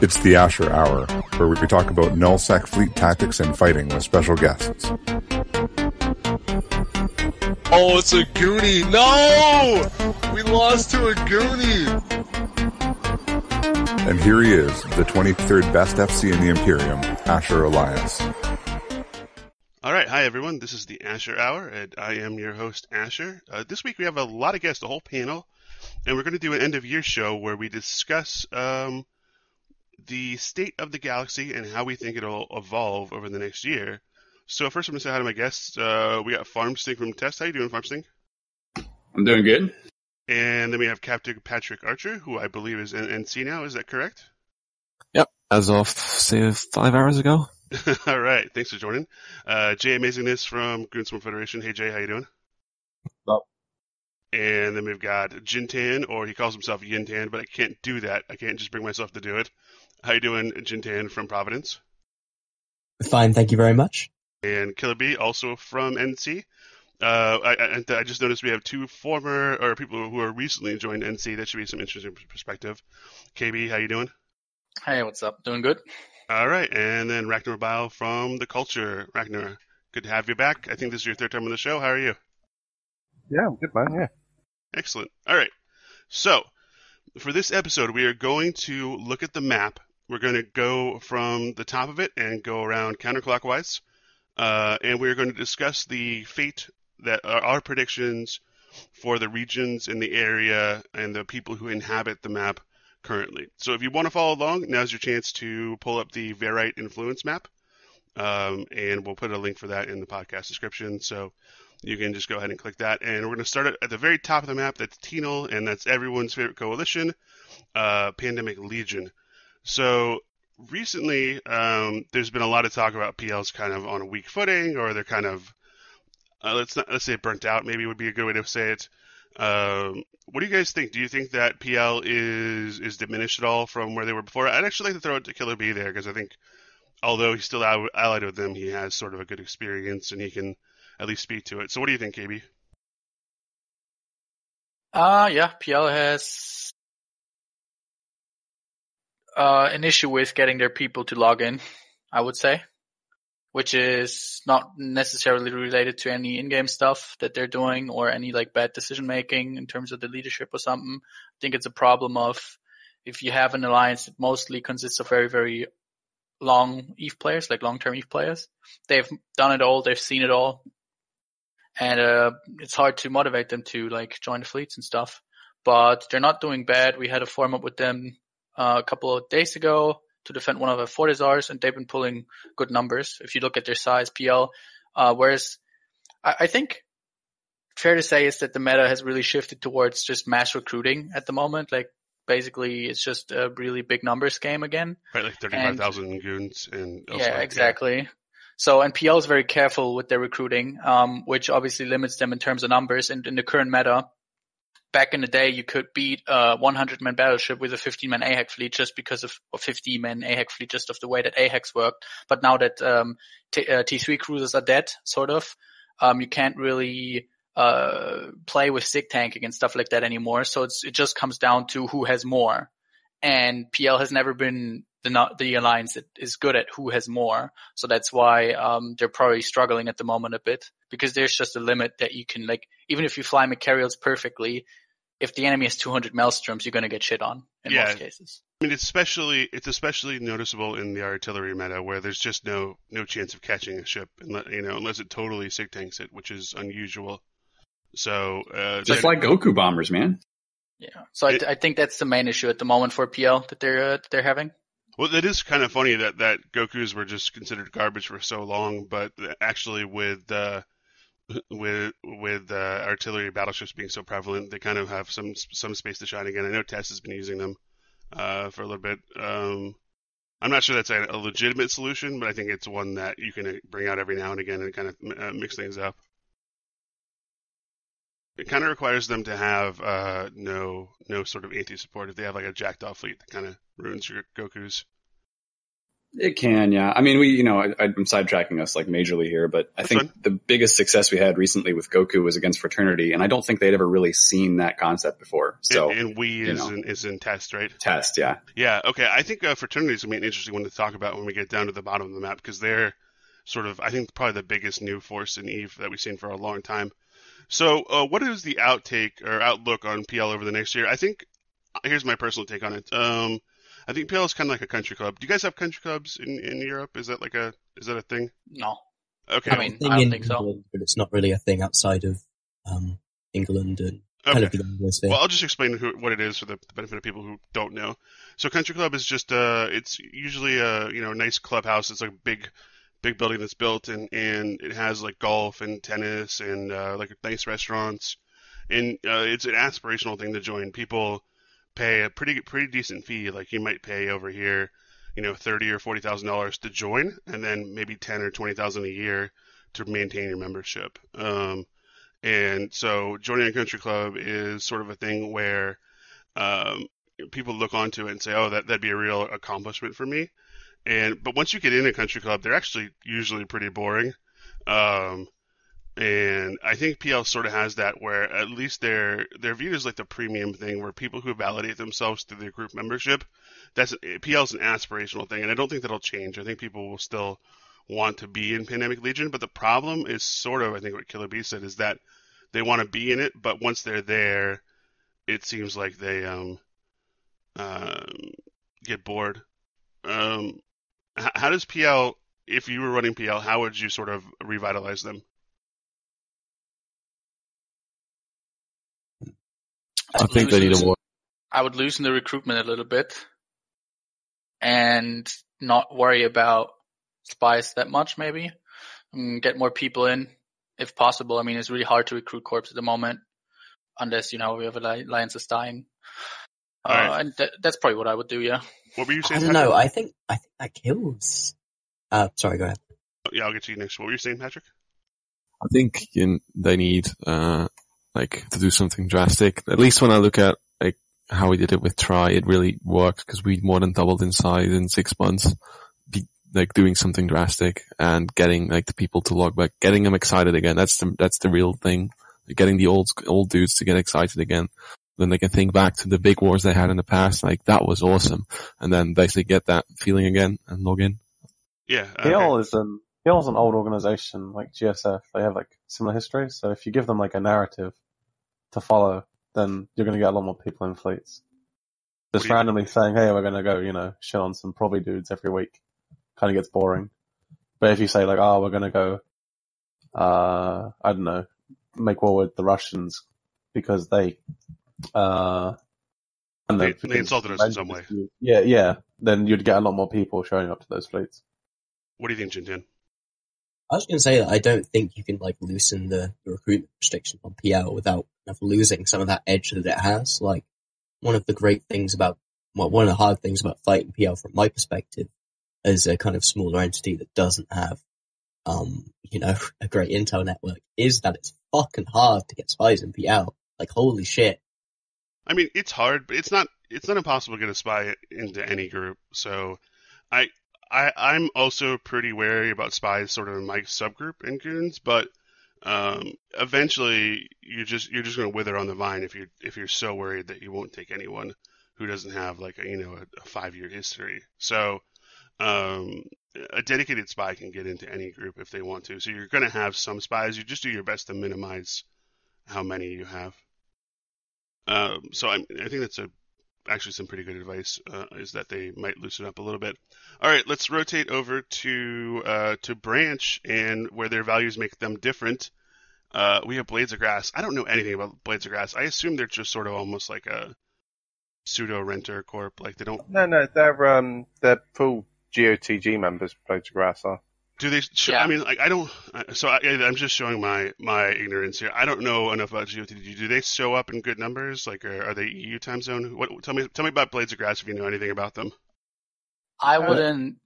It's the Asher Hour, where we talk about nullsec fleet tactics and fighting with special guests. Oh, it's a Goonie! No! We lost to a Goonie! And here he is, the 23rd best FC in the Imperium, Asher Elias. Alright, hi everyone, this is the Asher Hour, and I am your host, Asher. This week we have a lot of guests, a whole panel, and we're going to do an end-of-year show where we discuss... the state of the galaxy and how we think it'll evolve over the next year. So first I'm going to say hi to my guests. We got Farmsting from Test. How you doing, Farmsting? I'm doing good. And then we have Captain Patrick Archer, who I believe is NC now. Is that correct? Yep, as of, say, 5 hours ago. All right, thanks for joining. Jay Amazingness from Goonswarm Federation. Hey, Jay, how you doing? Up. And then we've got Jintan, or he calls himself Yintan, but I can't do that. I can't just bring myself to do it. How you doing, Jintan from Providence? Fine, thank you very much. And Killer B, also from NC. I just noticed we have two former, or people who are recently joined NC. That should be some interesting perspective. KB, how you doing? Hey, what's up? Doing good. All right, and then Ragnar Bile from The Culture. Ragnar, good to have you back. I think this is your third time on the show. How are you? Yeah, I'm good, man. Yeah. Excellent. All right. So, for this episode, we are going to look at the map. We're going to go from the top of it and go around counterclockwise. And we're going to discuss the fate that are our predictions for the regions in the area and the people who inhabit the map currently. So if you want to follow along, now's your chance to pull up the Verite influence map. And we'll put a link for that in the podcast description. So you can just go ahead and click that. And we're going to start at the very top of the map. That's Tenal, and that's everyone's favorite coalition, Pandemic Legion. So recently, there's been a lot of talk about PLs kind of on a weak footing, or they're kind of, let's say burnt out, maybe would be a good way to say it. What do you guys think? Do you think that PL is diminished at all from where they were before? I'd actually like to throw it to Killer B there, because I think, although he's still allied with them, he has sort of a good experience, and he can at least speak to it. So what do you think, KB? Yeah, PL has an issue with getting their people to log in, I would say, which is not necessarily related to any in-game stuff that they're doing or any like bad decision-making in terms of the leadership or something. I think it's a problem of if you have an alliance that mostly consists of very, very long EVE players, like long-term EVE players. They've done it all. They've seen it all. And it's hard to motivate them to like join the fleets and stuff. But they're not doing bad. We had a forum up with them a couple of days ago to defend one of our Fortizars, and they've been pulling good numbers. If you look at their size, PL, whereas I think fair to say is that the meta has really shifted towards just mass recruiting at the moment. Like basically, it's just a really big numbers game again. Right, like 35,000 goons. And yeah, exactly. Yeah. So, and PL is very careful with their recruiting, which obviously limits them in terms of numbers. And in the current meta, back in the day, you could beat a 100-man battleship with a 15-man AHEC fleet just because of, or 50-man AHEC fleet just of the way that AHECs worked. But now that T3 cruisers are dead, sort of, you can't really... play with SIG tanking and stuff like that anymore. So it just comes down to who has more. And PL has never been the alliance that is good at who has more. So that's why they're probably struggling at the moment a bit, because there's just a limit that you can, like, even if you fly Macarials perfectly, if the enemy has 200 Maelstroms, you're going to get shit on in most cases. I mean, it's especially noticeable in the artillery meta, where there's just no chance of catching a ship, unless it totally SIG tanks it, which is unusual. So just like Goku bombers, man. Yeah. So I think that's the main issue at the moment for PL that they're having. Well, it is kind of funny that Gokus were just considered garbage for so long, but actually with artillery battleships being so prevalent, they kind of have some space to shine again. I know Tess has been using them for a little bit. I'm not sure that's a legitimate solution, but I think it's one that you can bring out every now and again and kind of mix things up. It kind of requires them to have no sort of anti-support. If they have like a jacked off fleet, that kind of ruins your Gokus. It can, yeah. I mean, I'm sidetracking us like majorly here, but I think the biggest success we had recently with Goku was against Fraternity, and I don't think they'd ever really seen that concept before. So, and we is in Test, right? Test, yeah. Yeah, okay. I think Fraternity is going to be an interesting one to talk about when we get down to the bottom of the map, because they're sort of, I think, probably the biggest new force in EVE that we've seen for a long time. So what is the outtake or outlook on PL over the next year? I think, here's my personal take on it. I think PL is kind of like a country club. Do you guys have country clubs in Europe? Is that like a thing? No. Okay. I mean, I don't think so. England, but it's not really a thing outside of England and kind of the English thing. Well, I'll just explain what it is for the benefit of people who don't know. So, country club is just it's usually a nice clubhouse. It's like a big building that's built and it has like golf and tennis and like nice restaurants. And it's an aspirational thing to join. People pay a pretty decent fee. Like you might pay over here, $30,000 or $40,000 to join, and then maybe $10,000 or $20,000 a year to maintain your membership. And so joining a country club is sort of a thing where people look onto it and say, "Oh, that'd be a real accomplishment for me." But once you get in a country club, they're actually usually pretty boring. And I think PL sort of has that where at least they're viewed as like the premium thing where people who validate themselves through their group membership, PL's an aspirational thing. And I don't think that'll change. I think people will still want to be in Pandemic Legion. But the problem is sort of, I think what Killer B said, is that they want to be in it. But once they're there, it seems like they get bored. How does PL, if you were running PL, how would you sort of revitalize them? I think they need a war. I would loosen the recruitment a little bit and not worry about spies that much, maybe. Get more people in, if possible. I mean, it's really hard to recruit corps at the moment, unless, we have alliances dying. Right. And that's probably what I would do, yeah. What were you saying? I don't know. Patrick? I think that kills. Sorry, go ahead. Yeah, I'll get to you next. What were you saying, Patrick? I think they need... like to do something drastic. At least when I look at like how we did it with Try, it really worked because we more than doubled in size in 6 months. Doing something drastic and getting like the people to log back, getting them excited again. That's the real thing. Getting the old dudes to get excited again. Then they can think back to the big wars they had in the past. Like that was awesome, and then they actually get that feeling again and log in. Yeah, okay. PL is an old organization like GSF. They have like similar history. So if you give them like a narrative to follow, then you're going to get a lot more people in fleets. Just randomly saying, hey, we're going to go, shit on some probably dudes every week kind of gets boring. But if you say like, we're going to go, I don't know, make war with the Russians because they insulted us in some way. Yeah. Then you'd get a lot more people showing up to those fleets. What do you think, Jinjin? I was going to say that I don't think you can loosen the recruitment restriction on PL without losing some of that edge that it has. Like one of the hard things about fighting PL from my perspective as a kind of smaller entity that doesn't have, a great intel network is that it's fucking hard to get spies in PL. Like holy shit. I mean, it's hard, but it's not impossible to get a spy into any group. So I'm also pretty wary about spies sort of in my subgroup in Goons, but eventually you're just going to wither on the vine if you're so worried that you won't take anyone who doesn't have a 5-year history. So a dedicated spy can get into any group if they want to. So you're going to have some spies. You just do your best to minimize how many you have. So I think that's actually some pretty good advice is that they might loosen up a little bit. All right, let's rotate over to Branch and where their values make them different. We have Blades of Grass. I don't know anything about Blades of Grass. I assume they're just sort of almost like a pseudo renter corp. Like they don't. No, they're full GOTG members. Blades of Grass are. Do they? Yeah. I mean, I don't. So I'm just showing my ignorance here. I don't know enough about GOTG. Do they show up in good numbers? Like, are they EU time zone? What? Tell me about Blades of Grass if you know anything about them. I wouldn't.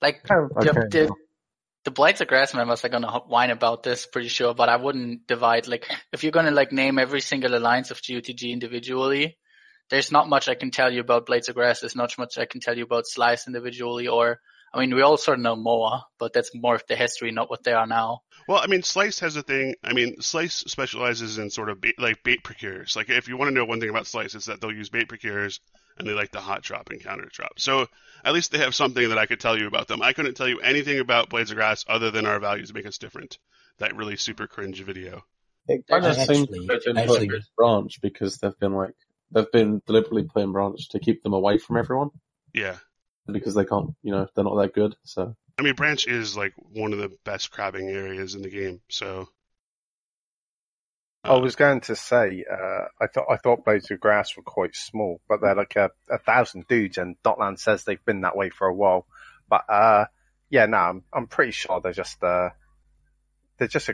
The Blades of Grass members are gonna whine about this, pretty sure. But I wouldn't divide. If you're gonna name every single alliance of GOTG individually, there's not much I can tell you about Blades of Grass. There's not much I can tell you about Slice individually, or, I mean, we all sort of know Moa, but that's more of the history, not what they are now. Well, I mean, Slice has a thing. I mean, Slice specializes in sort of bait procures. Like, if you want to know one thing about Slice, it's that they'll use bait procures, and they like to hot drop and counter drop. So at least they have something that I could tell you about them. I couldn't tell you anything about Blades of Grass other than our values make us different. That really super cringe video. It kind of seems to be Branch, because they've been deliberately playing Branch to keep them away from everyone. Yeah. Because they can't, they're not that good, so. I mean, Branch is, one of the best crabbing areas in the game, so. I was going to say, I thought Blades of Grass were quite small, but they're like 1,000 dudes, and Dotland says they've been that way for a while. But, I'm pretty sure they're just a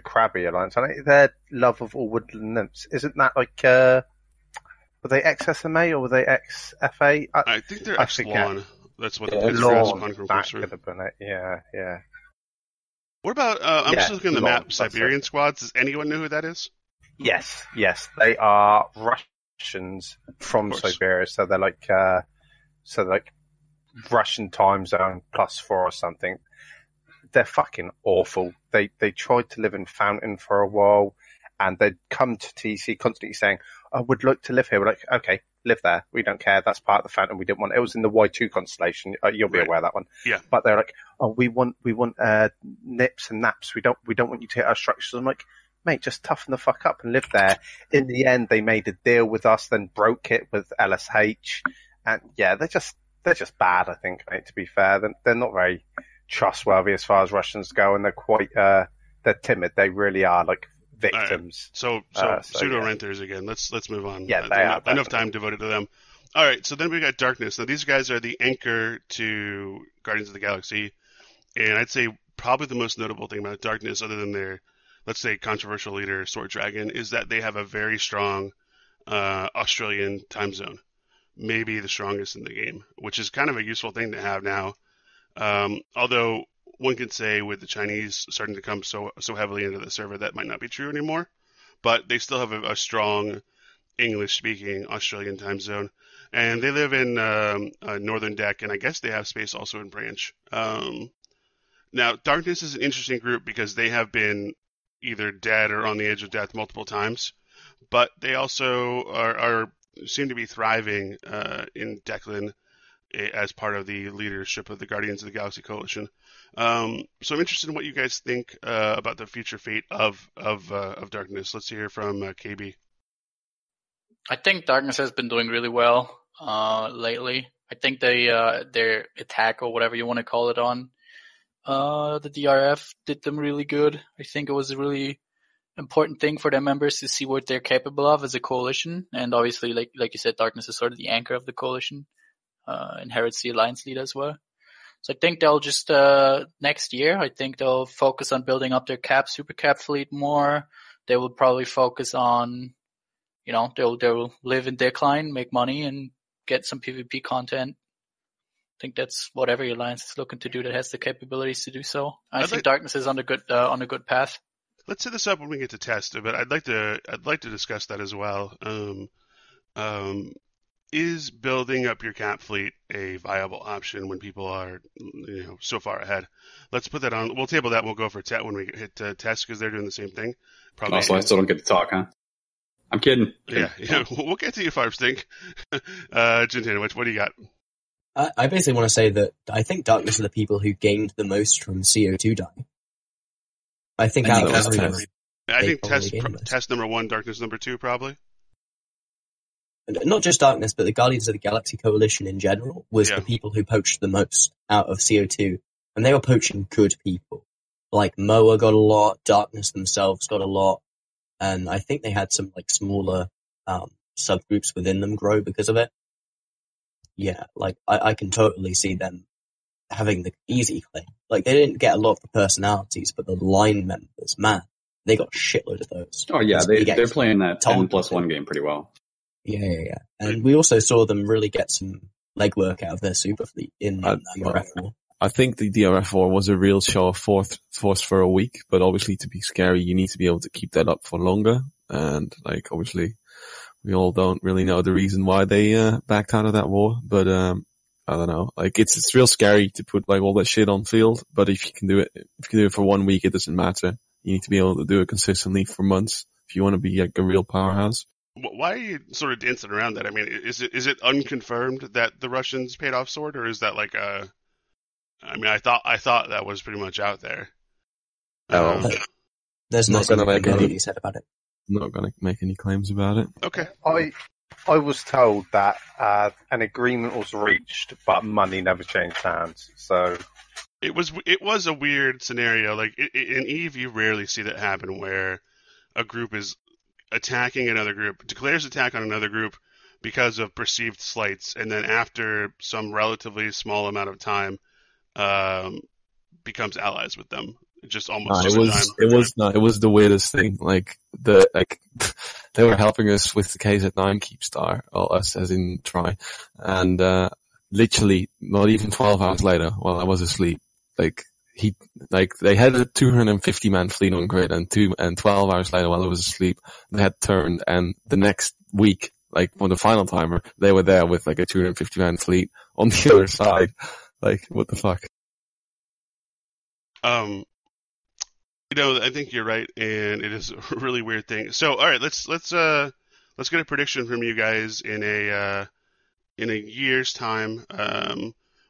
crabby alliance. I think their love of all woodland nymphs, isn't that were they ex-SMA or were they ex-FA? I think they're ex-Lawn. That's what the Pittsgrass could have been it. Yeah. What about, I'm just looking at the map, Siberian Squads. Does anyone know who that is? Yes. They are Russians from Siberia, so they're like Russian time zone +4 or something. They're fucking awful. They tried to live in Fountain for a while, and they'd come to TC constantly saying, I would like to live here. We're like, okay, live there. We don't care. That's part of the Fountain. We didn't want it. It was in the Y2 constellation. You'll be aware of that one. Yeah. But they're like, we want nips and naps. We don't want you to hit our structures. I'm like, mate, just toughen the fuck up and live there. In the end, they made a deal with us, then broke it with LSH. And yeah, they're just bad, I think, mate, to be fair. They're not very trustworthy as far as Russians go, and they're quite they're timid. They really are like victims. Right. So pseudo renters again. Let's move on. Yeah, they are enough time devoted to them. All right, so then we got Darkness. Now these guys are the anchor to Guardians of the Galaxy, and I'd say probably the most notable thing about Darkness, other than their controversial leader Sword Dragon, is that they have a very strong Australian time zone, maybe the strongest in the game, which is kind of a useful thing to have now. Although one could say with the Chinese starting to come so heavily into the server, that might not be true anymore, but they still have a strong English-speaking Australian time zone, and they live in Northern Deck, and I guess they have space also in Branch. Now, Darkness is an interesting group because they have been either dead or on the edge of death multiple times, but they also seem to be thriving in Declan, as part of the leadership of the Guardians of the Galaxy Coalition. So I'm interested in what you guys think about the future fate of Darkness. Let's hear from KB. I think Darkness has been doing really well lately. I think their attack, or whatever you want to call it, on the DRF did them really good. I think it was a really important thing for their members to see what they're capable of as a coalition. And obviously, like you said, Darkness is sort of the anchor of the coalition. Inherits the alliance lead as well. So I think they'll just, next year, I think they'll focus on building up their super cap fleet more. They will probably focus on, they'll live in Decline, make money, and get some PvP content. I think that's what every alliance is looking to do that has the capabilities to do so. I think Darkness is on a good path. Let's set this up when we get to test, but I'd like to discuss that as well. Is building up your cap fleet a viable option when people are, so far ahead? Let's put that on. We'll table that. We'll go for Tet when we hit test, because they're doing the same thing. Probably. Also, I still don't get to talk, huh? I'm kidding. Yeah. We'll get to you, Farbstink. Jintana, what do you got? I basically want to say that I think Darkness are the people who gained the most from CO2 dying. I think test number one, Darkness number two, probably. Not just Darkness, but the Guardians of the Galaxy Coalition in general was the people who poached the most out of CO2, and they were poaching good people. Like, Moa got a lot, Darkness themselves got a lot, and I think they had some, smaller subgroups within them grow because of it. Yeah, I can totally see them having the easy claim. They didn't get a lot of the personalities, but the line members, man, they got a shitload of those. Oh, yeah, they're playing that 10+1 game pretty well. Yeah. And we also saw them really get some legwork out of their super fleet in DRF4. I think the DRF4 was a real show of force for a week, but obviously to be scary, you need to be able to keep that up for longer. And obviously We all don't really know the reason why they backed out of that war, but I don't know. Like, it's real scary to put like all that shit on field, but if you can do it for 1 week, it doesn't matter. You need to be able to do it consistently for months if you want to be like a real powerhouse. Why are you sort of dancing around that? I mean, is it unconfirmed that the Russians paid off Sword, or is that like a? I mean, I thought that was pretty much out there. There's nothing really said about it. I'm not going to make any claims about it. Okay. I was told that an agreement was reached, but money never changed hands. So it was a weird scenario. Like in EVE, you rarely see that happen, where a group is attacking another group, declares attack on another group because of perceived slights, and then after some relatively small amount of time, becomes allies with them. Just almost. It was the weirdest thing. Like they were helping us with the KZ9 Keepstar, or us as in Try, and literally not even 12 hours later, while I was asleep, they had a 250-man fleet on grid, and 12 hours later, while I was asleep, they had turned, and the next week, like on the final timer, they were there with like a 250-man fleet on the other side. Like, what the fuck? You know, I think you're right, and it is a really weird thing. So, all right, let's get a prediction from you guys in a year's time.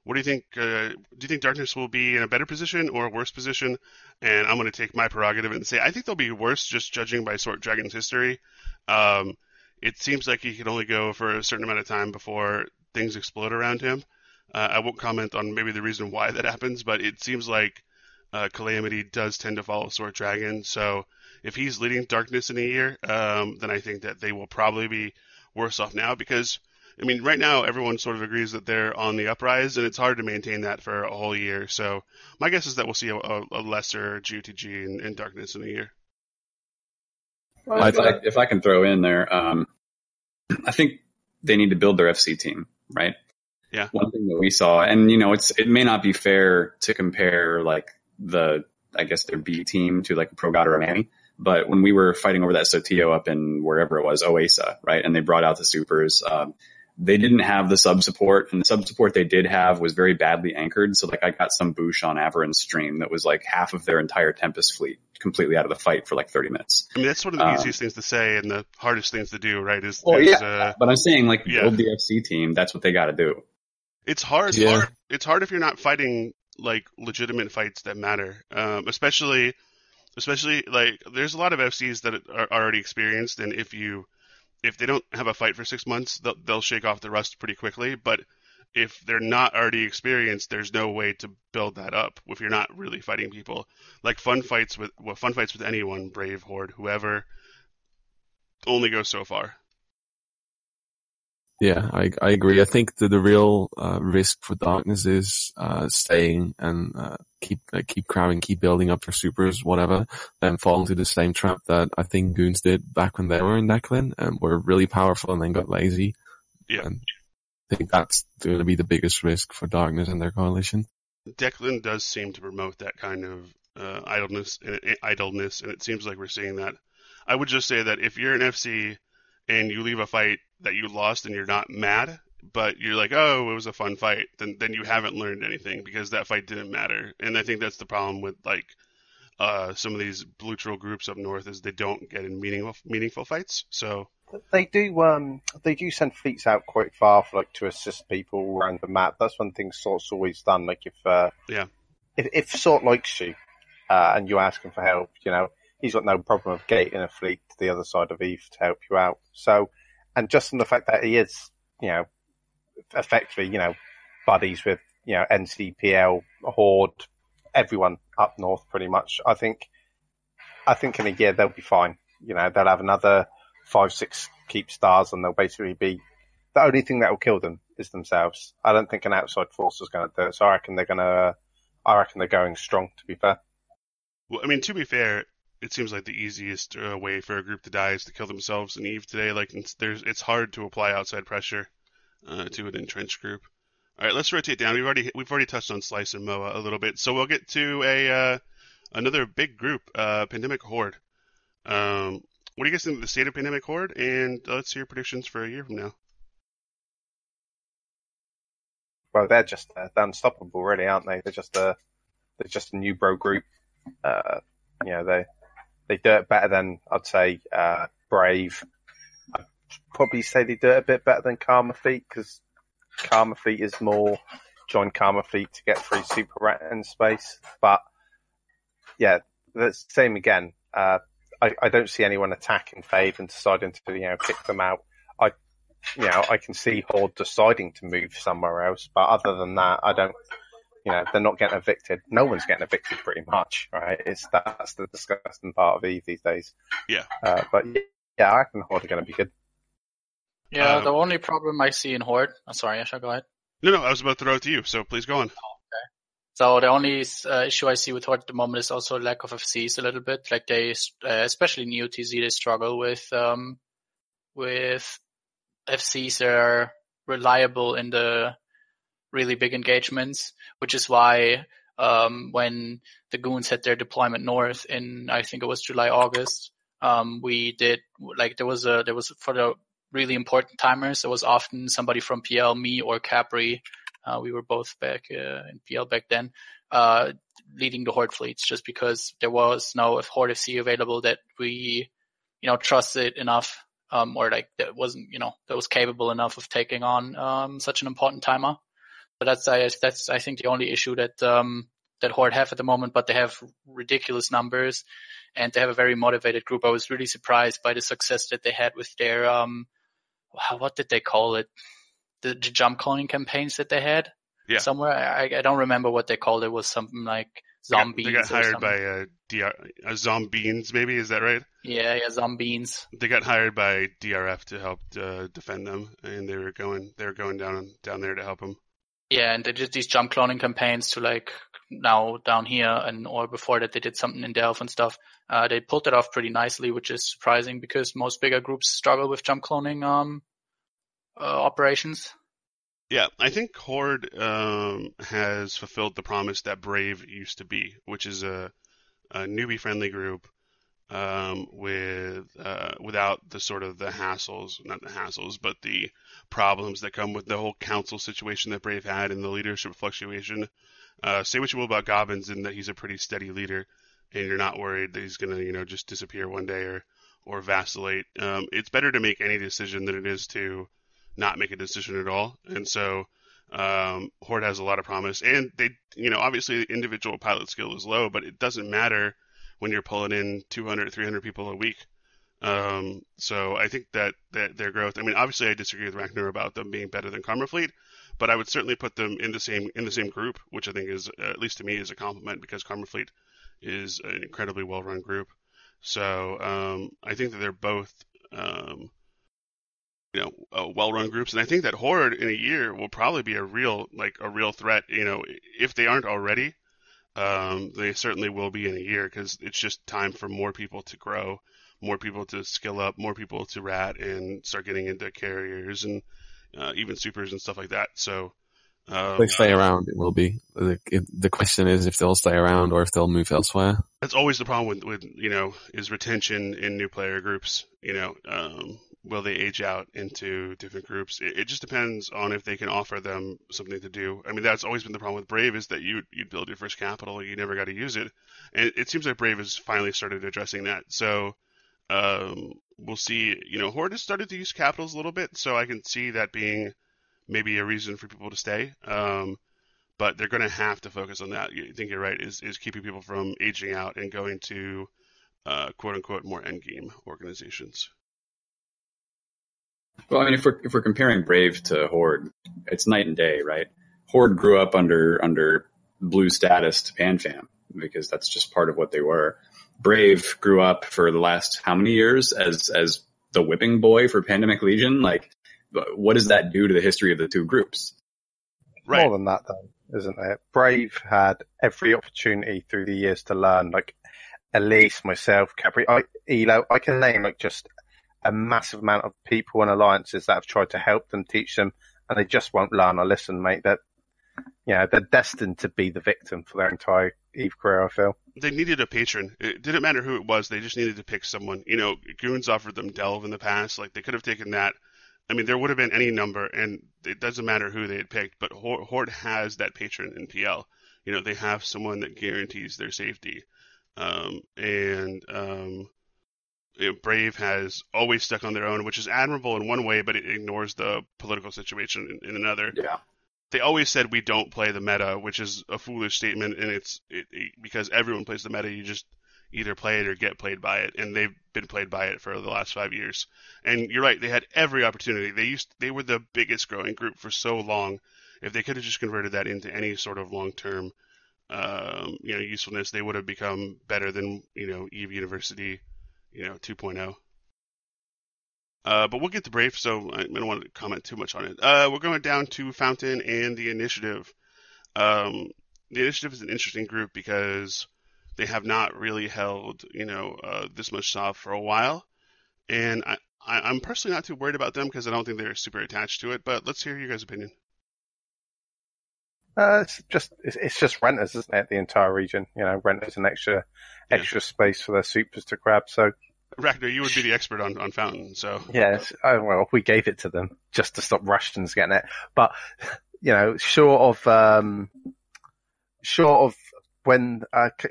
What do you think? Do you think Darkness will be in a better position or a worse position? And I'm going to take my prerogative and say I think they'll be worse, just judging by Sword Dragon's history. It seems like he can only go for a certain amount of time before things explode around him. I won't comment on maybe the reason why that happens, but it seems like Calamity does tend to follow Sword Dragon, so if he's leading Darkness in a year, then I think that they will probably be worse off now, because I mean right now everyone sort of agrees that they're on the uprise, and it's hard to maintain that for a whole year. So my guess is that we'll see a lesser GOTG in Darkness in a year. If I can throw in there, I think they need to build their FC team, right? Yeah. One thing that we saw, and you know, it may not be fair to compare like their B team to like a Pro God or a Manny. But when we were fighting over that Sotillo up in wherever it was, Oesa, right? And they brought out the supers. They didn't have the sub support, and the sub support they did have was very badly anchored. So like I got some boosh on Averin's stream that was like half of their entire Tempest fleet completely out of the fight for like 30 minutes. I mean, that's one of the easiest things to say and the hardest things to do, right? But I'm saying like build the FC team. That's what they got to do. It's hard. Yeah. It's hard if you're not fighting like legitimate fights that matter, especially like there's a lot of FCs that are already experienced, and if they don't have a fight for 6 months, they'll shake off the rust pretty quickly. But if they're not already experienced, there's no way to build that up if you're not really fighting people. Like fun fights with anyone, Brave, Horde, whoever, only goes so far. Yeah, I agree. I think that the real risk for Darkness is staying and keep cramming, keep building up their supers, whatever, and fall into the same trap that I think Goons did back when they were in Declan and were really powerful and then got lazy. Yeah. And I think that's going to be the biggest risk for Darkness and their coalition. Declan does seem to promote that kind of idleness, and it seems like we're seeing that. I would just say that if you're an FC and you leave a fight that you lost and you're not mad, but you're like, oh, it was a fun fight, then you haven't learned anything because that fight didn't matter. And I think that's the problem with like some of these neutral groups up north is they don't get in meaningful fights. So they do send fleets out quite far for, like, to assist people around the map. That's one thing Sort's always done. Like if Sort likes you and you ask him for help, you know, he's got no problem of gating a fleet to the other side of Eve to help you out. So, and just on the fact that he is, you know, effectively, you know, buddies with, you know, NCPL, Horde, everyone up north pretty much, I think in a year they'll be fine. You know, they'll have another 5-6 keep stars, and they'll basically be, the only thing that will kill them is themselves. I don't think an outside force is going to do it. So I reckon they're going strong, to be fair. Well, I mean, to be fair, it seems like the easiest way for a group to die is to kill themselves in EVE today. Like, it's hard to apply outside pressure to an entrenched group. All right, let's rotate down. We've already touched on Slice and Moa a little bit, so we'll get to another big group, Pandemic Horde. What do you guys think of the state of pandemic horde? And let's hear predictions for a year from now. Well, they're just unstoppable, really, aren't they? They're just a new bro group. They do it better than, I'd say, Brave. I'd probably say they do it a bit better than Karma Fleet, because Karma Fleet is more join Karma Fleet to get through Super Rat in space. But yeah, the same again. I don't see anyone attacking Fave and deciding to kick them out. I can see Horde deciding to move somewhere else, but other than that, I don't. They're not getting evicted. No one's getting evicted, pretty much, right? That's the disgusting part of Eve these days. Yeah. But yeah, I think Horde are going to be good. Yeah, the only problem I see in Horde. I'm sorry, Asha, go ahead. No, I was about to throw it to you, so please go on. Okay. So the only issue I see with Horde at the moment is also lack of FCs a little bit. Like they, especially Neo TZ, they struggle with FCs that are reliable in the really big engagements, which is why when the Goons had their deployment north in, I think it was July, August, we did, like, there was for the really important timers, there was often somebody from PL, me or Capri, we were both back in PL back then, leading the Horde fleets, just because there was no Horde FC available that we, trusted enough, or like that wasn't, that was capable enough of taking on such an important timer. But that's I think the only issue that that Horde have at the moment. But they have ridiculous numbers, and they have a very motivated group. I was really surprised by the success that they had with their what did they call it? The jump calling campaigns that they had. Yeah. Somewhere I don't remember what they called it. It was something like Zombies. They got hired by a Zombies, maybe, is that right? Yeah, Zombies. They got hired by DRF to help defend them, and they were going down there to help them. Yeah, and they did these jump cloning campaigns to, like, now down here, and or before that they did something in Delph and stuff. They pulled it off pretty nicely, which is surprising because most bigger groups struggle with jump cloning operations. Yeah, I think Horde has fulfilled the promise that Brave used to be, which is a newbie-friendly group without the sort of not the hassles, but the problems that come with the whole council situation that Brave had and the leadership fluctuation. Say what you will about Gobbins and that he's a pretty steady leader and you're not worried that he's going to, just disappear one day or vacillate. It's better to make any decision than it is to not make a decision at all. And so, Horde has a lot of promise, and they, obviously the individual pilot skill is low, but it doesn't matter when you're pulling in 200, 300 people a week. So I think that their growth, I mean, obviously I disagree with Ragnar about them being better than Karma Fleet, but I would certainly put them in the same group, which I think is, at least to me, is a compliment, because Karma Fleet is an incredibly well-run group. So, I think that they're both, well-run groups. And I think that Horde in a year will probably be a real threat, if they aren't already. They certainly will be in a year, because it's just time for more people to grow, more people to skill up, more people to rat and start getting into carriers and even supers and stuff like that. So they stay around, it will be. The question is if they'll stay around or if they'll move elsewhere. That's always the problem with is retention in new player groups. Will they age out into different groups? It just depends on if they can offer them something to do. I mean, that's always been the problem with Brave, is that you build your first capital, you never got to use it. And it seems like Brave has finally started addressing that. So we'll see. Horde has started to use capitals a little bit, so I can see that being maybe a reason for people to stay. But they're going to have to focus on that. I think you're right, is keeping people from aging out and going to quote-unquote more endgame organizations. Well, I mean, if we're comparing Brave to Horde, it's night and day, right? Horde grew up under blue status to PanFam, because that's just part of what they were. Brave grew up for the last how many years as the whipping boy for Pandemic Legion. Like, what does that do to the history of the two groups? Right. More than that, though, isn't it? Brave had every opportunity through the years to learn. Like, Elise, myself, Capri, Elo, I can name just a massive amount of people and alliances that have tried to help them, teach them, and they just won't learn or listen, mate. They're destined to be the victim for their entire EVE career, I feel. they needed a patron. It didn't matter who it was. They just needed to pick someone. You know, Goons offered them Delve in the past. Like, they could have taken that. I mean, there would have been any number, and it doesn't matter who they had picked, but Horde has that patron in PL. You know, they have someone that guarantees their safety. You know, Brave has always stuck on their own, which is admirable in one way, but it ignores the political situation in another. Yeah. They always said we don't play the meta, which is a foolish statement, and it's because everyone plays the meta. You just either play it or get played by it, and they've been played by it for the last 5 years. And you're right; they had every opportunity. They were the biggest growing group for so long. If they could have just converted that into any sort of long-term, usefulness, they would have become better than Eve University, 2.0. But we'll get to Brave, so I don't want to comment too much on it. We're going down to Fountain and the Initiative. The Initiative is an interesting group because they have not really held, this much soft for a while. And I'm personally not too worried about them because I don't think they're super attached to it. But let's hear your guys' opinion. It's just renters, isn't it? The entire region, renters an extra space for their supers to grab. So. Ragnar, you would be the expert on Fountain, so... Yes, we gave it to them just to stop Rushton's getting it. But, short of when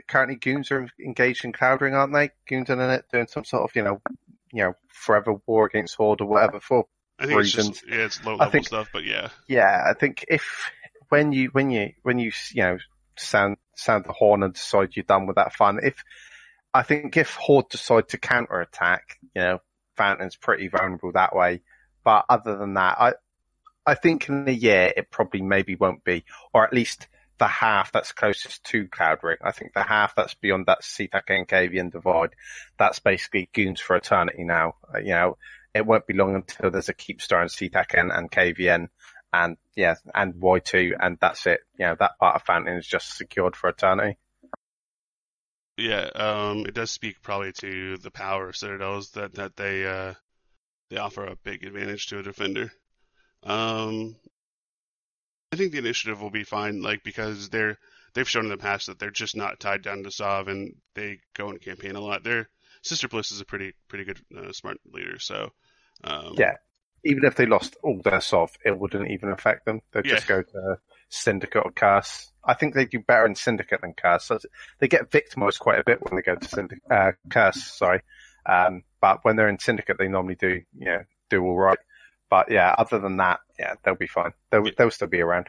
currently Goons are engaged in Cloudring, aren't they? Goons and Annette doing some sort of, forever war against Horde or whatever for I think reasons. It's just, it's low-level stuff, but yeah. Yeah, I think when you sound the horn and decide you're done with that fun, I think if Horde decide to counterattack, Fountain's pretty vulnerable that way. But other than that, I think in a year it probably maybe won't be, or at least the half that's closest to Cloudring. I think the half that's beyond that Seatak Enkavian divide, that's basically Goons for Eternity now. It won't be long until there's a Keepstar and Seatak and KVN and Y2, and that's it. That part of Fountain is just secured for Eternity. Yeah, it does speak probably to the power of Citadels that they offer a big advantage to a defender. I think the Initiative will be fine, because they've shown in the past that they're just not tied down to Sov, and they go and campaign a lot. Their Sister Bliss is a pretty good smart leader, so even if they lost all their Sov, it wouldn't even affect them. They'd just go to Syndicate or Curse. I think they do better in Syndicate than Curse. So they get victimized quite a bit when they go to Curse. Sorry, but when they're in Syndicate, they normally do all right. But other than that, they'll be fine. They'll still be around.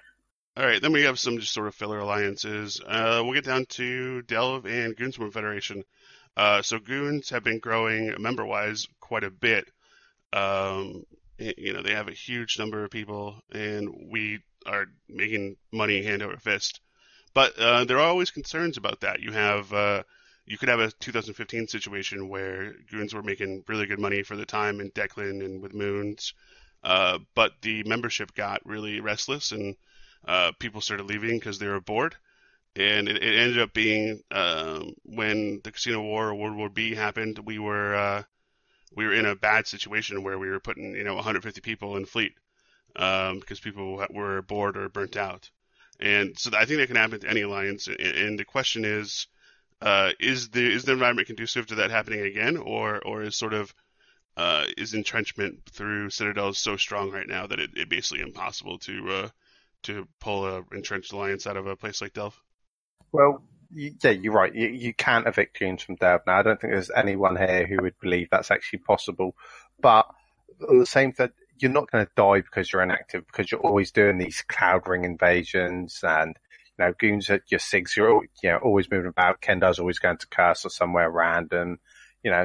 All right, then we have some just sort of filler alliances. We'll get down to Delve and Goonswarm Federation. So Goons have been growing member-wise quite a bit. They have a huge number of people, and we are making money hand over fist. But there are always concerns about that. You have you could have a 2015 situation where Goons were making really good money for the time in Declan and with Moons, but the membership got really restless, and people started leaving because they were bored. And it ended up being when the Casino War or World War B happened, we were in a bad situation where we were putting 150 people in fleet. Because people were bored or burnt out. And so I think that can happen to any alliance. And the question is the environment conducive to that happening again? Or is is entrenchment through Citadels so strong right now that it's basically impossible to pull an entrenched alliance out of a place like Delve? Well, yeah, you're right. You can't evict Goons from Delve now. I don't think there's anyone here who would believe that's actually possible. But on the same thing, you're not going to die because you're inactive, because you're always doing these Cloudring invasions and, Goons at your SIGs, you're always moving about. Kendar's always going to Curse or somewhere random,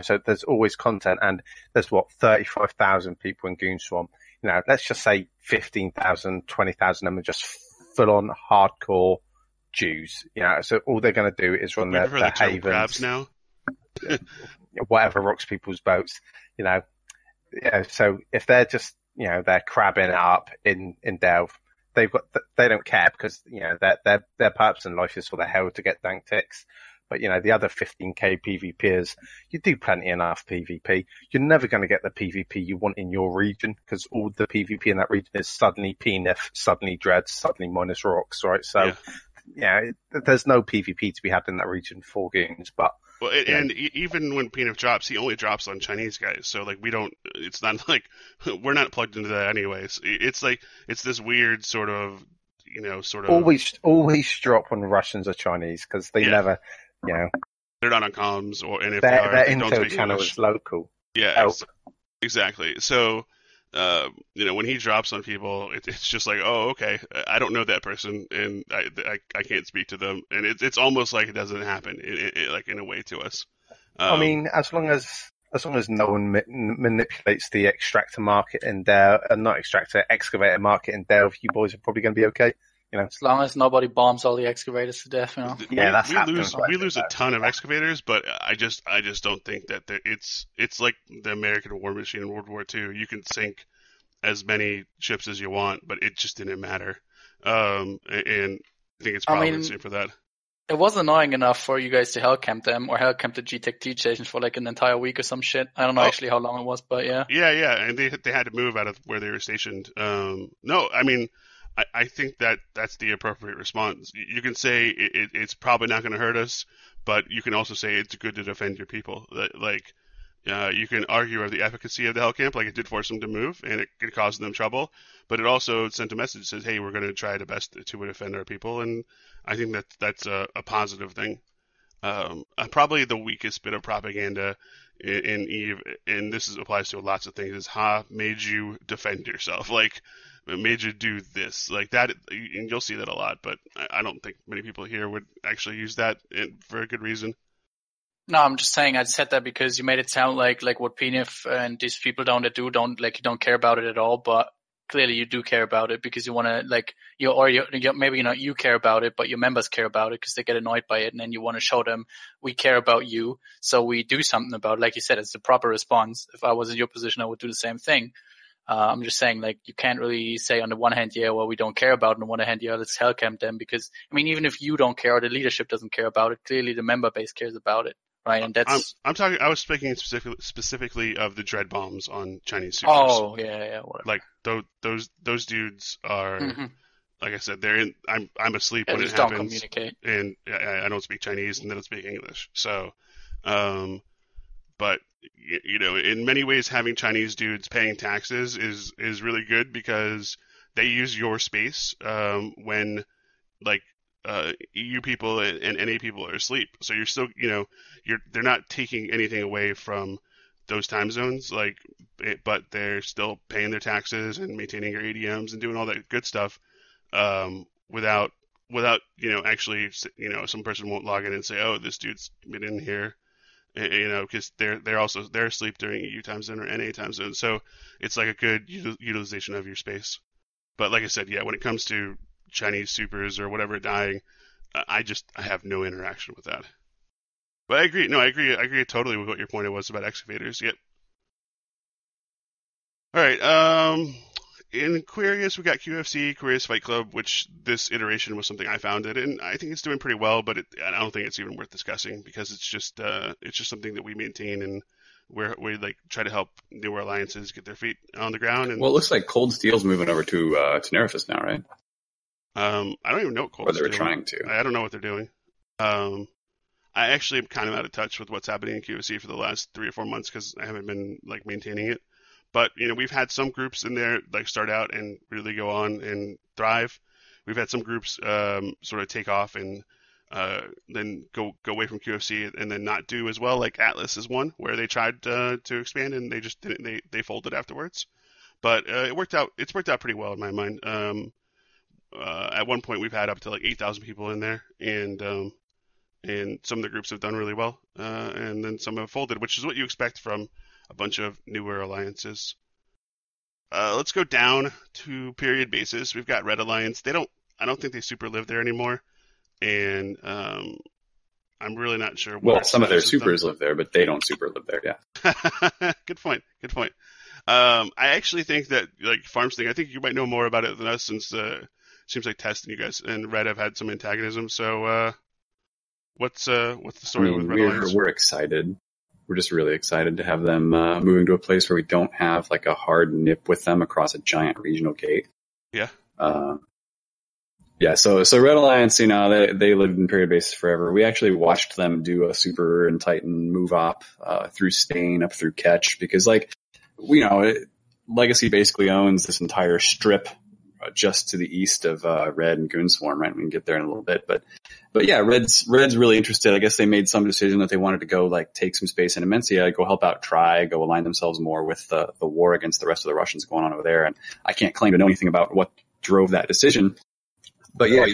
so there's always content. And there's 35,000 people in Goonswarm. Let's just say 15,000, 20,000 of them are just full on hardcore Jews, so all they're going to do is run their havens now, whatever rocks people's boats, Yeah, so if they're just they're crabbing up in Delve, they don't care because their purpose in life is for the hell to get dank ticks. But the other 15k PvPers, you do plenty enough PvP. You're never going to get the PvP you want in your region because all the PvP in that region is suddenly P-Nif, suddenly Dreads, suddenly minus rocks, right? So there's no PvP to be had in that region for goons, but... Well, and even when Peanut drops, he only drops on Chinese guys, so, like, we don't... It's not like... We're not plugged into that anyways. It's like... It's this weird sort of, you know, sort of... Always drop when Russians or Chinese, because they never, you know... They're not on comms, or... And if their info channel is local. Yeah, exactly. So... you know, when he drops on people, it's just like, oh, okay, I don't know that person, and I can't speak to them, and it's almost like it doesn't happen, like in a way to us. I mean, as long as no one manipulates the extractor market and excavator market in Delve, you boys are probably going to be okay. You know, as long as nobody bombs all the excavators to death, you know. We lose a ton of excavators, but I just don't think that it's like the American war machine in World War II. You can sink as many ships as you want, but it just didn't matter. And I think it's probably the same for that. It was annoying enough for you guys to hellcamp them or hellcamp the GTEC stations for like an entire week or some shit. I don't know actually how long it was, but yeah. Yeah, and they had to move out of where they were stationed. No, I mean. I think that's the appropriate response. You can say it's probably not going to hurt us, but you can also say it's good to defend your people. Like, you can argue over the efficacy of the hellcamp, like it did force them to move, and it could cause them trouble, but it also sent a message that says, hey, we're going to try the best to defend our people, and I think that's a positive thing. Probably the weakest bit of propaganda in EVE, and this applies to lots of things, is Ha made you defend yourself. Like, it made you do this, like that, and you'll see that a lot. But I don't think many people here would actually use that for a good reason. No, I'm just saying I said that because you made it sound like what PNIF and these people don't don't care about it at all. But clearly you do care about it because you want to maybe not you care about it, but your members care about it because they get annoyed by it, and then you want to show them we care about you, so we do something about it. Like you said, it's the proper response. If I was in your position, I would do the same thing. I'm just saying, like, you can't really say on the one hand, yeah, well, we don't care about it. On the one hand, yeah, let's hellcamp them because, I mean, even if you don't care or the leadership doesn't care about it, clearly the member base cares about it, right? And that's... I was speaking specifically of the dread bombs on Chinese supers. Oh, yeah, whatever. Like, those dudes are, like I said, they're in... I'm asleep when it happens. Don't communicate. And I don't speak Chinese and they don't speak English. So, but... You know, in many ways, having Chinese dudes paying taxes is really good because they use your space when, like, EU people and NA people are asleep. So you're still, you know, they're not taking anything away from those time zones, like, but they're still paying their taxes and maintaining your ADMs and doing all that good stuff without you know, actually, you know, some person won't log in and say, oh, this dude's been in here. You know, because they're asleep during EU time zone or NA time zone, so it's like a good utilization of your space. But like I said, yeah, when it comes to Chinese supers or whatever dying, I have no interaction with that. But I agree. No, I agree totally with what your point was about excavators. Yep. All right. In Quirius, we got QFC, Quirius Fight Club, which this iteration was something I founded, and I think it's doing pretty well, but I don't think it's even worth discussing because it's just something that we maintain, and we like try to help newer alliances get their feet on the ground. And... Well, it looks like Cold Steel's moving over to Tenerifus now, right? I don't even know what Cold Steel. Or they're trying to. I don't know what they're doing. I actually am kind of out of touch with what's happening in QFC for the last 3 or 4 months because I haven't been like maintaining it. But, you know, we've had some groups in there, like, start out and really go on and thrive. We've had some groups sort of take off and then go away from QFC and then not do as well. Like, Atlas is one where they tried to expand and they just didn't. They folded afterwards. But it worked out. It's worked out pretty well in my mind. At one point, we've had up to, like, 8,000 people in there. And some of the groups have done really well. And then some have folded, which is what you expect from a bunch of newer alliances. Let's go down to period basis. We've got Red Alliance. I don't think they super live there anymore, and I'm really not sure. Well, some of their supers live there, but they don't super live there. Yeah. Good point. I actually think that like Farmsting. I think you might know more about it than us, since it seems like Test and you guys and Red have had some antagonism. So what's the story with Red Alliance? We're excited. We're just really excited to have them moving to a place where we don't have like a hard nip with them across a giant regional gate. Yeah. Yeah, so Red Alliance, you know, they lived in Pirate Base forever. We actually watched them do a Super and Titan move up through Stain, up through Ketch, because, like, you know, Legacy basically owns this entire strip just to the east of Red and Goonswarm, right? We can get there in a little bit. But yeah, Red's really interested. I guess they made some decision that they wanted to go, like, take some space in Immensia, go help out Tri, go align themselves more with the war against the rest of the Russians going on over there. And I can't claim to know anything about what drove that decision. But yeah,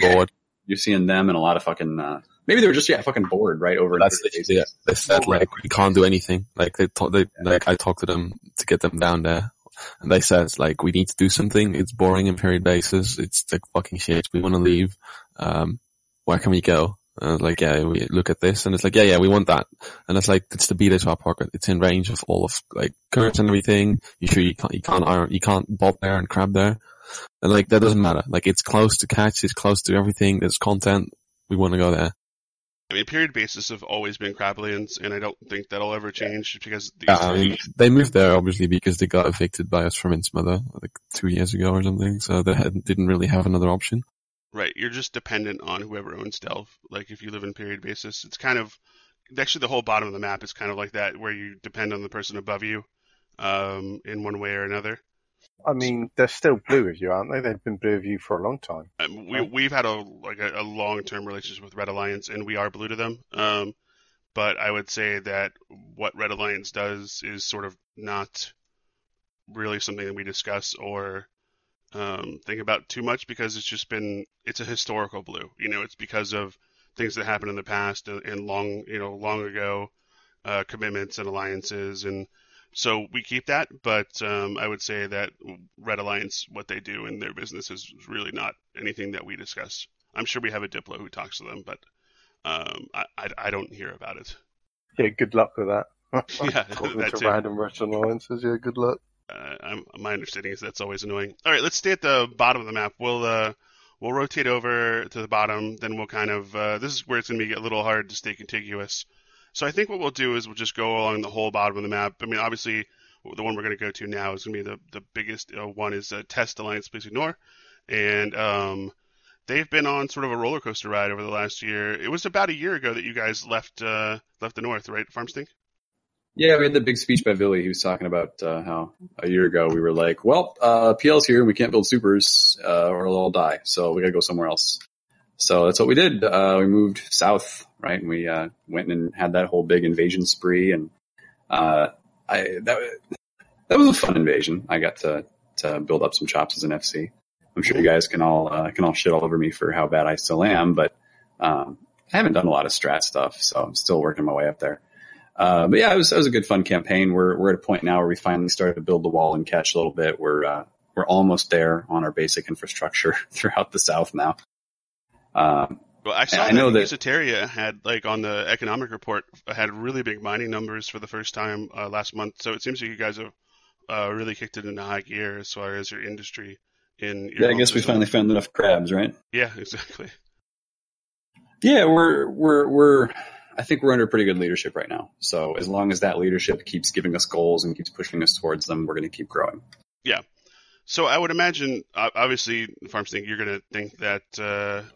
you're seeing them and a lot of fucking. Maybe they were just fucking bored, right? Over. That's it, yeah. They said like we can't do anything. Like I talked to them to get them down there, and they said like we need to do something. It's boring in period bases. It's like fucking shit. We want to leave. Where can we go? And I was like, yeah, we look at this, and it's like, yeah, we want that, and it's like it's the beat into our pocket. It's in range of all of like curves and everything. You sure you can't bob there and crab there. And like that doesn't matter. Like it's close to Catch, it's close to everything. There's content. We want to go there. I mean, period bases have always been crablands, and I don't think that'll ever change because they moved there obviously because they got evicted by us from Innsmother like 2 years ago or something. So they didn't really have another option. Right, you're just dependent on whoever owns Delve. Like if you live in period basis, it's kind of actually the whole bottom of the map is kind of like that, where you depend on the person above you, in one way or another. I mean, they're still blue with you, aren't they? They've been blue with you for a long time. We've had a long-term relationship with Red Alliance, and we are blue to them. But I would say that what Red Alliance does is sort of not really something that we discuss or think about too much because it's a historical blue. You know, it's because of things that happened in the past and long ago commitments and alliances and. So we keep that, but I would say that Red Alliance, what they do in their business is really not anything that we discuss. I'm sure we have a Diplo who talks to them, but I don't hear about it. Yeah, good luck with that. Yeah, that's it. Random Red Alliances, yeah, good luck. My understanding is that's always annoying. All right, let's stay at the bottom of the map. We'll rotate over to the bottom, then we'll kind of this is where it's going to be a little hard to stay contiguous. So I think what we'll do is we'll just go along the whole bottom of the map. I mean, obviously, the one we're going to go to now is going to be the biggest one is Test Alliance, Please Ignore. And they've been on sort of a roller coaster ride over the last year. It was about a year ago that you guys left the North, right, Farmsting? Yeah, we had the big speech by Villy. He was talking about how a year ago we were like, well, PL's here. We can't build supers or they'll all die. So we got to go somewhere else. So that's what we did. We moved south, right? And we went and had that whole big invasion spree. And that was a fun invasion. I got to build up some chops as an FC. I'm sure you guys can all shit all over me for how bad I still am, but I haven't done a lot of strat stuff, so I'm still working my way up there. But yeah, it was a good fun campaign. We're at a point now where we finally started to build the wall and Catch a little bit. We're almost there on our basic infrastructure throughout the south now. Well, actually, I know that Esoteria had, like, on the economic report, had really big mining numbers for the first time last month. So it seems like you guys have really kicked it into high gear as far as your industry. Yeah, I guess we finally found enough crabs, right? Yeah, exactly. Yeah, I think we're under pretty good leadership right now. So as long as that leadership keeps giving us goals and keeps pushing us towards them, we're going to keep growing. Yeah. So I would imagine, obviously, Farmsting, you're going to think that.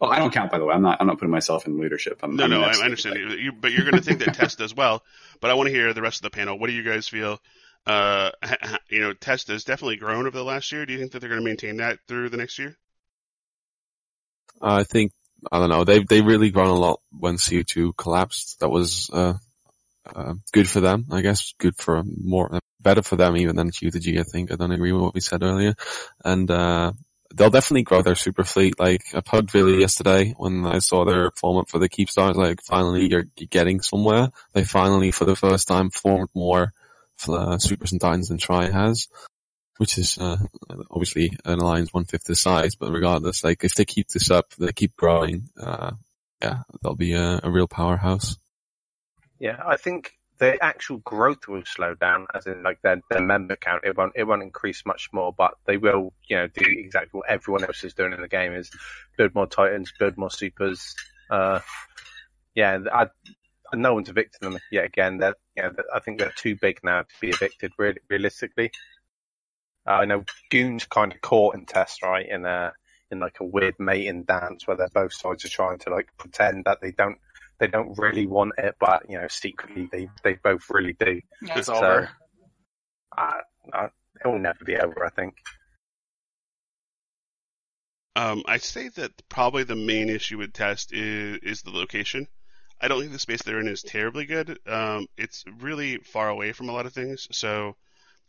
Oh, I don't count, by the way. I'm not putting myself in leadership. I understand. But you're going to think that Test does well. But I want to hear the rest of the panel. What do you guys feel? You know, Test has definitely grown over the last year. Do you think that they're going to maintain that through the next year? I think I don't know. They've really grown a lot when CO2 collapsed. That was good for them, I guess. Good for better for them even than Q2G, I think. I don't agree with what we said earlier. And they'll definitely grow their super fleet. Like, I hugged Villy yesterday when I saw their form up for the Keepstar. Like, finally, you're getting somewhere. They finally, for the first time, formed more Supers and Titans than Tri has, which is obviously an alliance 1/5 the size. But regardless, like, if they keep this up, they keep growing, yeah, they'll be a real powerhouse. Yeah, I think the actual growth will slow down, as in like their member count. It won't increase much more, but they will, you know, do exactly what everyone else is doing in the game: is build more Titans, build more Supers. Yeah, no one's evicting them yet again. I think they're too big now to be evicted. Realistically, I know Goon's kind of caught in Test, right? And in like a weird mating dance where they're both sides are trying to like pretend that they don't really want it, but you know secretly they both really do. Yeah, it's so, over. It will never be over, I think. I'd say that probably the main issue with Test is the location. I don't think the space they're in is terribly good. It's really far away from a lot of things. So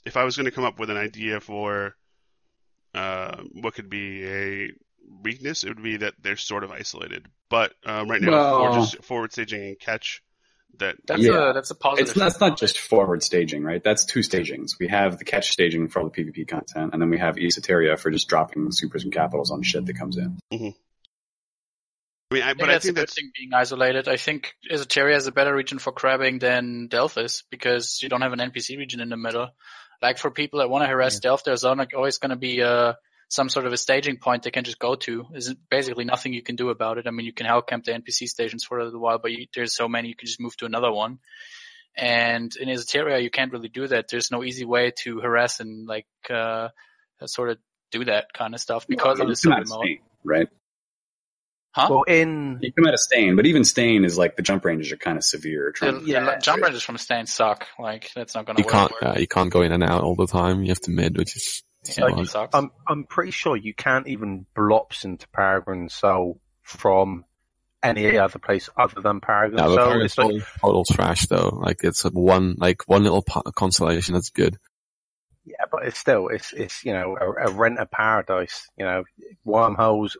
if I was going to come up with an idea for what could be a weakness, it would be that they're sort of isolated. But right now, forward staging and catch. That's a positive. That's not just forward staging, right? That's two stagings. We have the catch staging for all the PvP content, and then we have Esoteria for just dropping supers and capitals on shit that comes in. Mm-hmm. I think that's a good thing, being isolated. I think Esoteria is a better region for crabbing than Delph is, because you don't have an NPC region in the middle. Like, for people that want to harass Delph, there's always going to be some sort of a staging point they can just go to. There's basically nothing you can do about it. I mean, you can hellcamp the NPC stations for a little while, but there's so many, you can just move to another one. And in Esoteria, you can't really do that. There's no easy way to harass and, like, sort of do that kind of stuff because it is so remote. Right? Huh? Well, you come out of Stain, but even Stain is like the jump ranges are kind of severe. Jump ranges from Stain suck. Like, that's not going to work. You can't go in and out all the time. You have to mid, which is sucks. I'm pretty sure you can't even blops into Peregrine Soul from any other place other than Peregrine Soul. Peregrine Soul is total trash though. Like, it's one little consolation that's good. Yeah, but it's still you know, a rent of paradise. You know, wormholes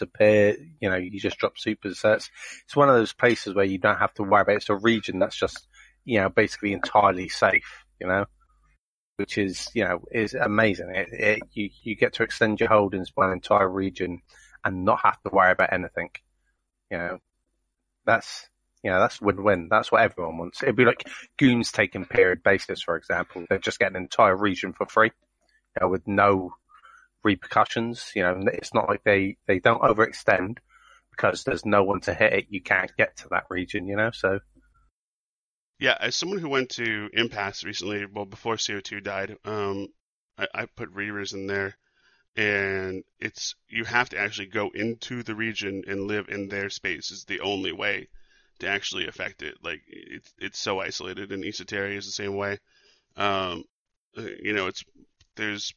appear. You know, you just drop supers. So it's one of those places where you don't have to worry about it. It's a region that's just, you know, basically entirely safe. You know, which is, you know, is amazing. You get to extend your holdings by an entire region and not have to worry about anything. You know, that's win-win. That's what everyone wants. It'd be like Goons taking period basis, for example. They just get an entire region for free, you know, with no repercussions. You know, it's not like they don't overextend because there's no one to hit it. You can't get to that region, you know, so. Yeah, as someone who went to Impasse recently, well, before CO2 died, I put Reavers in there. And it's, you have to actually go into the region and live in their space. It's the only way to actually affect it. Like, it's so isolated, and Esoteria is the same way. You know, there's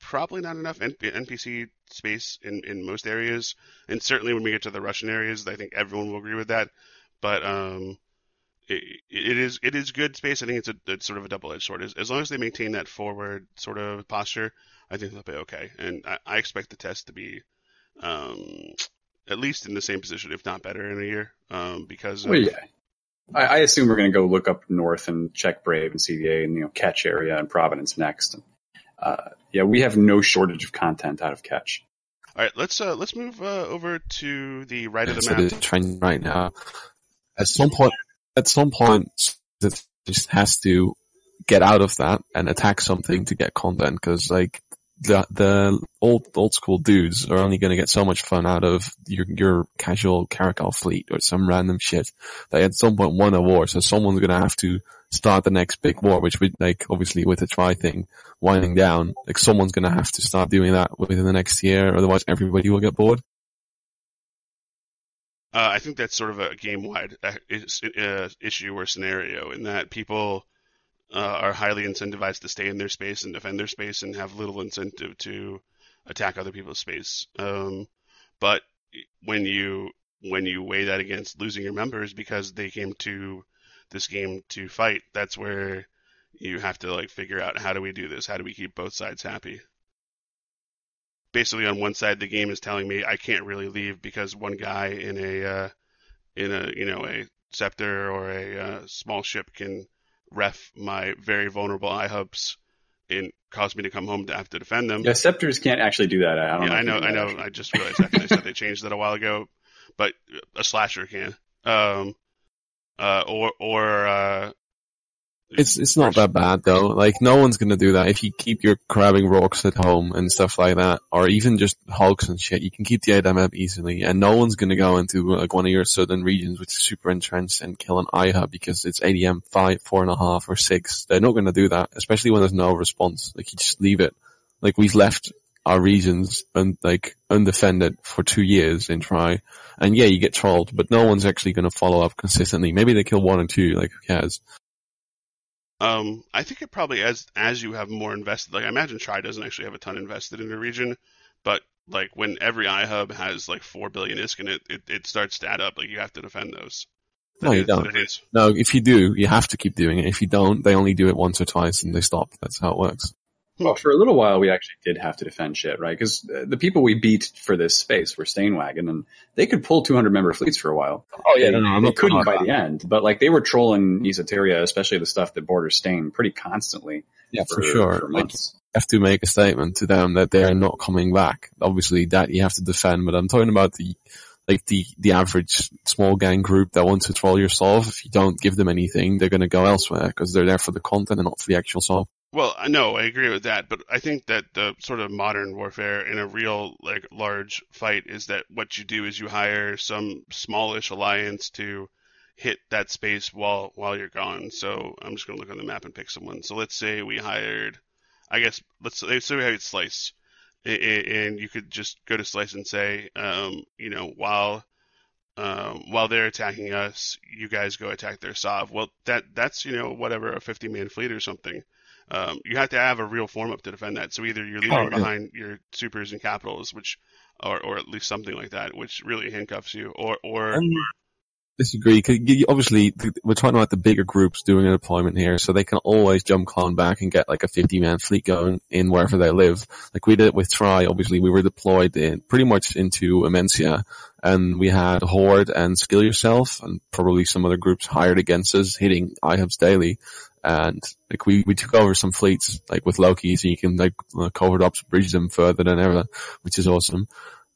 probably not enough NPC space in most areas, and certainly when we get to the Russian areas, I think everyone will agree with that. But it is good space. I think it's sort of a double-edged sword. As long as they maintain that forward sort of posture, I think they'll be okay. And I expect the Test to be at least in the same position, if not better, in a year. I assume we're going to go look up north and check Brave and CVA and, you know, Catch area and Providence next. We have no shortage of content out of Catch. All right, let's move over to the right of the map. The trend right now. At some point, it just has to get out of that and attack something to get content, because, like, the old school dudes are only going to get so much fun out of your casual Caracal fleet or some random shit. They at some point won a war, so someone's going to have to start the next big war, which would, like, obviously with the Tri thing winding down, like, someone's going to have to start doing that within the next year, otherwise everybody will get bored. I think that's sort of a game-wide issue or scenario, in that people are highly incentivized to stay in their space and defend their space and have little incentive to attack other people's space. But when you weigh that against losing your members because they came to this game to fight, that's where you have to, like, figure out, how do we do this? How do we keep both sides happy? Basically, on one side, the game is telling me I can't really leave because one guy in a you know, a scepter or a small ship can ref my very vulnerable iHubs and cause me to come home to have to defend them. Yeah, scepters can't actually do that. I know. I just realized that. They said they changed that a while ago, but a slasher can. It's not that bad though. Like, no one's gonna do that if you keep your crabbing rocks at home and stuff like that, or even just hulks and shit. You can keep the ADAM up easily, and no one's gonna go into, like, one of your southern regions which is super entrenched and kill an IHA because it's ADM 5, 4.5, or 6. They're not gonna do that, especially when there's no response. Like, you just leave it. Like, we've left our regions undefended for 2 years and try. And yeah, you get trolled, but no one's actually going to follow up consistently. Maybe they kill one or two, like who cares? I think it probably as you have more invested, like I imagine Tri doesn't actually have a ton invested in a region, but like when every iHub has like 4 billion ISK in it, it starts to add up. Like you have to defend those. No, you don't. No, if you do, you have to keep doing it. If you don't, they only do it once or twice and they stop. That's how it works. Well, for a little while, we actually did have to defend shit, right? Because the people we beat for this space were Stainwagon, and they could pull 200-member fleets for a while. Oh, yeah, they couldn't by the end. But, like, they were trolling Esoteria, especially the stuff that borders Stain, pretty constantly. Yeah, for sure. For months. Like, you have to make a statement to them that they are not coming back. Obviously, that you have to defend, but I'm talking about the average small gang group that wants to troll your solve. If you don't give them anything, they're going to go elsewhere because they're there for the content and not for the actual solve. Well, no, I agree with that, but I think that the sort of modern warfare in a real, like, large fight is that what you do is you hire some smallish alliance to hit that space while you're gone. So I'm just going to look on the map and pick someone. So let's say we hired, I guess, let's say we hired Slice, and you could just go to Slice and say, while they're attacking us, you guys go attack their Sov. Well, that's, whatever, a 50-man fleet or something. You have to have a real form-up to defend that. So either you're leaving behind your supers and capitals, which, or at least something like that, which really handcuffs you, or disagree. Obviously, we're talking about the bigger groups doing a deployment here, so they can always jump clone back and get like a 50-man fleet going in wherever they live. Like we did it with Tri. Obviously, we were deployed in pretty much into Amencia, and we had Horde and Skill Yourself, and probably some other groups hired against us, hitting iHubs daily. And like we took over some fleets like with Loki, so you can like covert ops bridge them further than ever, which is awesome.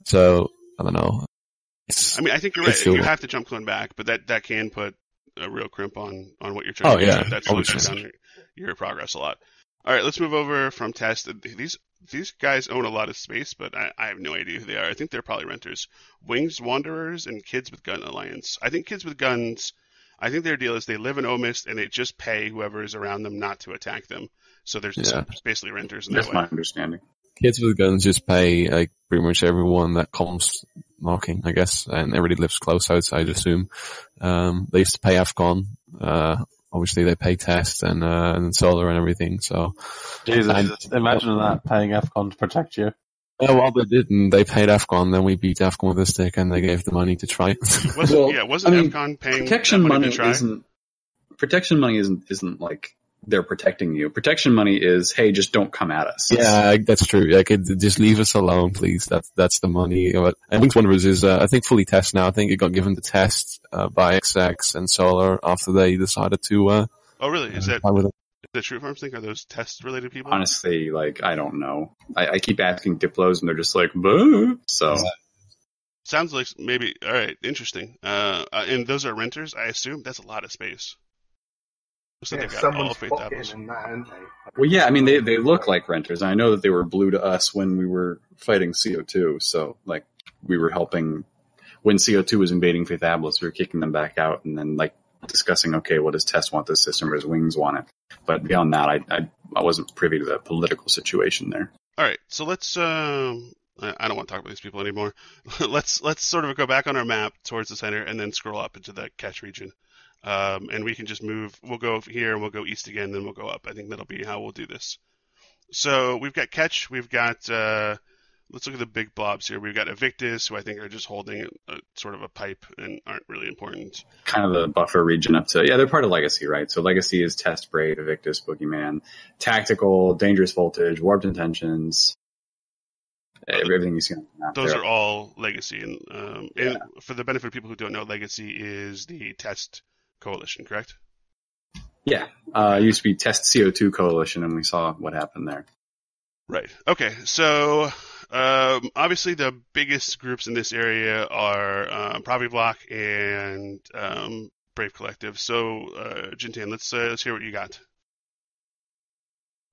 So I don't know. I think you're right. Cool. You have to jump clone back, but that can put a real crimp on what you're trying to do. Yeah, that's really down your progress a lot. All right, let's move over from test. These guys own a lot of space, but I have no idea who they are. I think they're probably renters. Wings Wanderers and Kids with Gun Alliance. I think Kids with Guns. I think their deal is they live in Omist and they just pay whoever is around them not to attack them. So there's basically renters in that way. That's my understanding. Kids with Guns just pay like pretty much everyone that comes knocking, I guess, and everybody lives close outside, I assume. They used to pay AFCON. Obviously they pay Test and Solar and everything. So Jesus, imagine that, paying AFCON to protect you. Oh, well, they didn't. They paid AFCON, then we beat AFCON with a stick, and they gave the money to Tri. Wasn't AFCON paying protection money to Tri? Protection money isn't like they're protecting you. Protection money is, hey, just don't come at us. Yeah, that's true. Like, just leave us alone, please. That's the money. And Wings Wanderers is, I think, fully Test now. I think it got given the Test by XX and Solar after they decided to... oh, really? Is that... The True Farms think, are those test-related people? Honestly, like, I don't know. I keep asking Diplos, and they're just like, boo! So. Sounds like maybe, alright, interesting. And those are renters, I assume? That's a lot of space. So yeah, someone's in that, aren't they? Well, yeah, I mean, they look like renters. I know that they were blue to us when we were fighting CO2, so, like, we were helping. When CO2 was invading Faithablus, we were kicking them back out, and then, like, discussing, okay, what does Test want this system or does Wings want it? But beyond that, I wasn't privy to the political situation there. All right, so let's I don't want to talk about these people anymore. let's sort of go back on our map towards the center and then scroll up into the Catch region, and we can just move. We'll go here and we'll go east again, then we'll go up. I think that'll be how we'll do this. So we've got Catch, we've got let's look at the big blobs here. We've got Evictus, who I think are just holding a sort of a pipe and aren't really important. Kind of the buffer region up to... Yeah, they're part of Legacy, right? So Legacy is Test, Braid, Evictus, Boogeyman, Tactical, Dangerous Voltage, Warped Intentions, everything you see on the map. Those are all Legacy. And for the benefit of people who don't know, Legacy is the Test coalition, correct? Yeah. It used to be Test CO2 coalition, and we saw what happened there. Right. Okay. So... obviously, the biggest groups in this area are Provi Block and Brave Collective. So, Jintan, let's hear what you got.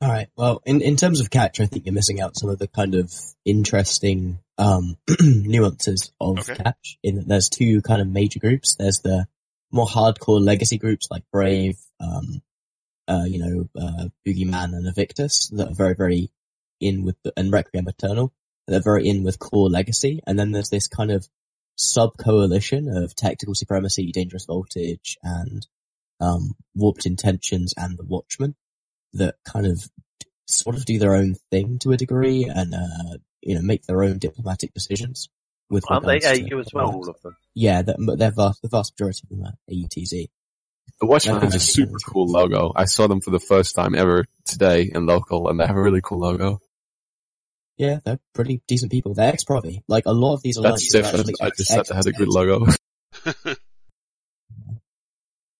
All right. Well, in terms of Catch, I think you're missing out some of the kind of interesting nuances of Catch. In that there's two kind of major groups. There's the more hardcore Legacy groups like Brave, Boogeyman, and Evictus that are very, very in with and Requiem Eternal, at the very end with Core Legacy, and then there's this kind of sub-coalition of Tactical Supremacy, Dangerous Voltage, and Warped Intentions and the Watchmen that kind of sort of do their own thing to a degree and make their own diplomatic decisions. Aren't they AU as well, all of them? Yeah, but the vast majority of them are AUTZ. The Watchmen has a super cool logo. I saw them for the first time ever today in local, and they have a really cool logo. Yeah, they're pretty decent people. They're ex-Provi. Like, a lot of these alliances... That's different. I just thought that has a good logo.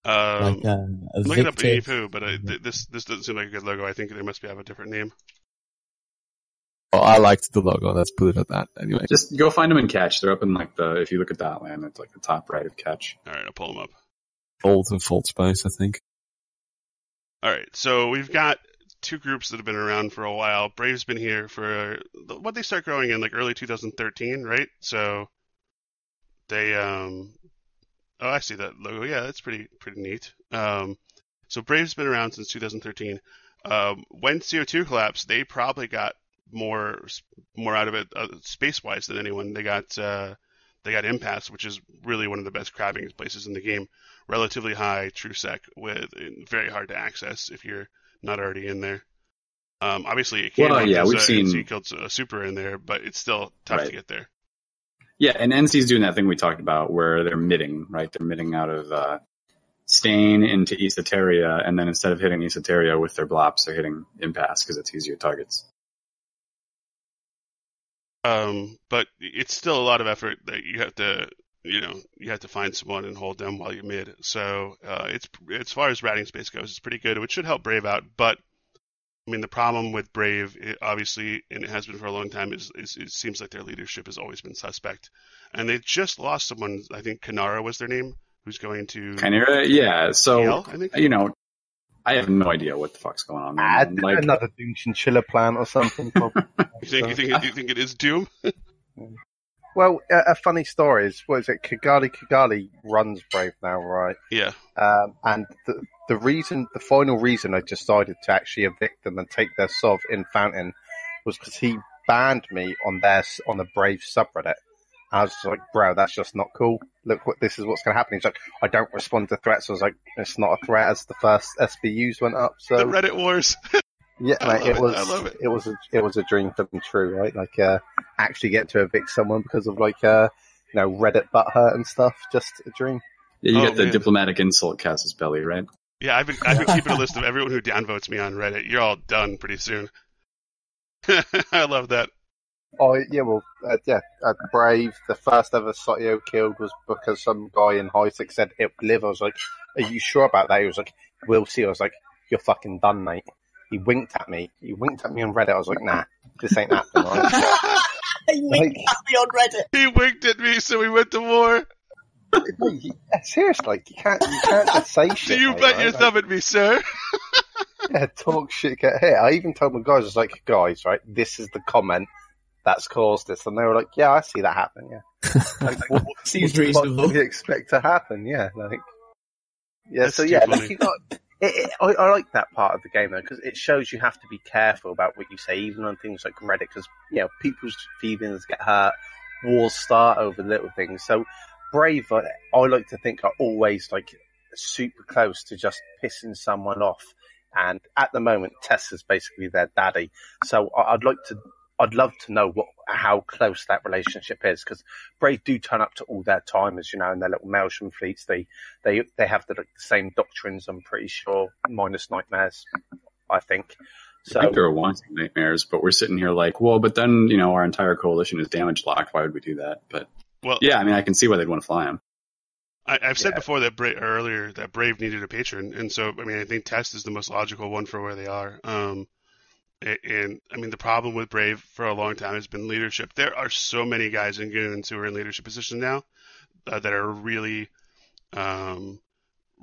Looking up EPU, but this doesn't seem like a good logo. I think they must have a different name. Oh, I liked the logo. Let's put it at that. Anyway, just go find them in Catch. They're up in if you look at that land, it's like the top right of Catch. All right, I'll pull them up. Old and Fault Space, I think. All right, so we've got two groups that have been around for a while. Brave's been here for what they start growing in early 2013, right? So they oh, I see that logo. Yeah, that's pretty neat. So Brave's been around since 2013. When CO2 collapsed, they probably got more out of it space-wise than anyone. They got Impasse, which is really one of the best crabbing places in the game. Relatively high TruSec with very hard to access if you're not already in there. Obviously, it can. Well, yeah, we've seen NC Super in there, but it's still tough to get there. Yeah, and NC's doing that thing we talked about where they're midding, right? They're midding out of Stain into Esoteria, and then instead of hitting Esoteria with their blops, they're hitting Impasse because it's easier targets. But it's still a lot of effort that you have to find someone and hold them while you mid. So, it's, as far as ratting space goes, it's pretty good, which should help Brave out. But I mean, the problem with Brave, obviously, and it has been for a long time, is it seems like their leadership has always been suspect, and they just lost someone. I think Kanara was their name, who's going to Kanara. Yeah. So, I have no idea what the fuck's going on. Another Doom Chinchilla plant or something. Probably. You think it is Doom? Well, a funny story is, what is it? Kigali runs Brave now, right? Yeah. And the final reason I decided to actually evict them and take their sov in Fountain was because he banned me on the Brave subreddit. I was like, bro, that's just not cool. Look, this is what's going to happen. He's like, I don't respond to threats. I was like, it's not a threat as the first SBUs went up. So the Reddit wars. Yeah, mate, it was a dream come true, right? Like, actually get to evict someone because of Reddit butthurt and stuff. Just a dream. Yeah, you get the diplomatic insult Cass's belly, right? Yeah, I've been keeping a list of everyone who downvotes me on Reddit. You're all done pretty soon. I love that. Oh, yeah, well, Brave, the first ever Sotio killed was because some guy in Highsec said it would live. I was like, are you sure about that? He was like, we'll see. I was like, you're fucking done, mate. He winked at me. He winked at me on Reddit. I was like, nah, this ain't happening. Right? He winked at me on Reddit. He winked at me, so we went to war. Seriously, you can't just say shit. Do you bet your thumb at me, sir? Yeah, talk shit, get hit. I even told my guys, I was like, guys, right, this is the comment that's caused this, and they were like, "Yeah, I see that happen." Yeah, what seems reasonable. What do you expect to happen? Yeah, I like that part of the game though, because it shows you have to be careful about what you say, even on things like Reddit, because people's feelings get hurt, wars start over little things. So Brave, I like to think, are always super close to just pissing someone off, and at the moment, Tessa's basically their daddy. So I'd love to know how close that relationship is, because Brave do turn up to all their timers, in their little Maelstrom fleets. They have the same doctrines, I'm pretty sure, minus Nightmares, I think. So, I think they're wanting Nightmares, but we're sitting here but then, our entire coalition is damage locked. Why would we do that? But, I can see why they'd want to fly them. I've said before that Brave needed a patron, and so, I think Test is the most logical one for where they are. And the problem with Brave for a long time has been leadership. There are so many guys in Goons who are in leadership position now that are really,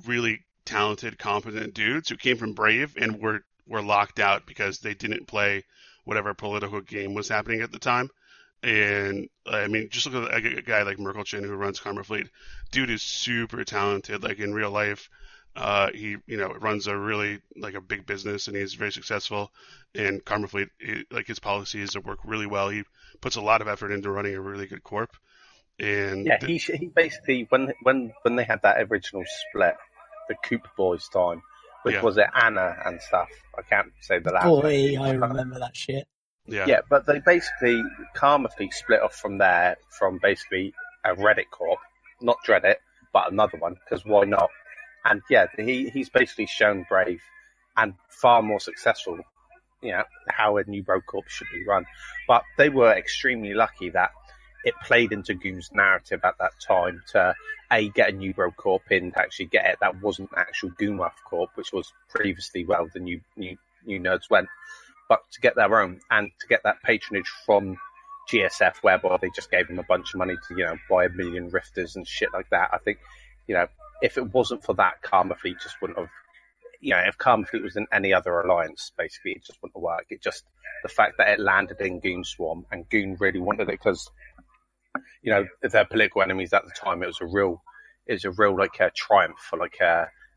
really talented, competent dudes who came from Brave and were locked out because they didn't play whatever political game was happening at the time. And just look at a guy like Merkelchen who runs Karma Fleet. Dude is super talented, in real life. He, you know, runs a really like a big business, and he's very successful. And Karma Fleet, like his policies work really well. He puts a lot of effort into running a really good corp. And yeah, he basically when they had that original split, the Coop Boys time, which was it Anna and stuff. I can't say the last. Boy, I remember that shit. Yeah, but they basically Karma Fleet split off from there, from basically a Reddit corp, not Dreadit, but another one, because why not? And yeah, he's basically shown brave and far more successful, you know, how a New Road Corp should be run. But they were extremely lucky that it played into Goom's narrative at that time to get a New Road Corp in to actually get it that wasn't actual Goomworth Corp, which was previously well the new nerds went, but to get their own and to get that patronage from GSF, whereby they just gave them a bunch of money to, you know, buy 1 million rifters and shit like that. I think, you know, if it wasn't for that, Karma Fleet just wouldn't have, you know, if Karma Fleet was in any other alliance, basically, it just wouldn't work. It just, the fact that it landed in Goon Swarm, and Goon really wanted it because, you know, their political enemies at the time, it was a real, like, a triumph for, like,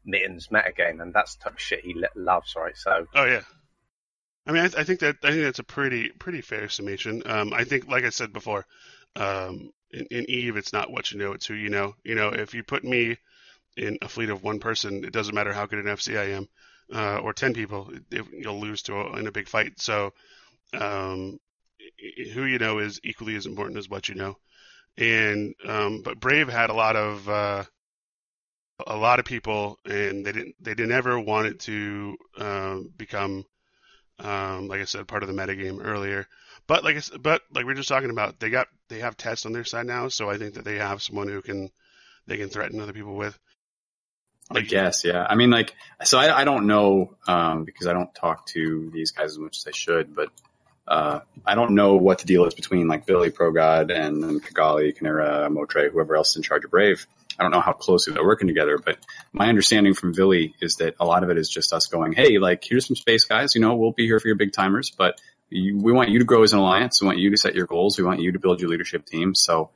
Mitten's metagame, and that's the type of shit he loves, right? So. Oh, yeah. I mean, I think that's a pretty fair summation. I think, like I said before, in Eve, it's not what you know, it's who you know. You know, if you put me in a fleet of one person, it doesn't matter how good an FC I am, or 10 people, you'll lose in a big fight. So who you know is equally as important as what you know. And but Brave had a lot of people, and they didn't ever want it to become, like I said, part of the metagame earlier. But like we were just talking about, they have tests on their side now, so I think that they have someone who they can threaten other people with. I guess, yeah. I mean, like, so I don't know, because I don't talk to these guys as much as I should, but I don't know what the deal is between, like, Billy, ProGod, and Kigali, Kinera, Motre, whoever else is in charge of Brave. I don't know how closely they're working together, but my understanding from Billy is that a lot of it is just us going, hey, like, here's some space, guys. You know, we'll be here for your big timers, but we want you to grow as an alliance. We want you to set your goals. We want you to build your leadership team. So,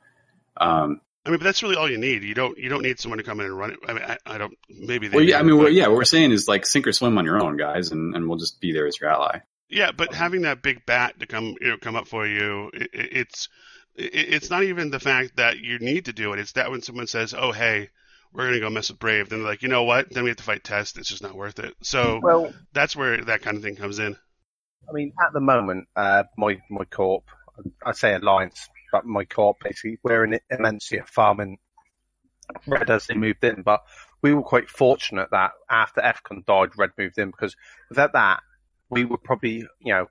I mean, but that's really all you need. You don't need someone to come in and run it. I mean, I don't. Maybe they. Well, yeah. I mean, what we're saying is like sink or swim on your own, guys, and we'll just be there as your ally. Yeah, but having that big bat to come up for you, it's not even the fact that you need to do it. It's that when someone says, "Oh, hey, we're gonna go mess with Brave," then they're like, "You know what? Then we have to fight Test. It's just not worth it." So that's where that kind of thing comes in. I mean, at the moment, my corp, I say alliance. But my corp, basically, we're in Immensia farming Red as they moved in. But we were quite fortunate that after FCON died, Red moved in, because without that, we were probably, you know,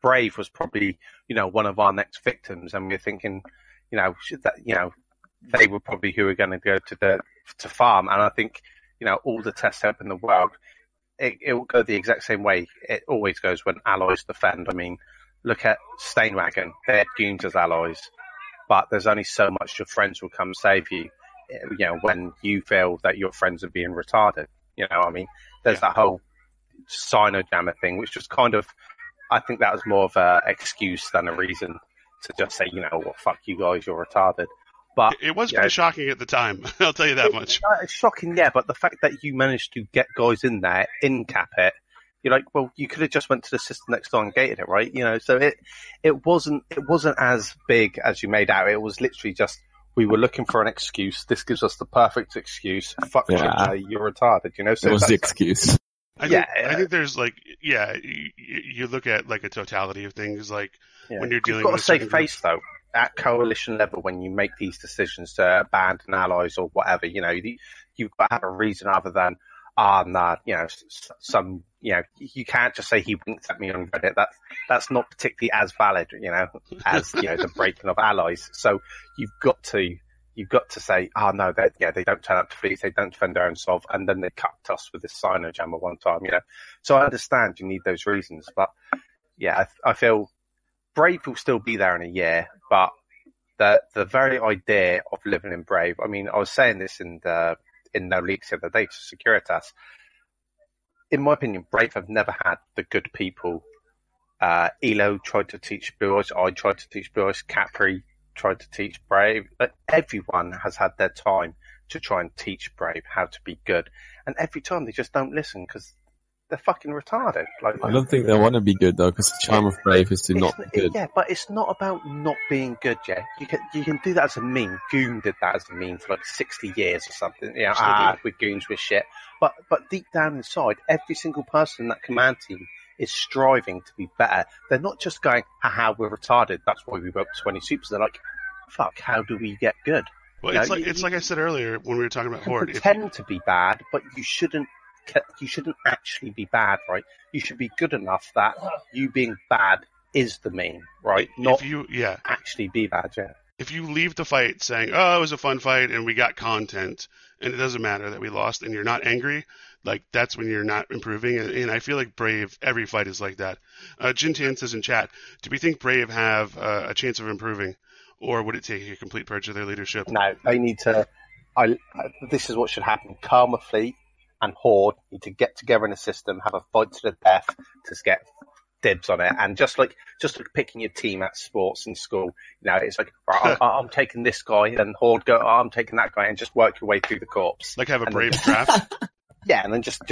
Brave was probably, you know, one of our next victims. And we were thinking, you know, that, you know, they were probably who were going to go to farm. And I think, you know, all the tests up in the world, it will go the exact same way it always goes when allies defend. I mean, look at Stainwagon. They had goons as allies, but there's only so much your friends will come save you, you know, when you feel that your friends are being retarded. You know what I mean? There's that whole Cyanojammer thing, which was kind of, I think that was more of an excuse than a reason to just say, you know, well, fuck you guys, you're retarded. But it was pretty shocking at the time, I'll tell you that much. It's shocking, yeah, but the fact that you managed to get guys in there, in Capit, you're like, well, you could have just went to the system next door and gated it, right? You know, so it wasn't as big as you made out. It was literally just, we were looking for an excuse. This gives us the perfect excuse. Fuck you're retarded, you know? So it was the excuse. I think there's like, you look at like a totality of things, like when you're dealing with... You've got to save face, though, at coalition level when you make these decisions to abandon allies or whatever, you know, you've got to have a reason other than, you know, some... You know, you can't just say he winked at me on Reddit. That's not particularly as valid, you know, as, you know, the breaking of allies. So you've got to say, no, they don't turn up to fleets, they don't defend their own solve, and then they cucked us with this Cyanojammer one time, you know. So I understand you need those reasons, but yeah, I feel Brave will still be there in a year, but the very idea of living in Brave. I mean, I was saying this in No Leaks the other day to Securitas. In my opinion, Brave have never had the good people. Elo tried to teach Blue Eyes. I tried to teach Blue Eyes. Capri tried to teach Brave. But everyone has had their time to try and teach Brave how to be good. and every time they just don't listen because they're fucking retarded. Like, I don't think they want to be good though, because the charm of Brave is to not be good. Yeah, but it's not about not being good, yeah. You can do that as a meme. Goon did that as a meme for like 60 years or something. Yeah, with Goons with shit. But deep down inside, every single person in that command team is striving to be better. They're not just going, haha, we're retarded, that's why we broke 20 supers. They're like, fuck, how do we get good? Well, it's like I said earlier when we were talking about Horde. Pretend to be bad, but you shouldn't actually be bad, right? You should be good enough that you being bad is the main, right? Not actually be bad, yeah. If you leave the fight saying, oh, it was a fun fight and we got content and it doesn't matter that we lost and you're not angry, like that's when you're not improving. And I feel like Brave, every fight is like that. Jin Tan says in chat, do we think Brave have a chance of improving, or would it take a complete purge of their leadership? No, they need to... this is what should happen. Karma Fleet and Horde need to get together in a system, have a fight to the death to get dibs on it. And just like picking your team at sports in school, you know, it's like, right, I'm taking this guy, and Horde go, oh, I'm taking that guy, and just work your way through the corpse. Like have a Brave draft? Yeah, and then just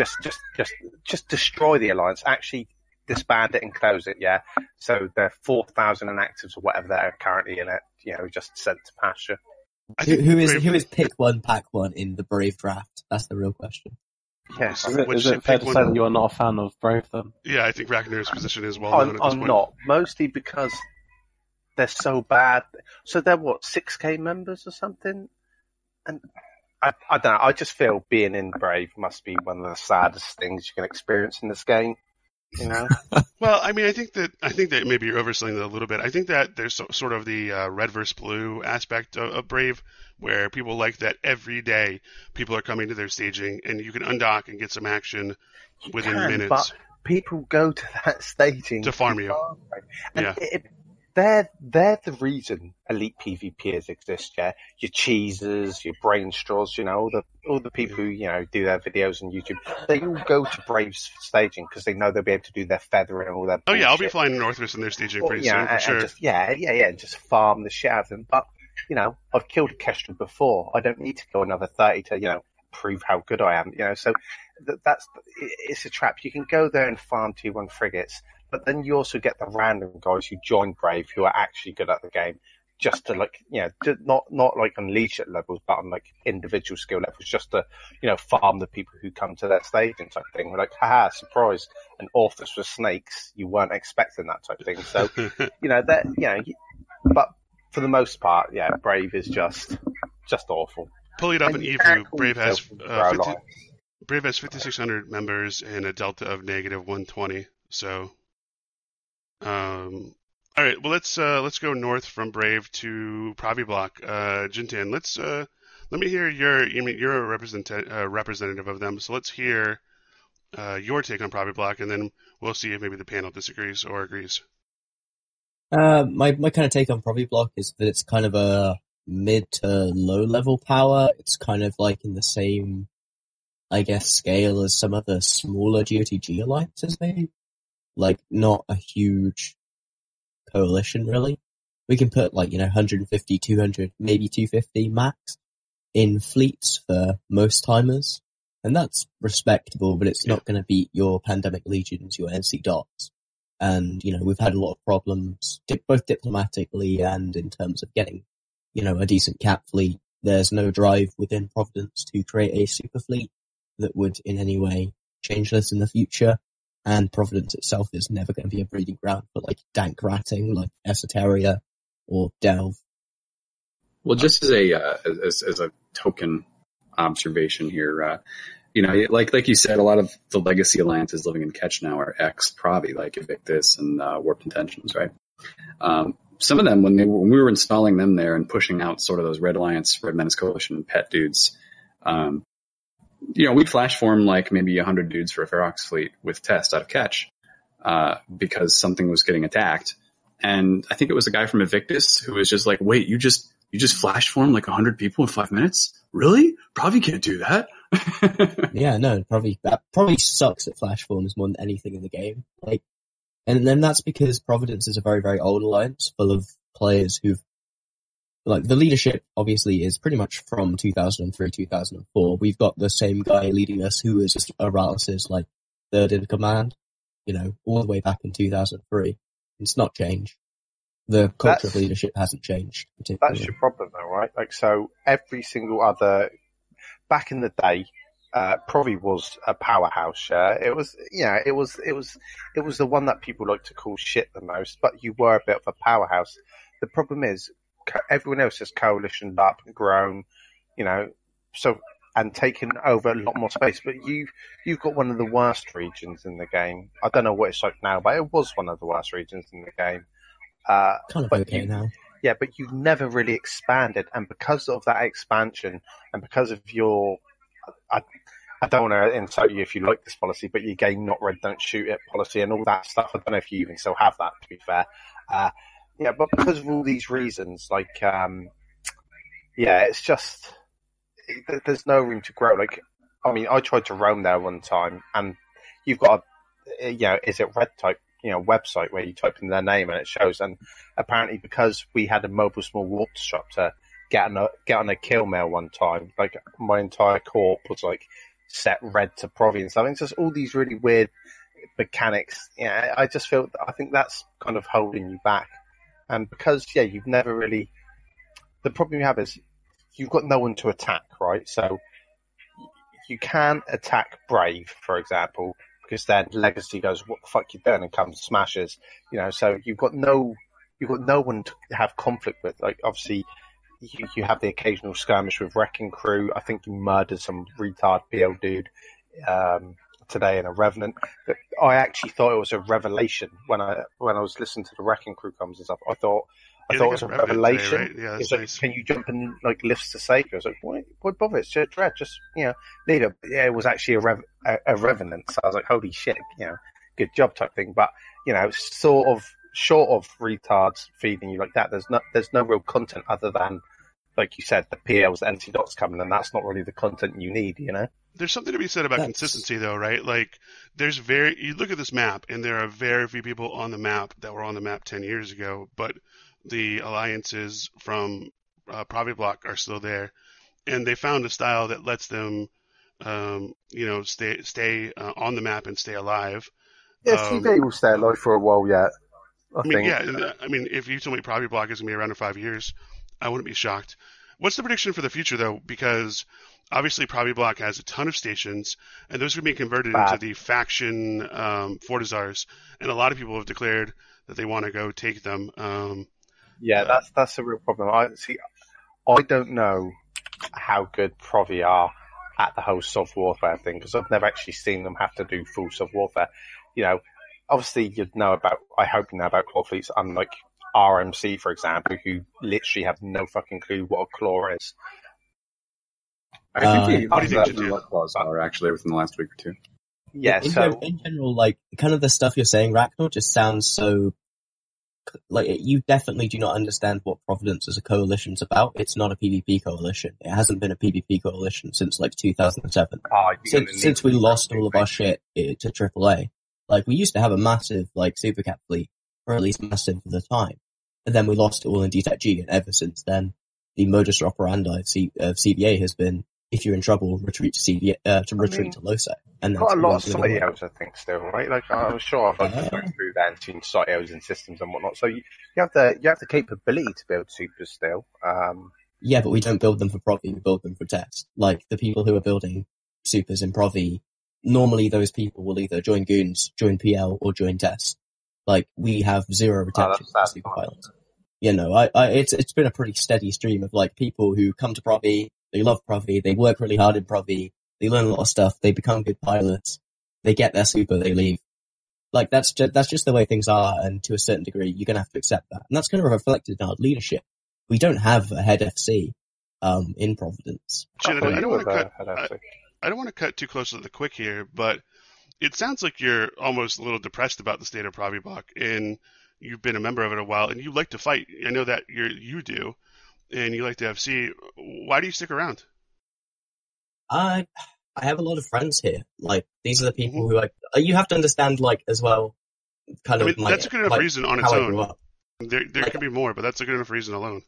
destroy the alliance. Actually disband it and close it, yeah? So the 4,000 inactives or whatever that are currently in it, you know, just sent to pasture. Who is pick one, pack one in the Brave draft? That's the real question. Yes. Is it fair to say that you're not a fan of Brave then? Yeah, I think Ragnar's position is well known at this point. I'm not. Mostly because they're so bad. So they're, what, 6K members or something? And I don't know. I just feel being in Brave must be one of the saddest things you can experience in this game. You know? Well, I mean, I think that maybe you're overselling it a little bit. I think that there's sort of the red versus blue aspect of Brave, where people like that every day people are coming to their staging, and you can undock and get some action within minutes. But people go to that staging to farm you. And yeah. They're the reason elite PvPers exist, yeah? Your Cheesers, your Brainstraws, you know, all the people who, you know, do their videos on YouTube, they all go to Brave's staging because they know they'll be able to do their feather and all that. Oh, yeah, I'll be flying Northrus in their staging pretty soon, for sure. And just farm the shit out of them. But, you know, I've killed a Kestrel before. I don't need to kill another 30 to, you know, prove how good I am, you know? So it's a trap. You can go there and farm 2-1 frigates. But then you also get the random guys who join Brave who are actually good at the game, just to, like, you know, not like on leadership levels, but on like individual skill levels, just to, you know, farm the people who come to that stage and type thing. We're like, haha, surprise! And authors were snakes. You weren't expecting that type of thing. So, you know, that, you know, but for the most part, yeah, Brave is just awful. Pull it up and Evu. Brave has 5,600 members and a delta of -120. So. All right, well, let's go north from Brave to Proviblock. Jin Tan, let me hear you're a representative of them, so let's hear your take on Proviblock, and then we'll see if maybe the panel disagrees or agrees. My kind of take on Proviblock is that it's kind of a mid to low level power. It's kind of like in the same, I guess, scale as some of the smaller GOTG alliances, maybe. Like, not a huge coalition, really. We can put, like, you know, 150, 200, maybe 250 max in fleets for most timers. And that's respectable, but it's not going to beat your Pandemic Legions, your MC Dots. And, you know, we've had a lot of problems, both diplomatically and in terms of getting, you know, a decent cap fleet. There's no drive within Providence to create a super fleet that would in any way change this in the future. And Providence itself is never going to be a breeding ground for, like, dank ratting, like Esoteria or Delve. Well, just as a token observation here, you know, like you said, a lot of the legacy alliances living in Ketch now are ex-Provi, like Evictus and Warped Intentions, right? Some of them, when we were installing them there and pushing out sort of those Red Alliance, Red Menace Coalition pet dudes, you know, we'd flash form like maybe 100 dudes for a Ferox fleet with Test out of Ketch because something was getting attacked. And I think it was a guy from Evictus who was just like, wait, you just flash form like 100 people in 5 minutes? Really? Probably can't do that. Yeah, no, probably sucks at flash forms more than anything in the game. Like, and then that's because Providence is a very, very old alliance full of players who've like the leadership obviously is pretty much from 2003, 2004. We've got the same guy leading us who was Aratus's like third in command, you know, all the way back in 2003. It's not changed. The culture of leadership hasn't changed. That's your problem though, right? Like, so every single other, back in the day, probably was a powerhouse. Yeah? It was the one that people like to call shit the most, but you were a bit of a powerhouse. The problem is everyone else has coalitioned up and grown, you know, so, and taken over a lot more space, but you've got one of the worst regions in the game. I don't know what it's like now, but it was one of the worst regions in the game. Kind of okay now. Yeah, but you've never really expanded, and because of that expansion, and because of your, I don't want to insult you if you like this policy, but your game not red, don't shoot it policy and all that stuff. I don't know if you even still have that, to be fair. Yeah, but because of all these reasons, like, it's just, there's no room to grow. Like, I mean, I tried to roam there one time, and you've got a, you know, is it red type, you know, website where you type in their name and it shows. And apparently because we had a mobile small water shop to get on a kill mail one time, like my entire corp was like set red to Provi and stuff. It's just all these really weird mechanics. Yeah, I think that's kind of holding you back. And because, yeah, you've never really, the problem you have is you've got no one to attack, right? So you can attack Brave, for example, because then Legacy goes, what the fuck you doing? And comes smashes, you know, so you've got no one to have conflict with. Like, obviously, you have the occasional skirmish with Wrecking Crew. I think you murdered some retard PL dude today in a Revenant. I actually thought it was a revelation when I was listening to the Wrecking Crew comes and stuff. I thought it was a revelation. Right? Yeah, it's like, nice. Can you jump in like lifts to safety? I was like, what bother? It's just dread. Just, you know, lead up. Yeah, it was actually a Revenant. So I was like, holy shit, you know, good job type thing. But, you know, sort of short of retards feeding you like that, there's no real content other than, like you said, the PLs, the NC dots coming, and that's not really the content you need, you know? There's something to be said about consistency, though, right? Like, you look at this map, and there are very few people on the map that were on the map 10 years ago, but the alliances from Provi Block are still there, and they found a style that lets them, you know, stay on the map and stay alive. Yeah, they will stay alive for a while yet. I mean, if you told me Provi Block is going to be around in 5 years, I wouldn't be shocked. What's the prediction for the future, though? Because obviously Provi Block has a ton of stations, and those are going to be converted into the faction Fortizars, and a lot of people have declared that they want to go take them. That's a real problem. I don't know how good Provi are at the whole soft warfare thing, because I've never actually seen them have to do full soft warfare. You know, obviously I hope you know about claw fleets, unlike RMC, for example, who literally have no fucking clue what a claw is. I think claws are actually within the last week or two. Yeah, in general, like, kind of the stuff you're saying, Ragnor, just sounds so, like, you definitely do not understand what Providence as a coalition's about. It's not a PvP coalition. It hasn't been a PvP coalition since, like, 2007. Since we lost all of our shit to AAA. Like, we used to have a massive, like, Supercap fleet, or at least massive for the time. And then we lost it all in DTACG, and ever since then, the modus operandi of CBA has been, if you're in trouble, retreat to CBA, to LoSAC. And that's got a lot of site-elves, I think, still, right? Like, I'm sure I've gone through that and seen site-elves and systems and whatnot. So you have the capability to build supers still. Yeah, but we don't build them for Provi, we build them for test. Like, the people who are building supers in Provi, normally those people will either join Goons, join PL, or join test. Like, we have zero retention for super pilots. You know, it's been a pretty steady stream of, like, people who come to Provi, they love Provi, they work really hard in Provi, they learn a lot of stuff, they become good pilots, they get their super, they leave. Like, that's just the way things are, and to a certain degree, you're going to have to accept that. And that's kind of reflected in our leadership. We don't have a head FC in Providence. Generally, I don't want to cut too close to the quick here, but it sounds like you're almost a little depressed about the state of Provi Block, and you've been a member of it a while, and you like to fight. I know that you do, and you like to FC. Why do you stick around? I have a lot of friends here. Like, these are the people who you have to understand, like, as well, kind of. I mean, that's a good enough reason on its own. There could be more, but that's a good enough reason alone.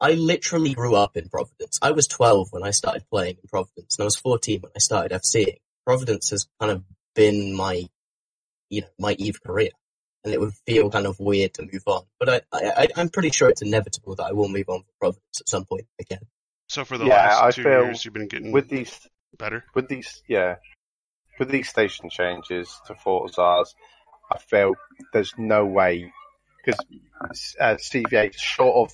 I literally grew up in Providence. I was 12 when I started playing in Providence, and I was 14 when I started FCing. Providence has kind of been my, my EVE career, and it would feel kind of weird to move on. But I'm pretty sure it's inevitable that I will move on from Providence at some point again. So for the last 2 years, you've been getting better? With these station changes to Fortizars, I feel there's no way, because CVH is short of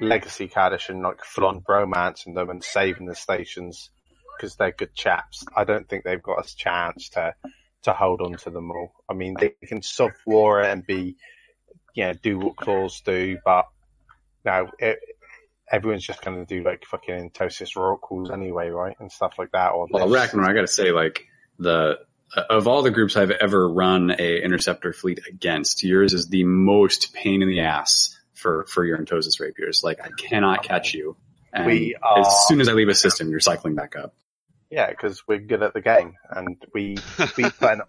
legacy Kaddish, like full on bromancing them and saving the stations because they're good chaps. I don't think they've got a chance to hold on to them all. I mean, they can soft war it and be, do what claws do, but no, everyone's just going to do like fucking Tosis Rorquals anyway, right? And stuff like that. Or well, Ragnar, I got to say, like, of all the groups I've ever run a interceptor fleet against, yours is the most pain in the ass for your Entosis Rapiers. Like, I cannot catch you. And as soon as I leave a system, you're cycling back up. Yeah, because we're good at the game, and we put an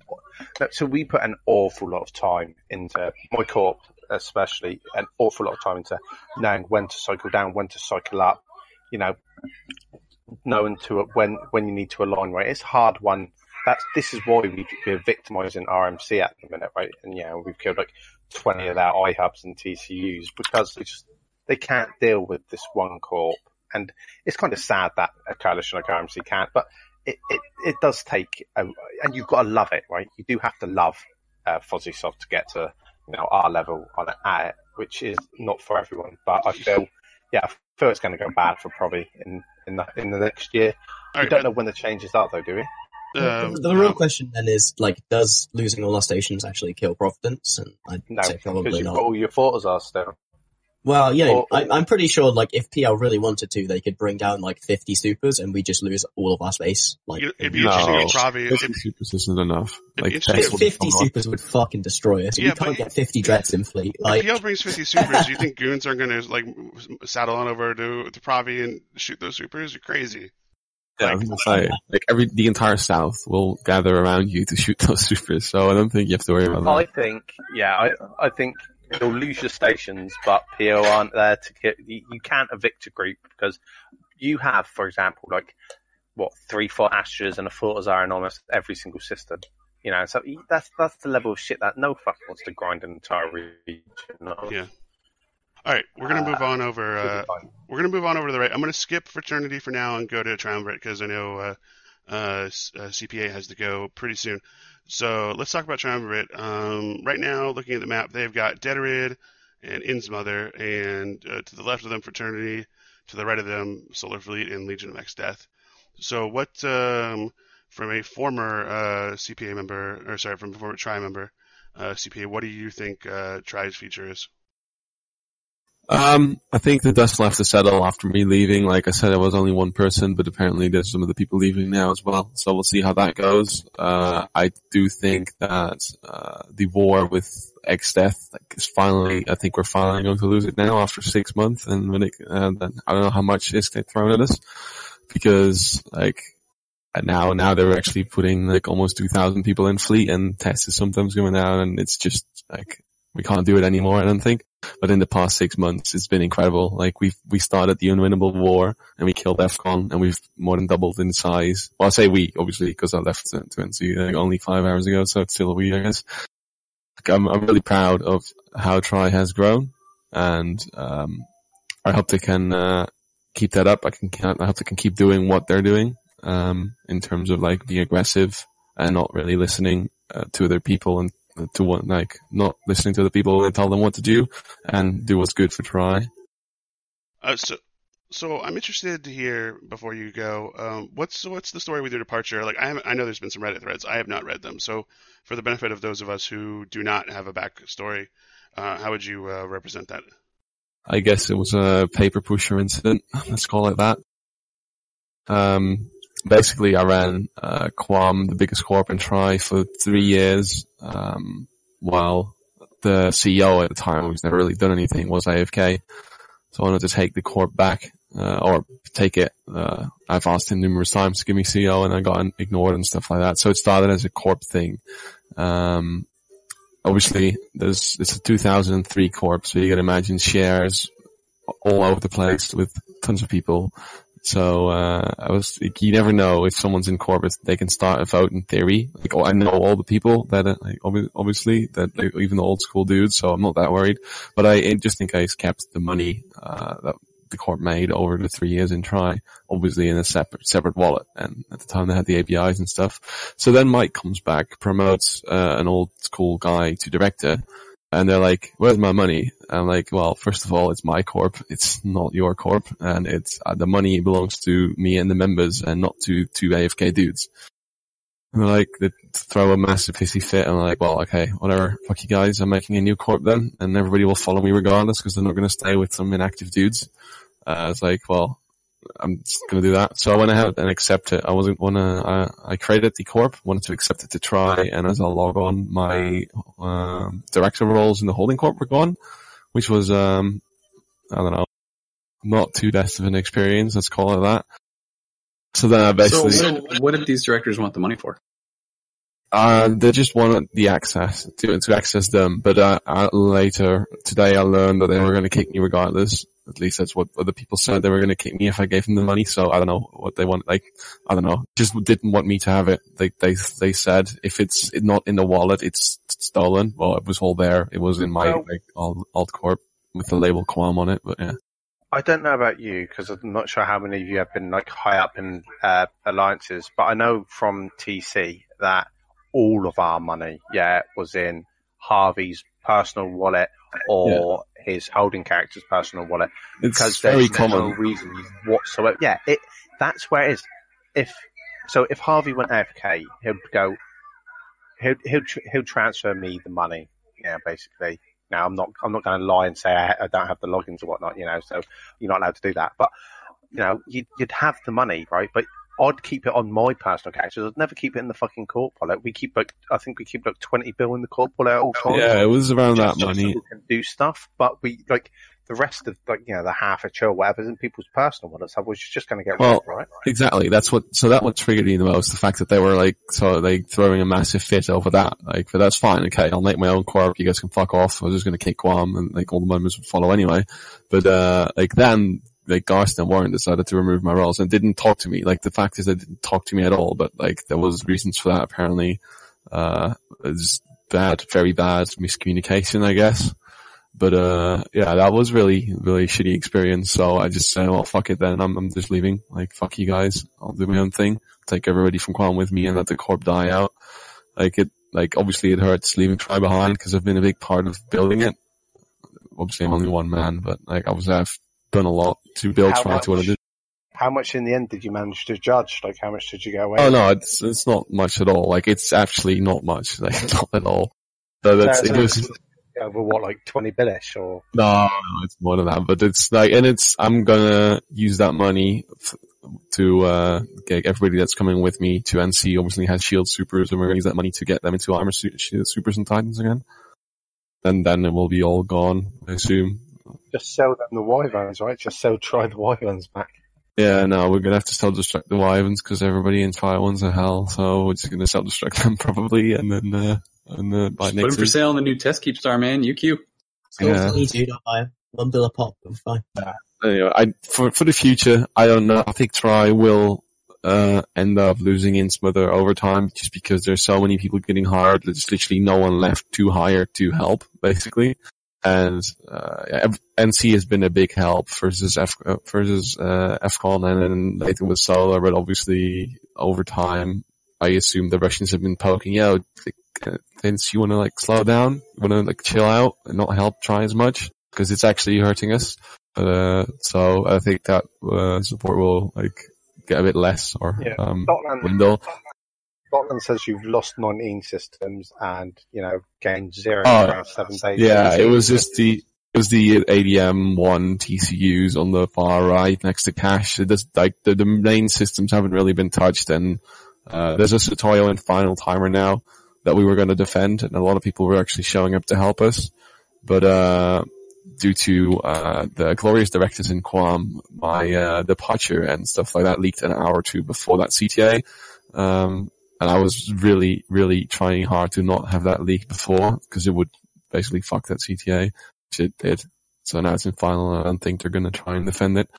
awful lot of time into my corp, especially an awful lot of time into knowing when to cycle down, when to cycle up. Knowing when you need to align. Right, it's a hard one. This is why we're victimizing RMC at the minute, right? And we've killed like 20 of their iHubs and TCUs because they can't deal with this one corp. And it's kind of sad that a coalition like RMC can't, but it does take, and you've got to love it, right? You do have to love FuzzySoft to get to our level at it, which is not for everyone. But I feel it's going to go bad for probably in the next year. We don't know when the changes are, though, do we? The real question then is, does losing all our stations actually kill Providence? And I'd say probably not. Because you've got all your Fortizars still. Well, I'm pretty sure, if PL really wanted to, they could bring down, 50 supers, and we just lose all of our space. It'd be interesting if Ravi... 50 supers isn't enough. 50 supers would fucking destroy us. We can't get 50 dreads in fleet. If PL brings 50 supers, you think goons aren't going to, saddle on over to Pravi and shoot those supers? You're crazy. Yeah, I was going to say, the entire South will gather around you to shoot those supers, so I don't think you have to worry about that. I think... You'll lose your stations, but PO aren't there to get... You can't evict a group because you have, for example, 3-4 Astras and a Fortizar in almost every single system. So that's the level of shit that no fuck wants to grind an entire region. Yeah. All right, we're gonna move on over. We're gonna move on over to the right. I'm gonna skip Fraternity for now and go to Triumvirate because I know CPA has to go pretty soon. So let's talk about Triumvirate. Right now, looking at the map, they've got Deterid and Innsmother, and to the left of them, Fraternity, to the right of them, Solar Fleet and Legion of X-Death. So what, from a former CPA member, or sorry, from a former Tri member, CPA, what do you think Tri's future is? I think the dust left to settle after me leaving. Like I said, I was only one person, but apparently there's some of the people leaving now as well. So we'll see how that goes. I do think that the war with X-Death is finally. I think we're finally going to lose it now after 6 months, and when then I don't know how much is thrown at us because now they're actually putting almost 2,000 people in fleet, and tests is sometimes going down, and it's just we can't do it anymore. I don't think. But in the past 6 months, it's been incredible. We started the unwinnable war and we killed EFCON and we've more than doubled in size. Well, I say we, obviously, because I left Twenty only 5 hours ago, so it's still a we, I guess. I'm really proud of how Tri has grown, and I hope they can keep that up. I hope they can keep doing what they're doing in terms of being aggressive and not really listening to other people and. To what, not listening to the people and tell them what to do, and do what's good for Tri. So I'm interested to hear before you go. What's the story with your departure? I know there's been some Reddit threads. I have not read them. So for the benefit of those of us who do not have a backstory, how would you represent that? I guess it was a paper pusher incident. Let's call it that. Basically, I ran Quam, the biggest corp in Tri, for 3 years, while the CEO at the time, who's never really done anything, was AFK. So I wanted to take the corp back, or take it. I've asked him numerous times to give me CEO, and I got ignored and stuff like that. So it started as a corp thing. Obviously, it's a 2003 corp, so you can imagine shares all over the place with tons of people. So, I was, like, you never know if someone's in Corbett, they can start a vote in theory. Like, I know all the people that, obviously, that, like, even the old school dudes, so I'm not that worried. But I just in case kept the money, that the Corp made over the 3 years in try, obviously in a separate wallet. And at the time they had the APIs and stuff. So then Mike comes back, promotes, an old school guy to director. And they're like, where's my money? I'm like, well, first of all, it's my Corp. It's not your Corp. And it's the money belongs to me and the members and not to two AFK dudes. And they're like, they throw a massive hissy fit. And I'm like, well, okay, whatever. Fuck you guys. I'm making a new Corp then. And everybody will follow me regardless because they're not going to stay with some inactive dudes. It's like, well, I'm just going to do that. So I went ahead and accept it. I wasn't want to, I created the Corp, wanted to accept it to try. And as I log on, my, director roles in the holding Corp were gone, which was, I don't know, not too best of an experience. Let's call it that. So then I basically. So what did these directors want the money for? They just wanted the access to access them. But, later today I learned that they were going to kick me regardless. At least that's what other people said. They were going to kick me if I gave them the money. So I don't know what they want. Like, I don't know. Just didn't want me to have it. They said if it's not in the wallet, it's stolen. Well, it was all there. It was in my alt corp with the label Qualm on it. But yeah. I don't know about you because I'm not sure how many of you have been like high up in alliances, but I know from TC that all of our money, was in Harvey's personal wallet or his holding character's personal wallet. It's because very common. No reason whatsoever. Yeah, that's where it is. If Harvey went AFK, he'd go. He'll transfer me the money. Yeah, basically. Now I'm not going to lie and say I don't have the logins or whatnot. You know, so you're not allowed to do that. But you know, you'd have the money, right? But I'd keep it on my personal characters. I'd never keep it in the fucking corp wallet. We keep like 20 bill in the corp wallet at all times. Yeah, it was around that money. So we can do stuff, but we like the rest of the half a chill whatever's in people's personal wallets, which is just going to get right. Exactly. That's what. So that what triggered me the most. The fact that they were like, so they throwing a massive fit over that. Like, but that's fine. Okay, I'll make my own corp. You guys can fuck off. I was just going to kick Guam, and like all the members would follow anyway. But then. Like Garson and Warren decided to remove my roles and didn't talk to me. Like the fact is they didn't talk to me at all, but like there was reasons for that apparently. It's bad, very bad miscommunication, I guess. But, that was really, really shitty experience. So I just said, well, fuck it then. I'm just leaving. Like, fuck you guys. I'll do my own thing. Take everybody from Qualm with me and let the corp die out. Like obviously it hurts leaving Try behind because I've been a big part of building it. Obviously I'm only one man, but like I've done a lot to build Try to what I did. How much in the end did you manage to judge? Like, how much did you go away? Oh no, it's not much at all. Like, it's actually not much. Like, not at all. So that's it was over what, like 20 billish or? No, it's more than that. But it's like, and it's I'm gonna use that money to get everybody that's coming with me to NC. Obviously, has shield supers, and we're gonna use that money to get them into armor supers and titans again. And then it will be all gone, I assume. Just sell them the Wyverns, right? Just try the Wyverns back. Yeah, no, we're going to have to self-destruct the Wyverns because everybody in Fire Ones are hell, so we're just going to self-destruct them probably, and then buy next. Put them for sale on the new Test Keep Star, man. UQ. Yeah. One bill a pop, I'm fine. Anyway, for the future, I don't know. I think Try will end up losing in Smother over time just because there's so many people getting hired. There's literally no one left to hire to help, basically. And NC has been a big help versus FCON and later with Solar, but obviously over time, I assume the Russians have been poking. Yeah, NC, you want to like slow down, you want to like chill out, and not help Try as much because it's actually hurting us. But so I think that support will like get a bit less or dwindle. Scotland says you've lost 19 systems and, gained 0 in the last 7 days. Yeah, it was the ADM 1 TCUs on the far right next to cash. It does, like, the main systems haven't really been touched and, there's a Sotoyo and Final Timer now that we were going to defend and a lot of people were actually showing up to help us. But, due to, the glorious directors in Qualm, my, departure and stuff like that leaked an hour or two before that CTA. And I was really, really trying hard to not have that leak before because it would basically fuck that CTA, which it did. so now it's in final, and I don't think they're going to try and defend it.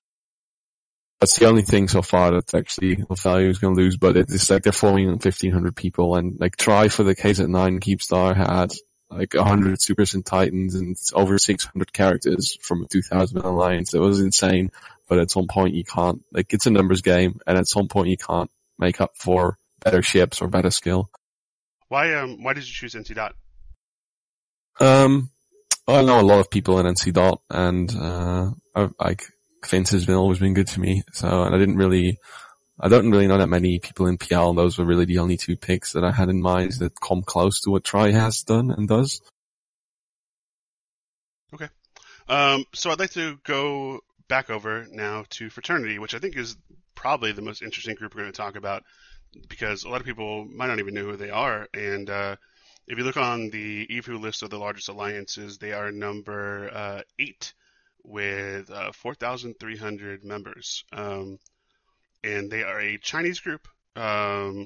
That's the only thing so far that's actually Value is going to lose, but it's like they're falling on 1,500 people, and like Try for the case at 9 Keepstar had like 100 Supers and Titans and over 600 characters from a 2,000 alliance. It was insane, but at some point you can't, like, it's a numbers game, and at some point you can't make up for better ships or better skill. Why did you choose NC.? I know a lot of people in NC., and Vince has always been good to me, so, and I don't really know that many people in PL, and those were really the only two picks that I had in mind that come close to what Try has done and does. Okay. So I'd like to go back over now to Fraternity, which I think is probably the most interesting group we're going to talk about, because a lot of people might not even know who they are, and, if you look on the EFU list of the largest alliances, they are number 8 with 4,300 members, and they are a Chinese group. Now,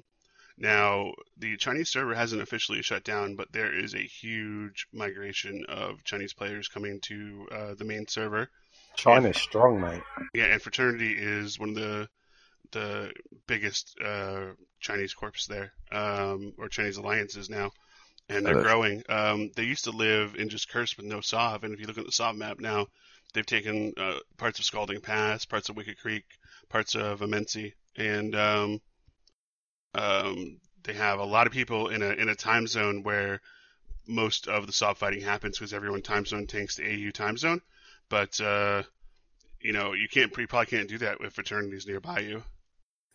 the Chinese server hasn't officially shut down, but there is a huge migration of Chinese players coming to the main server. China's strong, mate. Yeah, and Fraternity is one of the biggest Chinese corps there, or Chinese alliances now. And they're growing. They used to live in just Curse with no Sov, and if you look at the Sov map now, they've taken parts of Scalding Pass, parts of Wicked Creek, parts of Amensi, and they have a lot of people in a time zone where most of the Sov fighting happens, because everyone time zone tanks to AU time zone. But you probably can't do that with fraternities nearby you.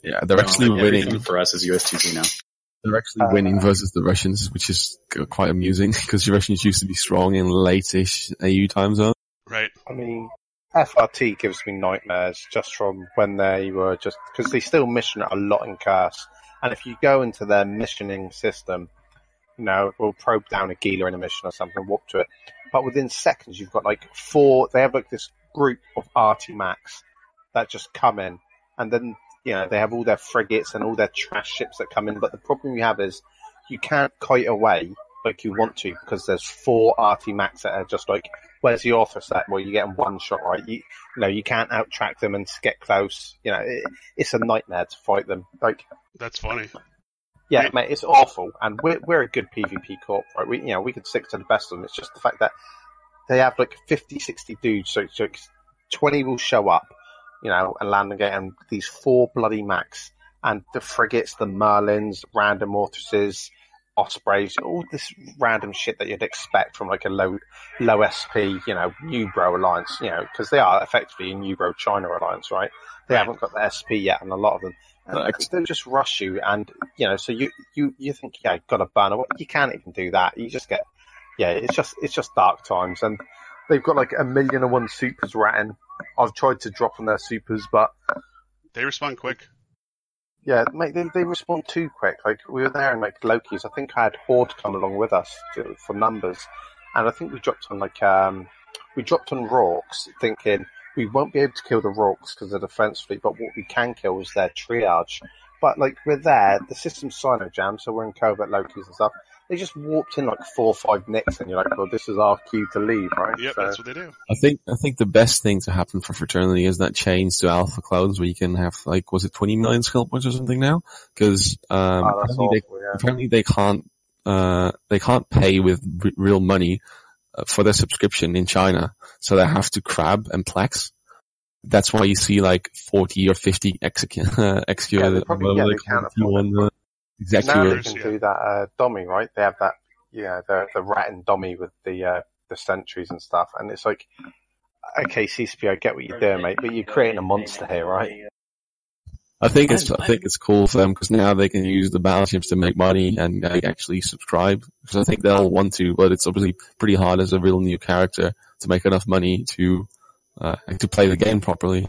Yeah, they're actually winning for us as USTG now. They're actually winning versus the Russians, which is quite amusing, because the Russians used to be strong in late-ish AU time zone. Right. I mean, FRT gives me nightmares just from when they were just... Because they still mission a lot in Curse. And if you go into their missioning system, you know, we'll probe down a Gila in a mission or something, walk to it. But within seconds, you've got like 4... They have like this group of Artimax that just come in. And then... You know, they have all their frigates and all their trash ships that come in, but the problem you have is you can't kite away like you want to, because there's 4 Artimax that are just like, where's the author set? Well, you get in one shot, right? You can't out-track them and get close. You know, it's a nightmare to fight them. Like, that's funny. Yeah, mate, it's awful. And we're a good PvP corp, right? We could stick to the best of them. It's just the fact that they have like 50, 60 dudes, so 20 will show up. You know, and landing gate, and these 4 bloody max, and the frigates, the Merlins, random mortises, Ospreys, all this random shit that you'd expect from like a low SP, you know, New Bro alliance, you know, because they are effectively a New Bro China alliance, right? They haven't got the SP yet, and a lot of them, they'll just rush you, and you know, so you think, yeah, you've got to burn away. You can't even do that. You just get, yeah, it's just dark times, and they've got like 1,000,001 supers ratting. I've tried to drop on their supers, but... They respond quick. Yeah, mate, they respond too quick. Like, we were there in, like, Loki's. I think I had Horde come along with us for numbers. And I think we dropped on, like, we dropped on Rorks, thinking we won't be able to kill the Rorks because they're defense fleet, but what we can kill is their triage. But, like, we're there. The system's sino-jammed, so we're in covert Loki's and stuff. They just warped in like 4 or 5 nicks, and you're like, well, this is our cue to leave, right? Yep, so, that's what they do. I think the best thing to happen for Fraternity is that change to Alpha Clones, where you can have, like, was it 20 million skill points or something now? Because apparently they can't pay with real money for their subscription in China, so they have to crab and plex. That's why you see like 40 or 50 executed. Exactly. Now they can do that dummy, right? They have that, the rat and dummy with the sentries and stuff. And it's like, okay, CCP, I get what you're doing, mate, but you're creating a monster here, right? I think it's cool for them, because now they can use the battleships to make money and actually subscribe. Because I think they'll want to, but it's obviously pretty hard as a real new character to make enough money to play the game properly.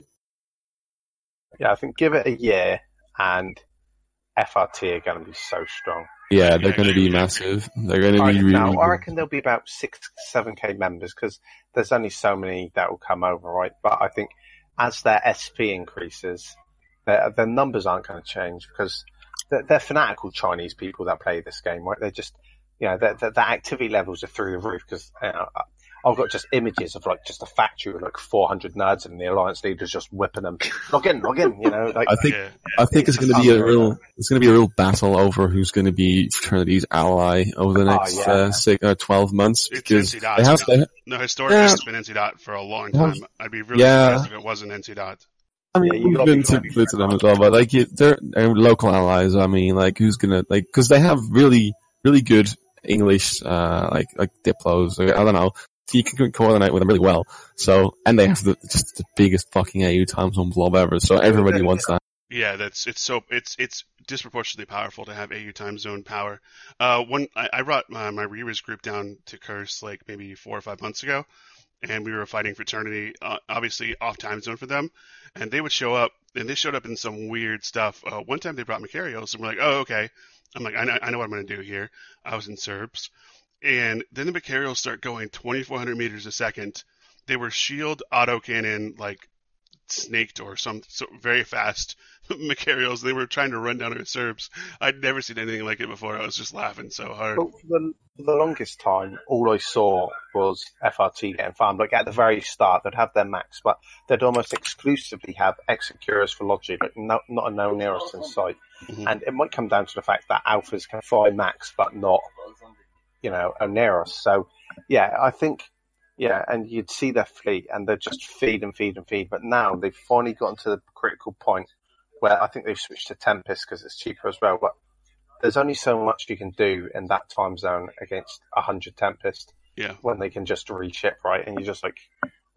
Yeah, I think give it a year and FRT are going to be so strong. Yeah, they're going to be massive. They're going to be really. Now, I reckon there'll be about 6-7k members, because there's only so many that will come over, right? But I think as their SP increases, their numbers aren't going to change, because they're fanatical Chinese people that play this game, right? They just, their activity levels are through the roof, because I've got just images of like just a factory with like 400 nerds and the Alliance leaders just whipping them. Log in, you know. Like, I think it's going to be a real, it's going to be a real battle over who's going to be fraternity's ally over the next 12 months. Because it's NC Dot. No, historically it's been NC Dot for a long time. I'd be really surprised if it wasn't NC Dot. I mean, you've been too good to them as well, but like they're local allies. I mean, like who's gonna like because they have really, really good English, like diplos. Or, I don't know. You can coordinate with them really well. So, and they have just the biggest fucking AU time zone blob ever. So everybody wants that. Yeah, it's disproportionately powerful to have AU time zone power. I brought my Reavers group down to Curse like maybe 4 or 5 months ago, and we were fighting fraternity, obviously off time zone for them. And they would show up, and they showed up in some weird stuff. One time they brought Macarios, and we're like, oh, okay. I'm like, I know what I'm going to do here. I was in Serbs. And then the Macarios start going 2,400 meters a second. They were shield autocannon, like, snaked or some very fast Macarios. They were trying to run down our Serbs. I'd never seen anything like it before. I was just laughing so hard. Well, for the longest time, all I saw was FRT getting farmed. Like, at the very start, they'd have their max, but they'd almost exclusively have Execurus for Logi, but not a known Neros in sight. Mm-hmm. And it might come down to the fact that Alphas can fly max, but not... you know, Oneros. So, yeah, I think, yeah, and you'd see their fleet and they'd just feed. But now they've finally gotten to the critical point where I think they've switched to Tempest because it's cheaper as well. But there's only so much you can do in that time zone against 100 Tempest when they can just reship, right? And you're just like,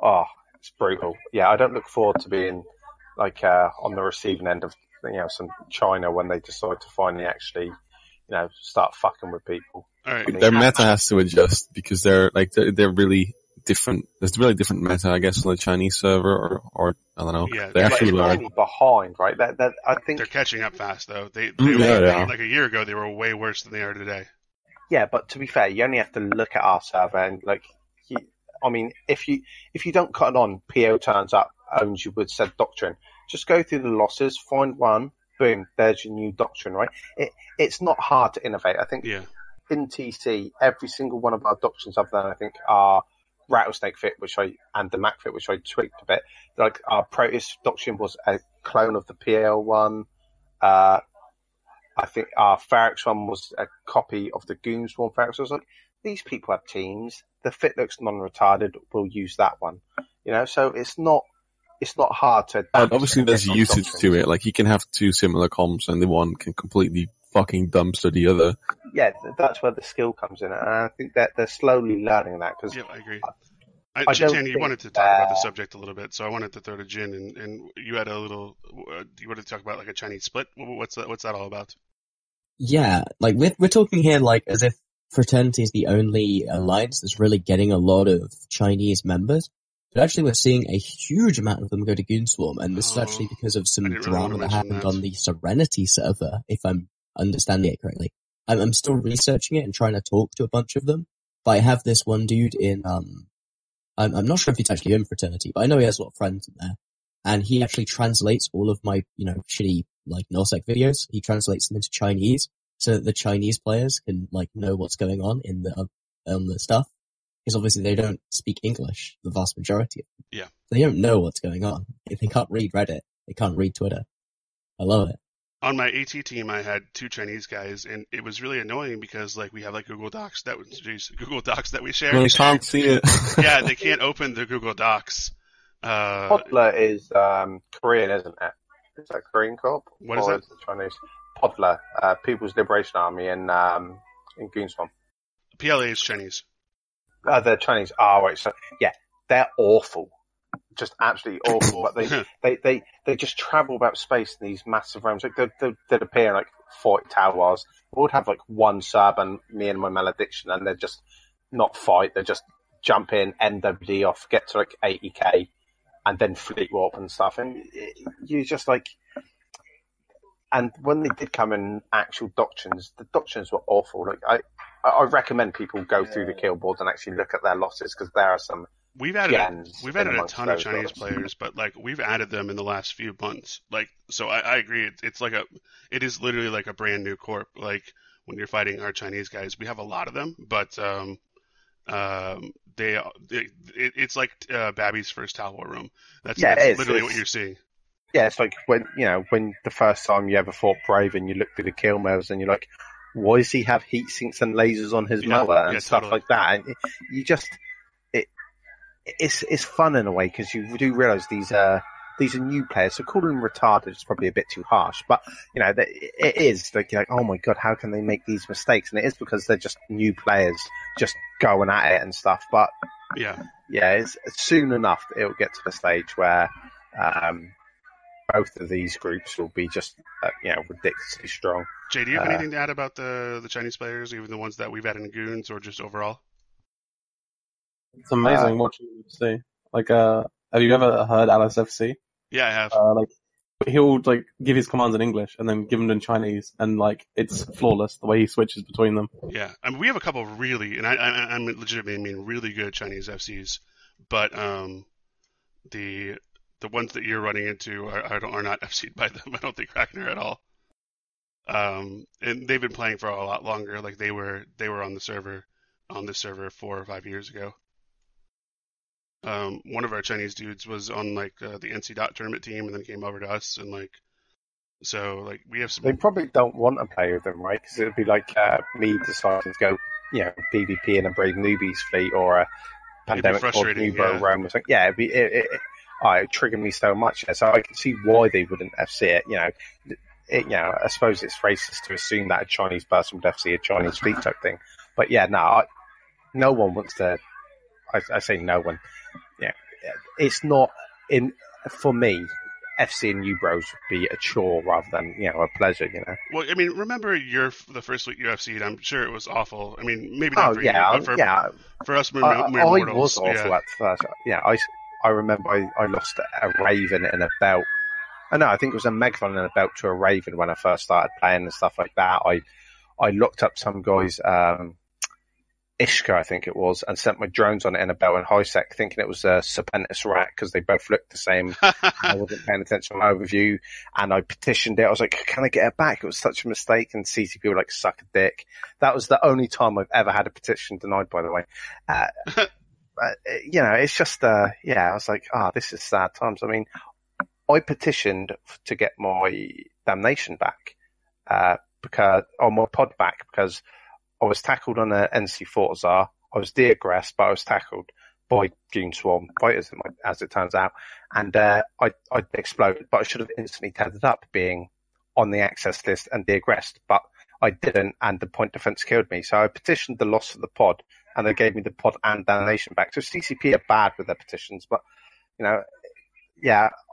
oh, it's brutal. Yeah, I don't look forward to being like on the receiving end of, you know, some China when they decide to finally actually, you know, start fucking with people. All right. Their meta has to adjust because they're really different. There's really different meta, I guess, on the Chinese server or I don't know. Yeah, they're actually behind, right? I think they're catching up fast though. They like a year ago, they were way worse than they are today. Yeah, but to be fair, you only have to look at our server and like, I mean, if you don't cut it on, PO turns up, owns you with said doctrine. Just go through the losses, find one, boom, there's your new doctrine, right? It's not hard to innovate. I think. Yeah. In TC, every single one of our doctrines other than I think our Rattlesnake fit, and the Mac fit, which I tweaked a bit. Like our Proteus doctrine was a clone of the PL one. I think our Ferox one was a copy of the Goonswarm Ferox. I was like, these people have teams. The fit looks non-retarded. We'll use that one. You know, so it's not hard to. And obviously, there's usage doctrines to it. Like you can have two similar comps, and the one can completely fucking dumpster the other. Yeah, that's where the skill comes in, and I think that they're slowly learning that. Cause yeah, I agree. Jin, you wanted to talk about the subject a little bit, so I wanted to throw to Jin, and you had a little. You wanted to talk about like a Chinese split. What's that all about? Yeah, like we're talking here like as if fraternity is the only alliance that's really getting a lot of Chinese members, but actually we're seeing a huge amount of them go to Goonswarm, and this is actually because of some drama that happened on the Serenity server, if I'm understanding it correctly. I'm still researching it and trying to talk to a bunch of them, but I have this one dude in, I'm not sure if he's actually in fraternity, but I know he has a lot of friends in there, and he actually translates all of my, you know, shitty, like, NorSec videos. He translates them into Chinese, so that the Chinese players can, like, know what's going on in the stuff, because obviously they don't speak English, the vast majority of them. Yeah. They don't know what's going on. They can't read Reddit. They can't read Twitter. I love it. On my AT team, I had two Chinese guys, and it was really annoying because, like, we have like Google Docs that we share. They can't see it. Yeah, they can't open the Google Docs. Podler is Korean, isn't it? Is that Korean Corp? What is that? Is it Chinese? Podler, People's Liberation Army in Goonswarm. PLA is Chinese. They're Chinese. Oh, right. So yeah, they're awful. Just absolutely awful. But they just travel about space in these massive realms. Like they'd appear in like 40 towers. We would have like one sub and me and my malediction, and they'd just not fight. They just jump in, NWD off, get to like 80k, and then fleet warp and stuff. And you just like, and when they did come in actual doctrines, the doctrines were awful. Like I recommend people go through the kill boards and actually look at their losses because there are some. We've added a ton of Chinese players, but like we've added them in the last few months. Like, so I agree. It is literally like a brand new corp. Like when you're fighting our Chinese guys, we have a lot of them, but it's like Babby's first Talbot room. That's literally what you're seeing. Yeah, it's like when the first time you ever fought Braven, you look through the kill mails and you're like, why does he have heat sinks and lasers on his mother and stuff like that? And it's fun in a way because you do realise these are new players. So calling them retarded is probably a bit too harsh, but it is like, you're like, oh my god, how can they make these mistakes? And it is because they're just new players, just going at it and stuff. But it's soon enough it'll get to the stage where both of these groups will be just ridiculously strong. Jay, do you have anything to add about the Chinese players, even the ones that we've had in Goons or just overall? It's amazing watching them see. Like, have you ever heard Alice FC? Yeah, I have. He'll give his commands in English and then give them in Chinese, and it's flawless the way he switches between them. Yeah, I mean, we have a couple of really, and I legitimately mean really good Chinese FCs, but the ones that you're running into are not FC'd by them. I don't think Ragnar at all. And they've been playing for a lot longer. Like they were on the server 4 or 5 years ago. One of our Chinese dudes was on the NC Dot tournament team, and then came over to us, and so we have some. They probably don't want to play with them, right? Because it'd be me deciding to go, PvP in a Brave Newbies fleet or a Pandemic or Nubo Rome or something. Yeah, it'd be, it triggered me so much. So I can see why they wouldn't FC it. I suppose it's racist to assume that a Chinese person would FC a Chinese fleet type thing. But no one wants to. I say no one. Yeah, it's not in for me. FC and you bros would be a chore rather than a pleasure. Well, I mean, remember the first week you FC'd, I'm sure it was awful. I mean, maybe not for you, but for us, we're mortals. I was awful at first. Yeah, I remember I lost a Raven in a belt. I know, I think it was a Megathon in a belt to a Raven when I first started playing and stuff like that. I looked up some guy's Ishka, I think it was, and sent my drones on it in a belt and HiSec, thinking it was a Serpentis rat because they both looked the same. I wasn't paying attention to my overview, and I petitioned it. I was like, can I get it back? It was such a mistake, and CCP were like, suck a dick. That was the only time I've ever had a petition denied, by the way. It's just, I was like, this is sad times. I mean, I petitioned to get my damnation back, my pod back, because I was tackled on a NC Fortizar. I was de-aggressed, but I was tackled by Goon Swarm fighters, as it turns out. And I exploded, but I should have instantly tethered up being on the access list and de-aggressed, but I didn't, and the point defense killed me. So I petitioned the loss of the pod, and they gave me the pod and damnation back. So CCP are bad with their petitions, but,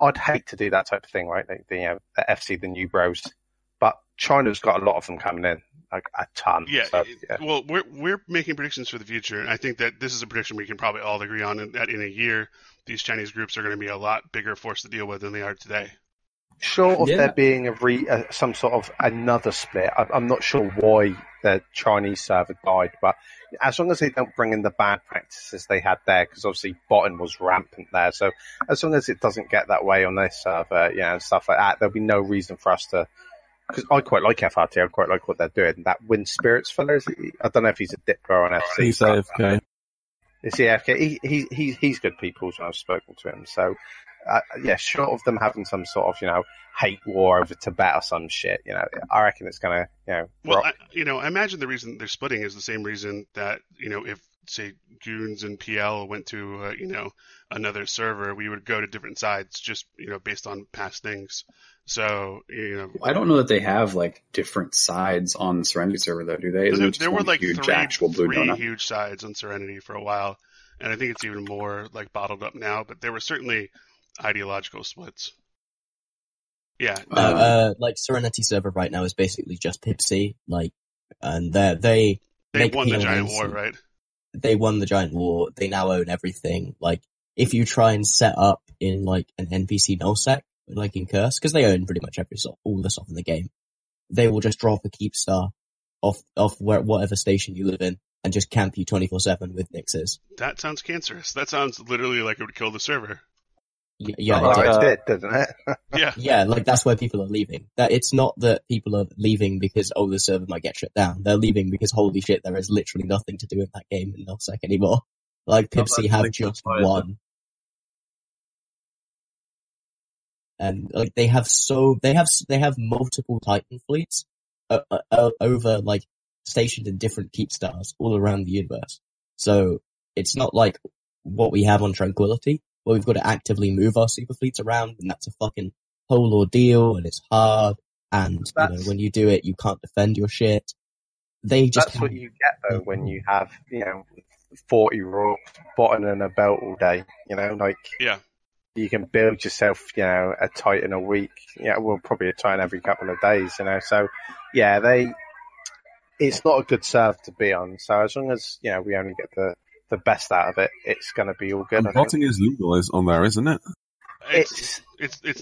I'd hate to do that type of thing, right? Like the FC, the new bros. But China's got a lot of them coming in, like a ton. Yeah. So, well, we're making predictions for the future, and I think that this is a prediction we can probably all agree on, that in a year, these Chinese groups are going to be a lot bigger force to deal with than they are today. Short of there being some sort of another split, I'm not sure why the Chinese server died, but as long as they don't bring in the bad practices they had there, because obviously botting was rampant there, so as long as it doesn't get that way on this server, and stuff like that, there'll be no reason for us to. Because I quite like FRT, I quite like what they're doing. That Wind Spirits fellow, I don't know if he's a dipper on FC. He's AFK. Is he AFK? He's good people, so I've spoken to him. So, short of them having some sort of, hate war over Tibet or some shit, I reckon it's going to, Well, I imagine the reason they're splitting is the same reason that, if, say, Goons and PL went to, another server, we would go to different sides just, based on past things. So, I don't know that they have different sides on the Serenity server, though, do they? There were three huge sides on Serenity for a while, and I think it's even more bottled up now. But there were certainly ideological splits. Yeah, Serenity server right now is basically just Pipsy, and they won the giant war, right? They won the giant war. They now own everything. If you try and set up in an NPC nullsec. In Curse, because they own pretty much all the stuff in the game. They will just drop a keep star off whatever station you live in and just camp you 24/7 with Nixes. That sounds cancerous. That sounds literally like it would kill the server. It did, doesn't it? Yeah, that's where people are leaving. That it's not that people are leaving because the server might get shut down. They're leaving because holy shit, there is literally nothing to do in that game in nullsec anymore. Like Pepsi have just one. And like they have multiple Titan fleets over like stationed in different keep stars all around the universe. So it's not like what we have on Tranquility, where we've got to actively move our super fleets around, and that's a fucking whole ordeal, and it's hard. And you know, when you do it, you can't defend your shit. That's what you get though when you have 40 raw bottom and a belt all day. You can build yourself, a Titan a week. Yeah, well, probably a Titan every couple of days, So, yeah, it's not a good serve to be on. So as long as, we only get the best out of it, it's going to be all good. And botting is legalized on there, isn't it? It's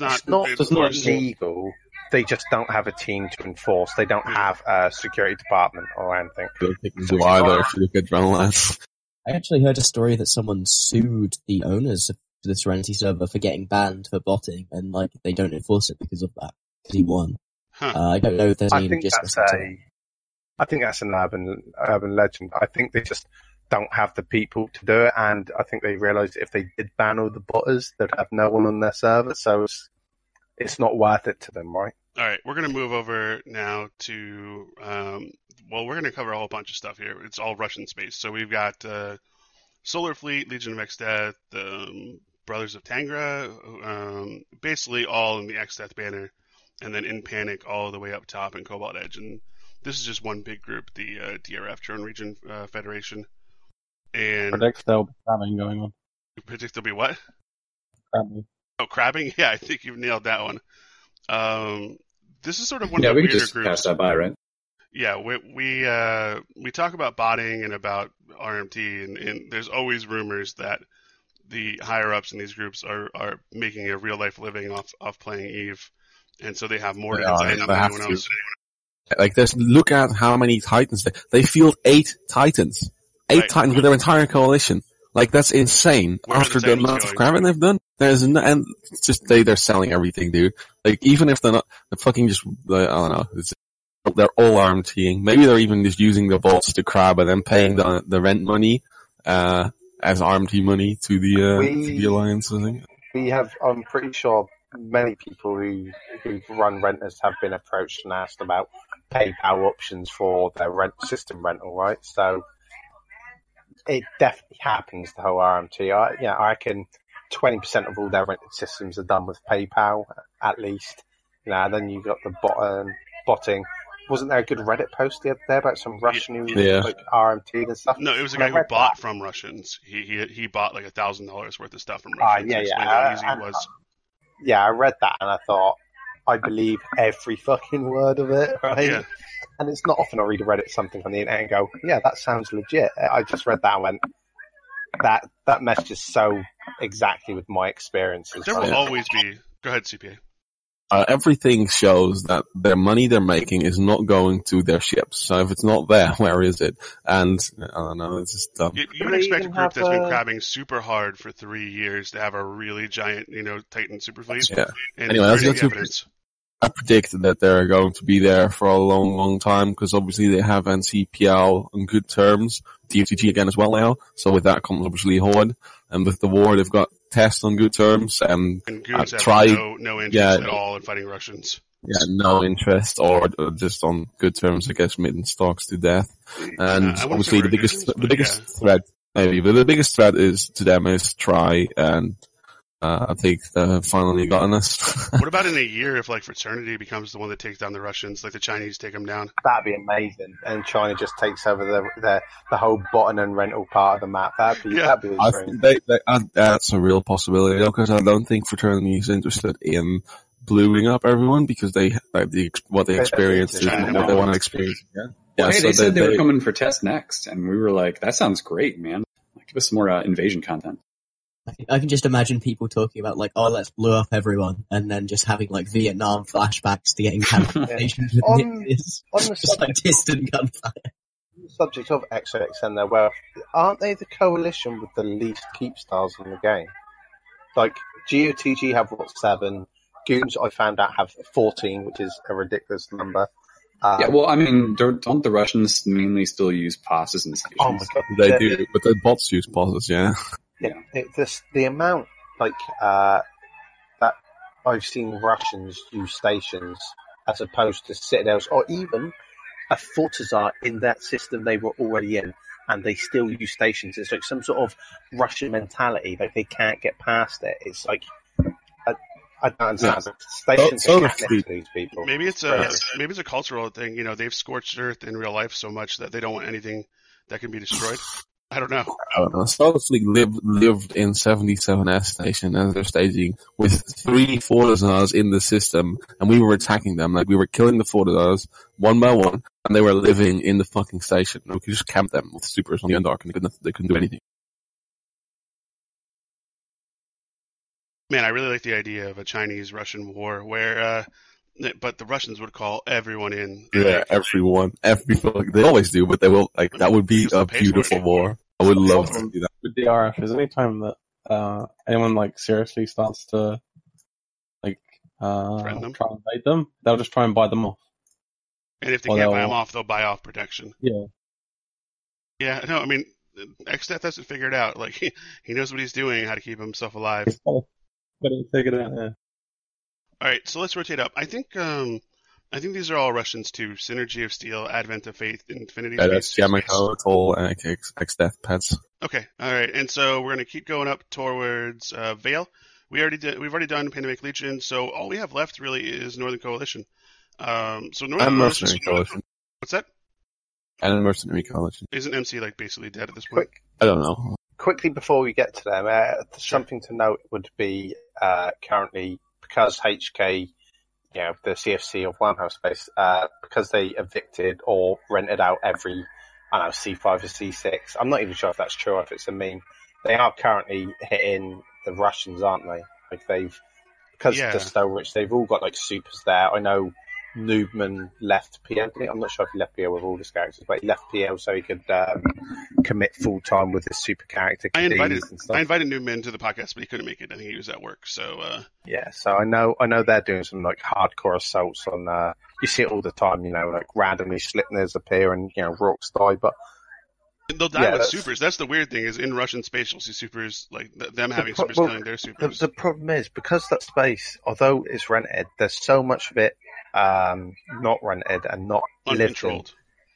not legal. They just don't have a team to enforce. They don't have a security department or anything. I don't think do either, if you look at Runlands. I actually heard a story that someone sued the owners of the Serenity server for getting banned for botting, and they don't enforce it because of that. Because he won. Huh. I don't know if there's any logistics. I think that's an urban legend. I think they just don't have the people to do it, and I think they realised if they did ban all the botters, they'd have no one on their server, so it's not worth it to them, right? All right, we're going to move over now to... we're going to cover a whole bunch of stuff here. It's all Russian space. So we've got Solar Fleet, Legion of Xdeath, Brothers of Tangra, basically all in the Xdeath banner, and then in Panic all the way up top in Cobalt Edge. And this is just one big group, the DRF, Drone Region Federation. And predicts there'll be crabbing going on. You predict there'll be what? Crabbing. Oh, crabbing? Yeah, I think you've nailed that one. This is sort of one of the weirder groups. Yeah, we can just pass that by, right? Yeah, we talk about botting and about RMT, and there's always rumors that the higher-ups in these groups are making a real-life living off playing EVE, and so they have more to design than anyone else. Look at how many Titans. They field 8 Titans. 8 Titans with their entire coalition. That's insane. After the amount of crabbing they've done, they're selling everything, dude. Even if they're not, they're fucking just, I don't know. They're all RMTing. Maybe they're even just using the vaults to crab and then paying the rent money, as RMT money to the Alliance, I think. I'm pretty sure many people who run renters have been approached and asked about PayPal options for their rent system rental, right? So, it definitely happens, the whole RMT. I reckon 20% of all their rented systems are done with PayPal, at least. Then you've got the botting. Wasn't there a good Reddit post the other day about some Russian who RMT and stuff? No, it was a guy who bought from Russians. He bought $1,000 worth of stuff from Russians. How easy it was. Yeah, I read that and I thought, I believe every fucking word of it, right? Yeah. And it's not often I read a Reddit something on the internet and go, yeah, that sounds legit. I just read that and went, that message is so exactly with my experiences. There will always be... Go ahead, CPA. Everything shows that their money they're making is not going to their ships. So if it's not there, where is it? And I don't know, it's just dumb. You would expect a group that's been crabbing super hard for 3 years to have a really giant, Titan super fleet. Yeah. And anyway, that's the evidence. I predict that they're going to be there for a long, long time because obviously they have NCPL on good terms, DFTG again as well now. So with that comes obviously Horde, and with the war they've got Test on good terms, and no interest at all in fighting Russians. Yeah, no interest, or just on good terms, I guess, mitten stocks to death. And obviously the biggest threat, maybe, but the biggest threat is to them is Tri and. I think they've finally gotten us. What about in a year if Fraternity becomes the one that takes down the Russians, the Chinese take them down? That'd be amazing. And China just takes over the whole bottom and rental part of the map. That'd be interesting. That's a real possibility because I don't think Fraternity is interested in bluing up everyone because they what they experience is not what they want to experience. They said they were coming for Test next, and we were like, "That sounds great, man! Give us some more invasion content." I can just imagine people talking about let's blow up everyone, and then just having Vietnam flashbacks to getting cannibalization. Distant gunfire. On the subject of XOX and their wealth, aren't they the coalition with the least keep stars in the game? GOTG have 7, Goons I found out have 14, which is a ridiculous number. Yeah, well, I mean, don't the Russians mainly still use passes and stations? Oh my God, they do, but the bots use passes, yeah. Yeah, the amount, that I've seen Russians use stations as opposed to Citadels, or even a Fortizar in that system they were already in, and they still use stations. It's like some sort of Russian mentality, like they can't get past it. It's like... I don't understand. Yeah. Stations are next to these people. Maybe it's a cultural thing. You know, they've scorched earth in real life so much that they don't want anything that can be destroyed. I don't know. Solar Fleet lived in 77S station as they're staging with 3 Fortizars in the system, and we were attacking them. Like, we were killing the Fortizars one by one, and they were living in the fucking station. And we could just camp them with supers on the Undark, and they couldn't do anything. Man, I really like the idea of a Chinese-Russian war where, but the Russians would call everyone in. Yeah, everyone. They always do, but they will, that would be a beautiful war. I would love to do that. With the RF, is any time that, anyone, seriously starts to, try and invade them, they'll just try and buy them off. And if they can't buy them off, they'll buy off protection. Yeah. Yeah, no, I mean, XDeath hasn't figured out, he knows what he's doing, how to keep himself alive. Take it out, yeah. All right, so let's rotate up. I think these are all Russians too. Synergy of Steel, Advent of Faith, Infinity Space. That's Yamaha, Toll, and XDeath pets. Okay, all right, and so we're gonna keep going up towards Vale. We've already done Pandemic Legion, so all we have left really is Northern Coalition. So Northern Coalition. What's that? And Mercenary Coalition. Isn't MC basically dead at this point? I don't know. Quickly before we get to them, something to note would be currently, because HK, the CFC of Wormhouse Space, because they evicted or rented out every, C5 or C6, I'm not even sure if that's true or if it's a meme, they are currently hitting the Russians, aren't they? They're so rich, they've all got supers there. I know Noobman left PL. I'm not sure if he left PL with all his characters, but he left PL so he could commit full time with his super character. I invited Noobman to the podcast, but he couldn't make it. I think he was at work. So so I know they're doing some hardcore assaults on. You see it all the time, randomly Slipners appear and Rorks die, but they'll die with supers. That's the weird thing is in Russian space you'll see supers killing their supers. The problem is because that space, although it's rented, there's so much of it. Not rented and not lived in.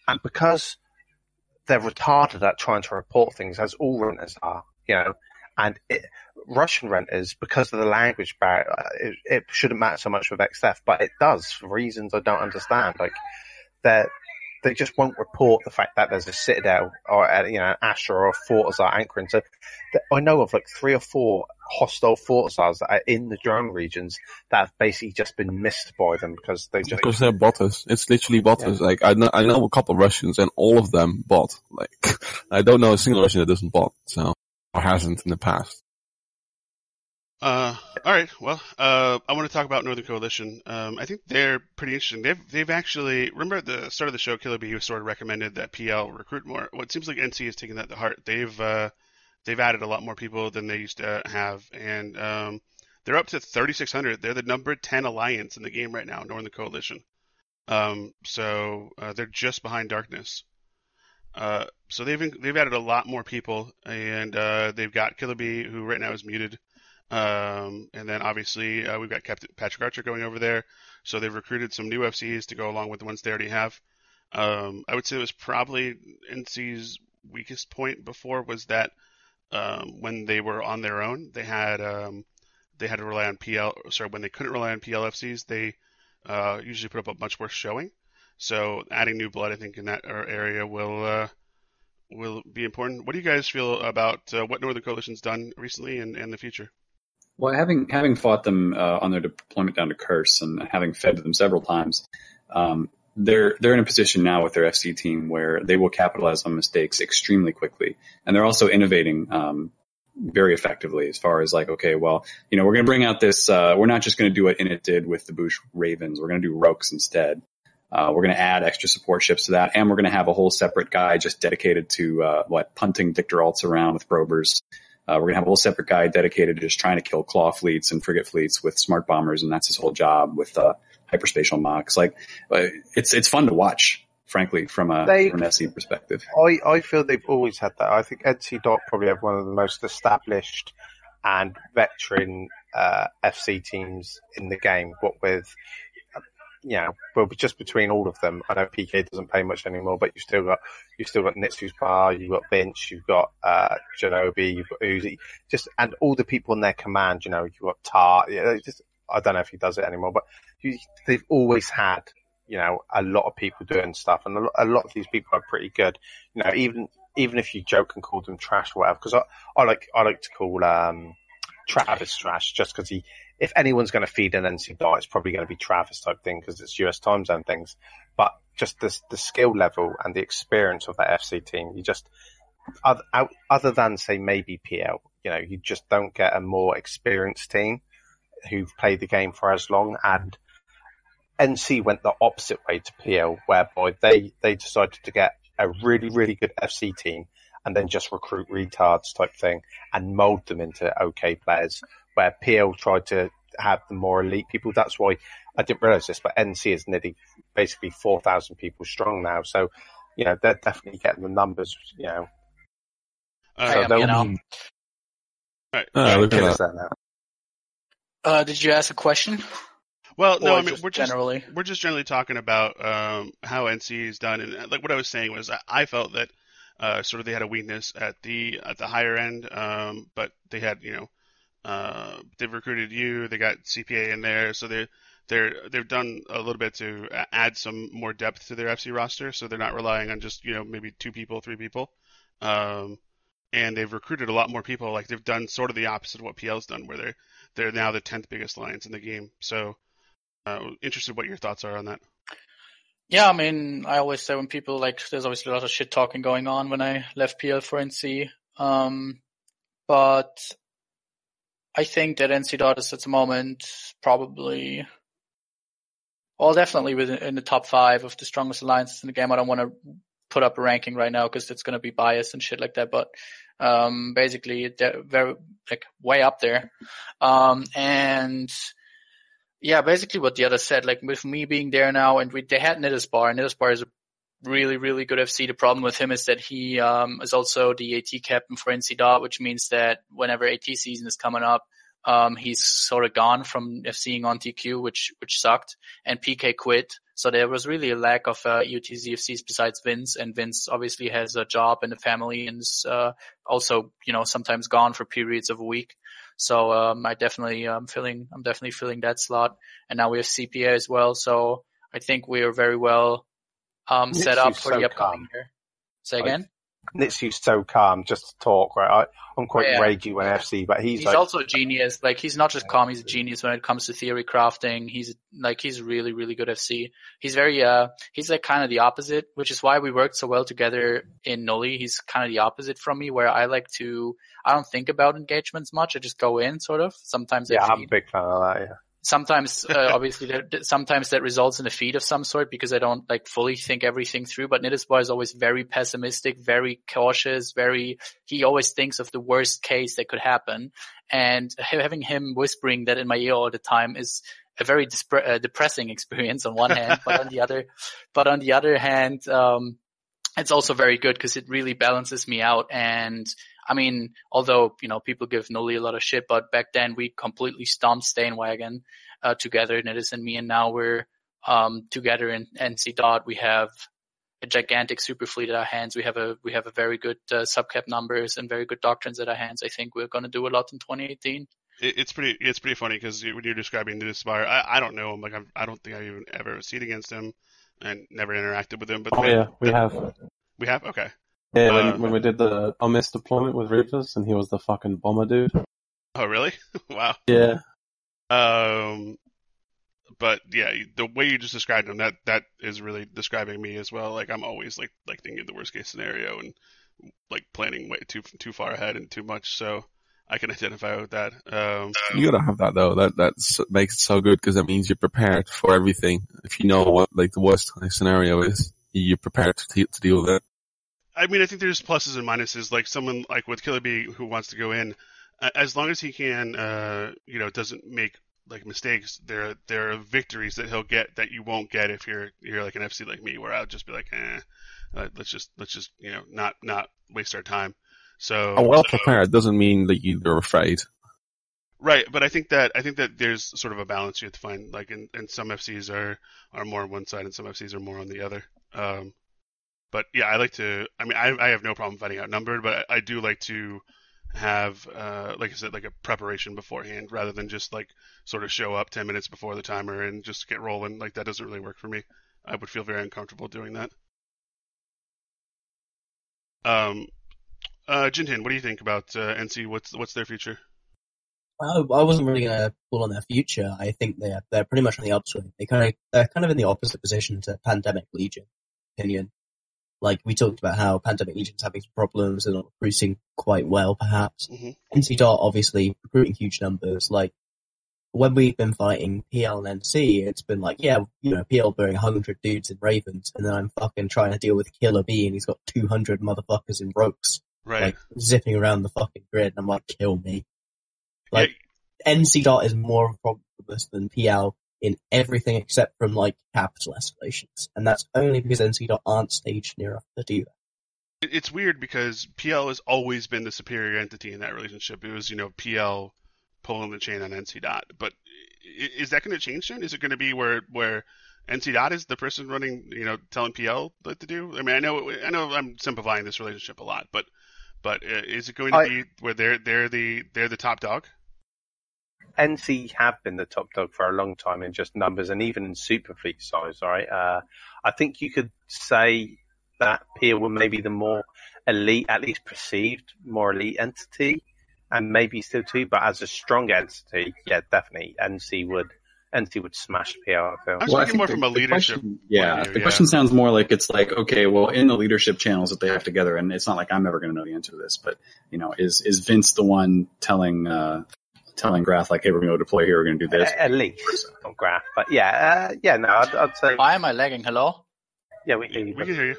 And because they're retarded at trying to report things, as all renters are, and Russian renters, because of the language barrier, it shouldn't matter so much with XF, but it does for reasons I don't understand. They just won't report the fact that there's a Citadel or an Astra or a Fortizar anchoring. So I know of 3 or 4 hostile Fortizars that are in the drone regions that have basically just been missed by them because they just... Because they're botters. It's literally botters. Yeah. I know a couple of Russians and all of them bot. I don't know a single Russian that doesn't bot, or hasn't in the past. All right. Well, I want to talk about Northern Coalition. I think they're pretty interesting. They've actually, remember at the start of the show, Killer B sort of recommended that PL recruit more. Well, it seems like NC has taken that to heart. They've added a lot more people than they used to have, and they're up to 3,600. They're the number 10 alliance in the game right now, Northern Coalition. They're just behind Darkness. So they've added a lot more people, and they've got Killer B, who right now is muted. And then obviously we've got Captain Patrick Archer going over there, so they've recruited some new FCs to go along with the ones they already have. I would say it was probably NC's weakest point before was that when they were on their own, they had to rely on PL. Sorry, when they couldn't rely on PL FCs, they usually put up a much worse showing. So adding new blood, I think, in that area will be important. What do you guys feel about what Northern Coalition's done recently and the future? Well, having fought them on their deployment down to Curse and having fed to them several times, they're in a position now with their FC team where they will capitalize on mistakes extremely quickly, and they're also innovating very effectively. As far as we're going to bring out this. We're not just going to do what Init did with the Boosh Ravens. We're going to do Rokes instead. We're going to add extra support ships to that, and we're going to have a whole separate guy just dedicated to punting Dictor alts around with probers. We're going to have a whole separate guy dedicated to just trying to kill claw fleets and frigate fleets with smart bombers. And that's his whole job with hyperspatial mocks. Like, it's fun to watch, frankly, from an SE perspective. I feel they've always had that. I think NC.Dot probably have one of the most established and veteran FC teams in the game, what with... Yeah, well, just between all of them, I know PK doesn't play much anymore, but you've still got Nitsu's Bar, you've got Vince, you've got Janobi, you've got Uzi, just and all the people in their command. You know, you've got Tar. You know, just, I don't know if he does it anymore, but they've always had, you know, a lot of people doing stuff, and a lot of these people are pretty good. You know, even if you joke and call them trash or whatever, because I like to call Travis trash just because he. If anyone's going to feed an NC.Dot, it's probably going to be Travis type thing because it's US time zone things. But just the skill level and the experience of that FC team, you just other than say maybe PL, you know, you just don't get a more experienced team who've played the game for as long. And NC went the opposite way to PL, whereby they decided to get a really really good FC team and then just recruit retards type thing and mould them into okay players. Where PL tried to have the more elite people. That's why I didn't realise this, but NC is nearly basically 4,000 people strong now. So, you know, they're definitely getting the numbers, you know. Did you ask a question? Well, no, I mean, we're just generally talking about how NC is done. And like what I was saying was I felt that sort of they had a weakness at the higher end, but they had, you know, they've recruited you. They got CPA in there, so they've done a little bit to add some more depth to their FC roster. So they're not relying on just, you know, maybe 2 people, 3 people, and they've recruited a lot more people. Like they've done sort of the opposite of what PL's done, where they're now the 10th biggest alliance in the game. So interested what your thoughts are on that. Yeah, I mean, I always say when people like, there's obviously a lot of shit talking going on when I left PL for NC, but I think that NC.Dot is at the moment probably, well, definitely in the top 5 of the strongest alliances in the game. I don't want to put up a ranking right now because it's going to be biased and shit like that. But basically, they're very like way up there. And yeah, basically what the others said, like with me being there now, and they had Nidusbar. Nidusbar is a really, really good FC. The problem with him is that he is also the AT captain for NC.Dot, which means that whenever AT season is coming up, he's sort of gone from FCing on TQ, which sucked, and PK quit. So there was really a lack of UTZ FCs besides Vince, and Vince obviously has a job and a family and is also, you know, sometimes gone for periods of a week. So I'm definitely filling that slot, and now we have CPA as well. So I think we are very well set up for the upcoming year. Say again? Nitsu's so calm just to talk, right? I'm quite ragey when FC, but he's like, also a genius. Like, he's not just calm, he's a genius when it comes to theory crafting. He's really, really good FC. He's very, he's like kind of the opposite, which is why we worked so well together in Nully. He's kind of the opposite from me, where I don't think about engagements much. I just go in, sort of. Sometimes I'm a big fan of that, yeah. Sometimes, obviously, sometimes that results in a feed of some sort because I don't like fully think everything through. But Nidusbar is always very pessimistic, very cautious, he always thinks of the worst case that could happen. And having him whispering that in my ear all the time is a very depressing experience on one hand, but on the other hand, it's also very good because it really balances me out. And I mean, although, you know, people give Nully a lot of shit, but back then we completely stomped Stainwagon together, Nidus and me, and now we're together in NC.Dot. We have a gigantic super fleet at our hands. We have a very good subcap numbers and very good doctrines at our hands. I think we're going to do a lot in 2018. It's pretty funny because when you're describing Nidusbar, I don't know him. Like I don't think I've even ever seen against him and never interacted with him. But we have. We have? Okay. Yeah, when we did the Omis deployment with Reapers, and he was the fucking bomber dude. Oh, really? Wow. Yeah. But yeah, the way you just described him, that is really describing me as well. Like, I'm always like thinking of the worst case scenario and like planning way too far ahead and too much. So I can identify with that. You gotta have that though. That makes it so good because that means you're prepared for everything. If you know what like the worst case scenario is, you're prepared to deal with it. I mean, I think there's pluses and minuses. Like someone like with Killer Bee who wants to go in, as long as he can, doesn't make like mistakes. There are victories that he'll get that you won't get if you're like an FC like me, where I'll just be like, let's just not waste our time. So prepared doesn't mean that you're afraid. Right, but I think that there's sort of a balance you have to find. Like, and some FCs are more on one side, and some FCs are more on the other. But yeah, I like to. I mean, I have no problem fighting outnumbered, but I do like to have, like I said, like a preparation beforehand, rather than just like sort of show up 10 minutes before the timer and just get rolling. Like that doesn't really work for me. I would feel very uncomfortable doing that. Jinhin, what do you think about NC? What's their future? I wasn't really going to call on their future. I think they're pretty much on the upswing. They're kind of in the opposite position to Pandemic Legion, in my opinion. Like we talked about how Pandemic Legion's having some problems and not recruiting quite well, perhaps. Mm-hmm. NC Dart obviously recruiting huge numbers. Like when we've been fighting PL and NC, it's been like, PL bearing 100 dudes in Ravens, and then I'm fucking trying to deal with Killer B, and he's got 200 motherfuckers in Rogues, right? Like zipping around the fucking grid, and I'm like, kill me. Like, NC Dart is more of a problem for us than PL in everything except from, like, capital escalations. And that's only because NC Dart aren't staged near enough to do that. It's weird because PL has always been the superior entity in that relationship. It was, PL pulling the chain on NC Dot. But is that going to change soon? Is it going to be where NC Dot is the person running, telling PL what to do? I mean, I know I'm simplifying this relationship a lot, but is it going to be where they're the top dog? NC have been the top dog for a long time in just numbers and even in super fleet size, right? I think you could say that PL were maybe the more elite, at least perceived more elite entity, and maybe still too, but as a strong entity, yeah, definitely NC would smash PL. I feel. I'm speaking more from a leadership question, question sounds more like it's like, okay, well, in the leadership channels that they have together, and it's not like I'm ever going to know the answer to this, but, is Vince the one telling Graf, like, hey, we're going to deploy here, we're going to do this? At least, not Graf, but I'd say... Why am I lagging? Hello? Yeah, we can hear you.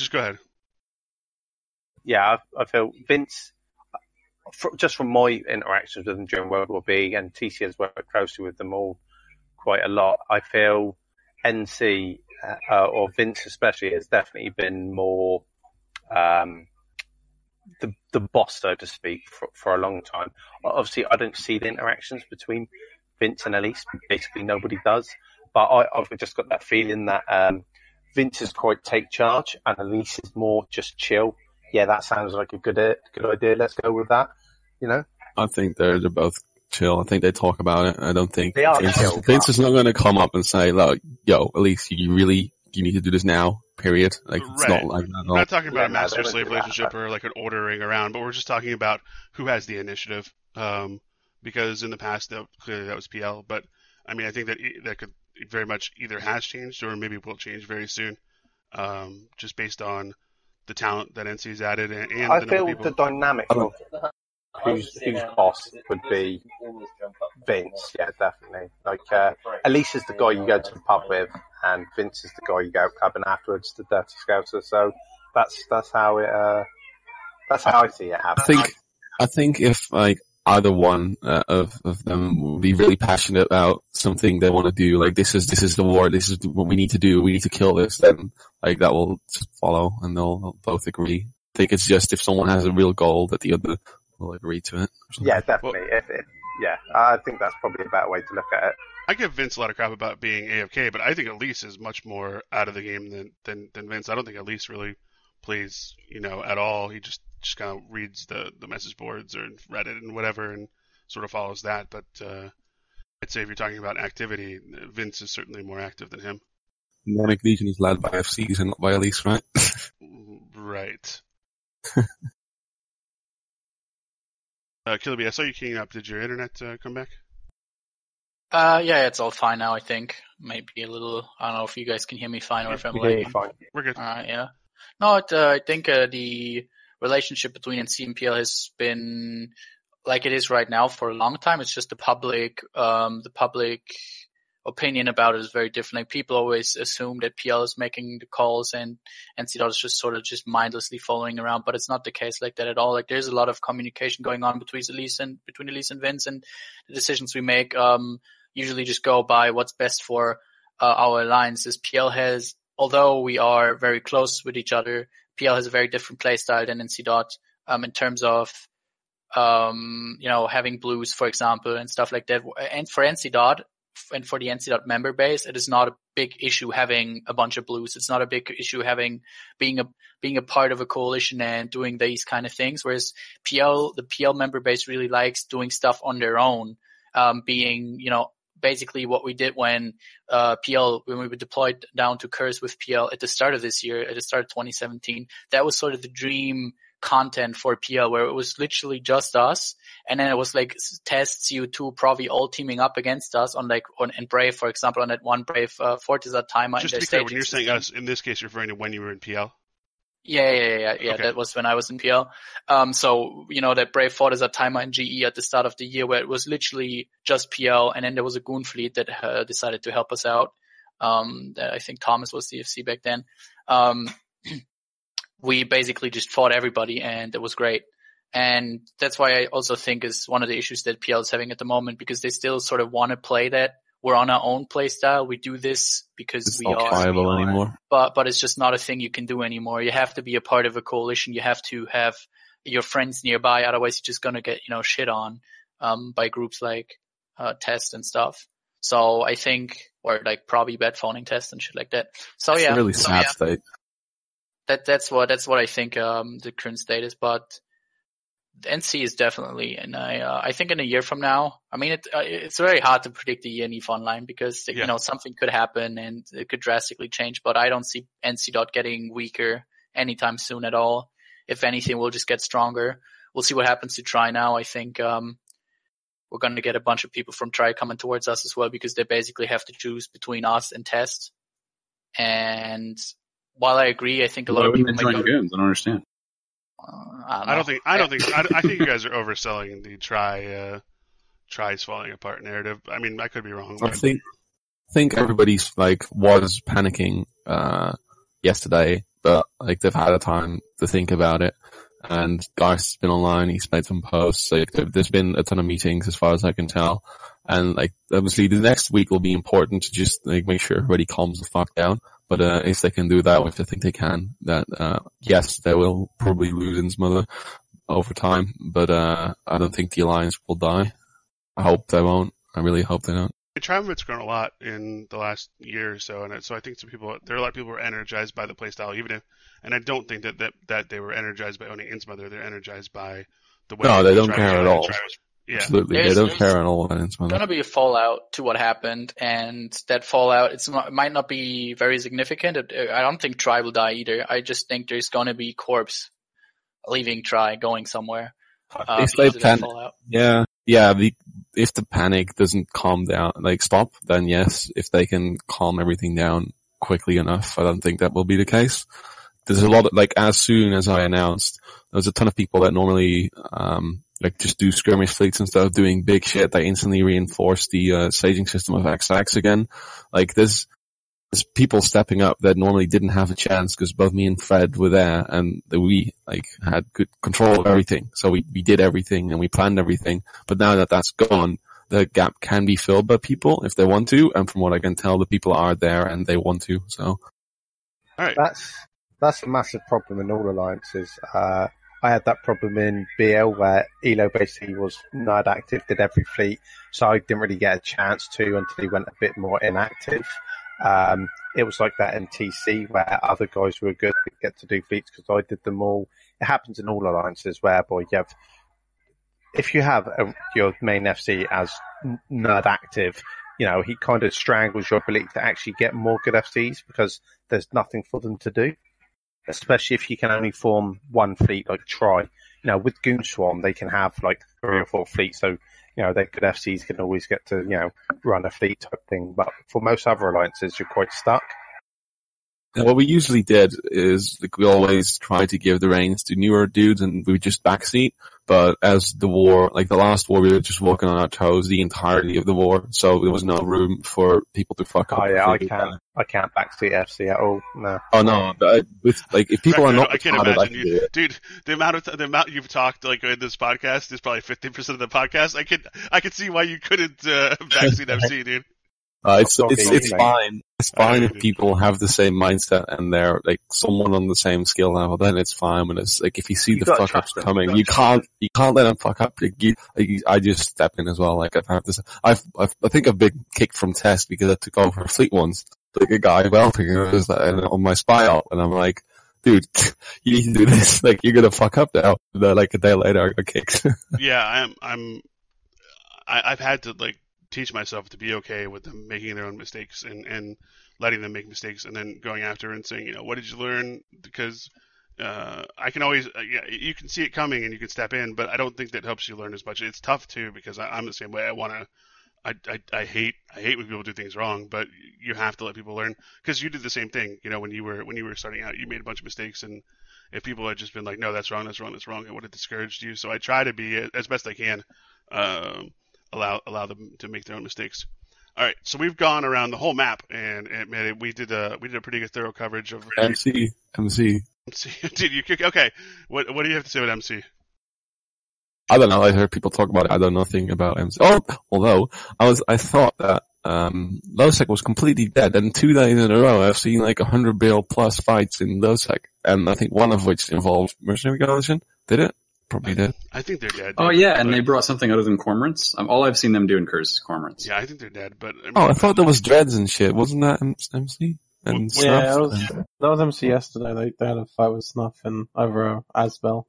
Just go ahead. Yeah, I feel Vince... Just from my interactions with them during World War B, and TC has worked closely with them all quite a lot, I feel NC, or Vince especially, has definitely been more the boss, so to speak, for a long time. Obviously, I don't see the interactions between Vince and Elise. Basically, nobody does. But I've just got that feeling that Vince is quite take charge, and Elise is more just chill. Yeah, that sounds like a good idea. Let's go with that. I think they're both chill. I think they talk about it. I don't think they are chill. Vince is not going to come up and say, "Look, yo, at least you need to do this now." Period. Like it's not like that. We're not talking about a master-slave relationship or like an ordering around, but we're just talking about who has the initiative. Because in the past, clearly that was PL. But I mean, I think that could very much either has changed or maybe will change very soon. Just based on the talent that NC's added, and I feel the dynamic of who's boss would be Vince. Yeah, definitely. Like Elise is the guy you go to the pub with, and Vince is the guy you go clubbing afterwards, the Dirty Scouser. So that's how it. That's how I see it happen. I think if like either one of them will be really passionate about something they want to do, like this is the war, this is what we need to do, we need to kill this, then. Like that will follow, and they'll both agree. I think it's just if someone has a real goal that the other will agree to it. Yeah, definitely. Well, I think that's probably a better way to look at it. I give Vince a lot of crap about being AFK, but I think Elise is much more out of the game than Vince. I don't think Elise really plays, at all. He just kind of reads the message boards or Reddit and whatever, and sort of follows that. But I'd say if you're talking about activity, Vince is certainly more active than him. Pandemic Legion is led by FCs and not by Elise, right? Right. Killaby, I saw you keying up. Did your internet come back? Yeah, it's all fine now, I think. Maybe a little... I don't know if you guys can hear me fine or if I'm late. We're good. Yeah. No, I think the relationship between NC and PL has been like it is right now for a long time. It's just the public... opinion about it is very different. Like, people always assume that PL is making the calls and NCDOT is just sort of just mindlessly following around, but it's not the case like that at all. Like, there's a lot of communication going on between Elise and Vince, and the decisions we make usually just go by what's best for our alliances. PL has, although we are very close with each other, PL has a very different play style than NCDOT in terms of having blues, for example, and stuff like that. And for NCDOT, and for the NCDOT member base, it is not a big issue having a bunch of blues. It's not a big issue being a part of a coalition and doing these kind of things. Whereas the PL member base really likes doing stuff on their own, basically what we did when we were deployed down to Kurs with PL at the start of this year, at the start of 2017. That was sort of the dream content for PL, where it was literally just us, and then it was like Test, CU2, Provi all teaming up against us on Brave, for example, on that one Brave Fortizat timer. Just to be clear, when you're saying us, in this case, you're referring to when you were in PL? Yeah. Okay. That was when I was in PL. That Brave Fortizat timer in GE at the start of the year, where it was literally just PL, and then there was a goon fleet that decided to help us out. I think Thomas was CFC back then. We basically just fought everybody, and it was great. And that's why I also think is one of the issues that PL is having at the moment, because they still sort of want to play that we're on our own play style. We do this because it's not viable anymore. But it's just not a thing you can do anymore. You have to be a part of a coalition. You have to have your friends nearby. Otherwise, you're just going to get, shit on, by groups like, Test and stuff. So I think, or like probably bad phoning Test and shit like that. So that's a really sad state. That's what I think the current state is, but the NC is definitely, and I think in a year from now, I mean, it's very hard to predict the year in EVE Online because something could happen and it could drastically change. But I don't see NC getting weaker anytime soon at all. If anything, we'll just get stronger. We'll see what happens to Tri now. I think we're going to get a bunch of people from Tri coming towards us as well, because they basically have to choose between us and Test. And while I agree, I think a lot of people might go, goons. I don't understand. I think you guys are overselling the Tri's falling apart narrative. I mean, I could be wrong. I think everybody's was panicking yesterday, but they've had a time to think about it. And Geist has been online. He's made some posts. There's been a ton of meetings, as far as I can tell. And obviously, the next week will be important to just make sure everybody calms the fuck down. But if they can do that, which I think they can, that yes, they will probably lose Innsmother over time. But I don't think the alliance will die. I hope they won't. I really hope they don't. The triumvirate's grown a lot in the last year or so, and so I think there are a lot of people who are energized by the playstyle, and I don't think that they were energized by owning Innsmother. They're energized by the way. No, they don't care at all. Yeah. Absolutely, they don't care at all. There's going to be a fallout to what happened, and that fallout might not be very significant. I don't think Tri will die either. I just think there's going to be corpse leaving Tri going somewhere. If they panic, yeah. If the panic doesn't calm down, stop, then yes. If they can calm everything down quickly enough, I don't think that will be the case. There's a lot of, as soon as I announced, there was a ton of people that normally, just do skirmish fleets and stuff, doing big shit. They instantly reinforced the saging system of XX again. There's people stepping up that normally didn't have a chance, because both me and Fred were there, and we, had good control of everything. So we did everything and we planned everything. But now that that's gone, the gap can be filled by people if they want to. And from what I can tell, the people are there and they want to. So, all right. That's a massive problem in all alliances. I had that problem in BL where Elo basically was not active, did every fleet, so I didn't really get a chance to until he went a bit more inactive. It was like that in TC where other guys who were good could get to do fleets because I did them all. It happens in all alliances whereby if you have your main FC as not active, he kind of strangles your ability to actually get more good FCs because there's nothing for them to do. Especially if you can only form one fleet, like Tri. With Goonswarm, they can have 3 or 4 fleets, so, their good FCs can always get to, run a fleet type thing. But for most other alliances, you're quite stuck. And what we usually did is, like, we always tried to give the reins to newer dudes and we would just backseat. But as the war, like the last war, we were just walking on our toes the entirety of the war. So there was no room for people to fuck up. Oh yeah, I can't backseat FC at all. No. Oh no, if people are not, I can imagine you, dude. The amount you've talked like in this podcast is probably 15% of the podcast. I could see why you couldn't backseat FC, dude. It's fine. It's fine if people have the same mindset and they're like someone on the same skill level. Then it's fine. But it's like if you see the fuck ups coming, you can't let them fuck up. I just step in as well. Like I've had this. I think I've been kicked from test because I took over a fleet once. Like a guy whelping was on my spy out, and I'm like, dude, you need to do this. Like you're gonna fuck up now. And like a day later, I got kicked. Yeah, I've had to like teach myself to be okay with them making their own mistakes and letting them make mistakes and then going after and saying, you know, what did you learn? Because I can always, you can see it coming and you can step in, but I don't think that helps you learn as much. It's tough too, because I'm the same way. I hate when people do things wrong, but you have to let people learn, because you did the same thing. You know, when you were starting out, you made a bunch of mistakes, and if people had just been like, no, that's wrong, it would have discouraged you. So I try to be as best I can, allow them to make their own mistakes. All right, so we've gone around the whole map, and man, we did a pretty good thorough coverage of MC. Dude, okay? What do you have to say about MC? I don't know. I heard people talk about it. I know nothing about MC. Although I thought that LoSec was completely dead, and 2 days in a row I've seen like 100 bill plus fights in LoSec, and I think one of which involved Mercenary Coalition. Did it? Probably did. I think they're dead. Oh yeah, and they brought something other than cormorants. All I've seen them do in Curse is cormorants. Yeah, I think they're dead. But I mean, I thought there was dreads and shit. Wasn't that MC? And Snuff? Yeah, that was MC yesterday. They had a fight with Snuff and over Asbel.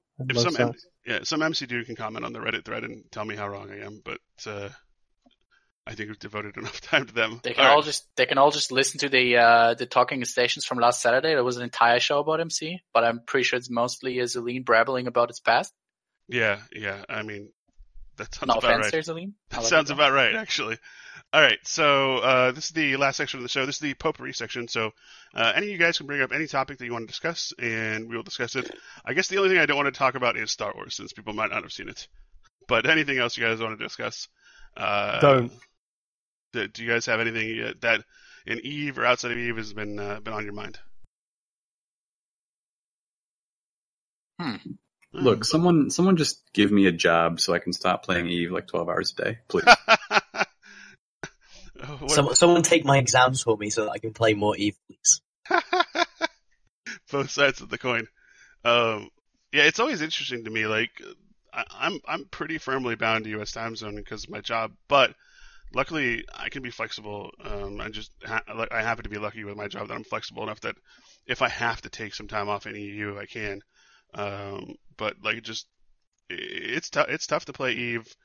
Some MC dude can comment on the Reddit thread and tell me how wrong I am. But I think we've devoted enough time to them. They can all just listen to the talking stations from last Saturday. There was an entire show about MC, but I'm pretty sure it's mostly Azaleen brabbling about its past. Yeah. I mean, that sounds about right. That sounds about right, actually. All right, so this is the last section of the show. This is the potpourri section. So any of you guys can bring up any topic that you want to discuss, and we will discuss it. I guess the only thing I don't want to talk about is Star Wars, since people might not have seen it. But anything else you guys want to discuss? Do you guys have anything that in Eve or outside of Eve has been on your mind? Look, someone just give me a job so I can stop playing Eve like 12 hours a day, please. Someone take my exams for me so that I can play more Eve, please. Both sides of the coin. Yeah, it's always interesting to me. Like, I'm pretty firmly bound to U.S. time zone because of my job, but luckily I can be flexible. I happen to be lucky with my job that I'm flexible enough that if I have to take some time off in EU, I can. But like, it's tough to play Eve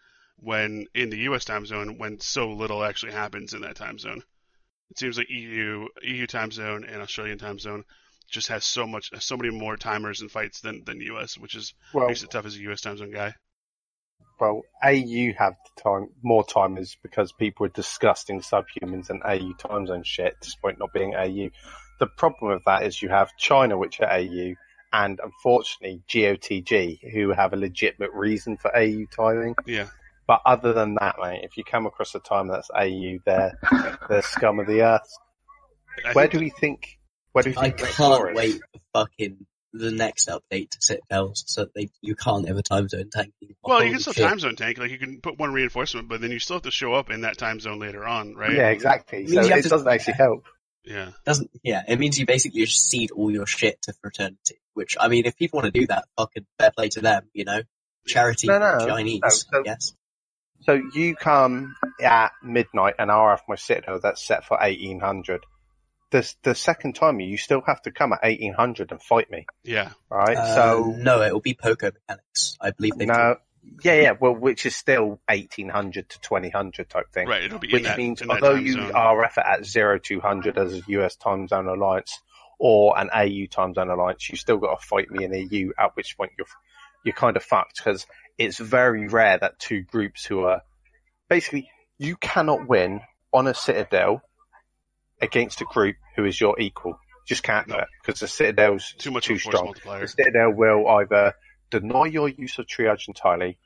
when in the U.S. time zone when so little actually happens in that time zone. It seems like EU time zone and Australian time zone just has so many more timers and fights than U.S., which is makes it tough as a U.S. time zone guy. Well, AU have more timers because people are disgusting subhumans and AU time zone shit, despite not being AU. The problem with that is you have China, which are AU. And unfortunately, GOTG, who have a legitimate reason for AU timing. Yeah. But other than that, mate, if you come across a time that's AU, they're scum of the earth. Where do we think? I can't wait for fucking the next update to set bells, so you can't ever time zone tank. Well, you can still time zone tank. Like you can put one reinforcement, but then you still have to show up in that time zone later on, right? Yeah, exactly. So it doesn't actually help. Yeah. It means you basically just cede all your shit to fraternity, which, I mean, if people want to do that, fucking fair play to them, you know? Charity for Chinese, yes. So you come at midnight an hour off my citadel that's set for 1800. The second time, you still have to come at 1800 and fight me. Yeah. Right? No, it'll be poker mechanics. I believe they do. Yeah, well, which is still 1800 to 2000 type thing. Right, it'll be which means although you RF at 0200 as a US time zone alliance or an AU time zone alliance, you've still got to fight me in EU, at which point you're kind of fucked because it's very rare that two groups who are basically you cannot win on a citadel against a group who is your equal. Just can't do it because the Citadel's too strong. The Citadel will either deny your use of triage entirely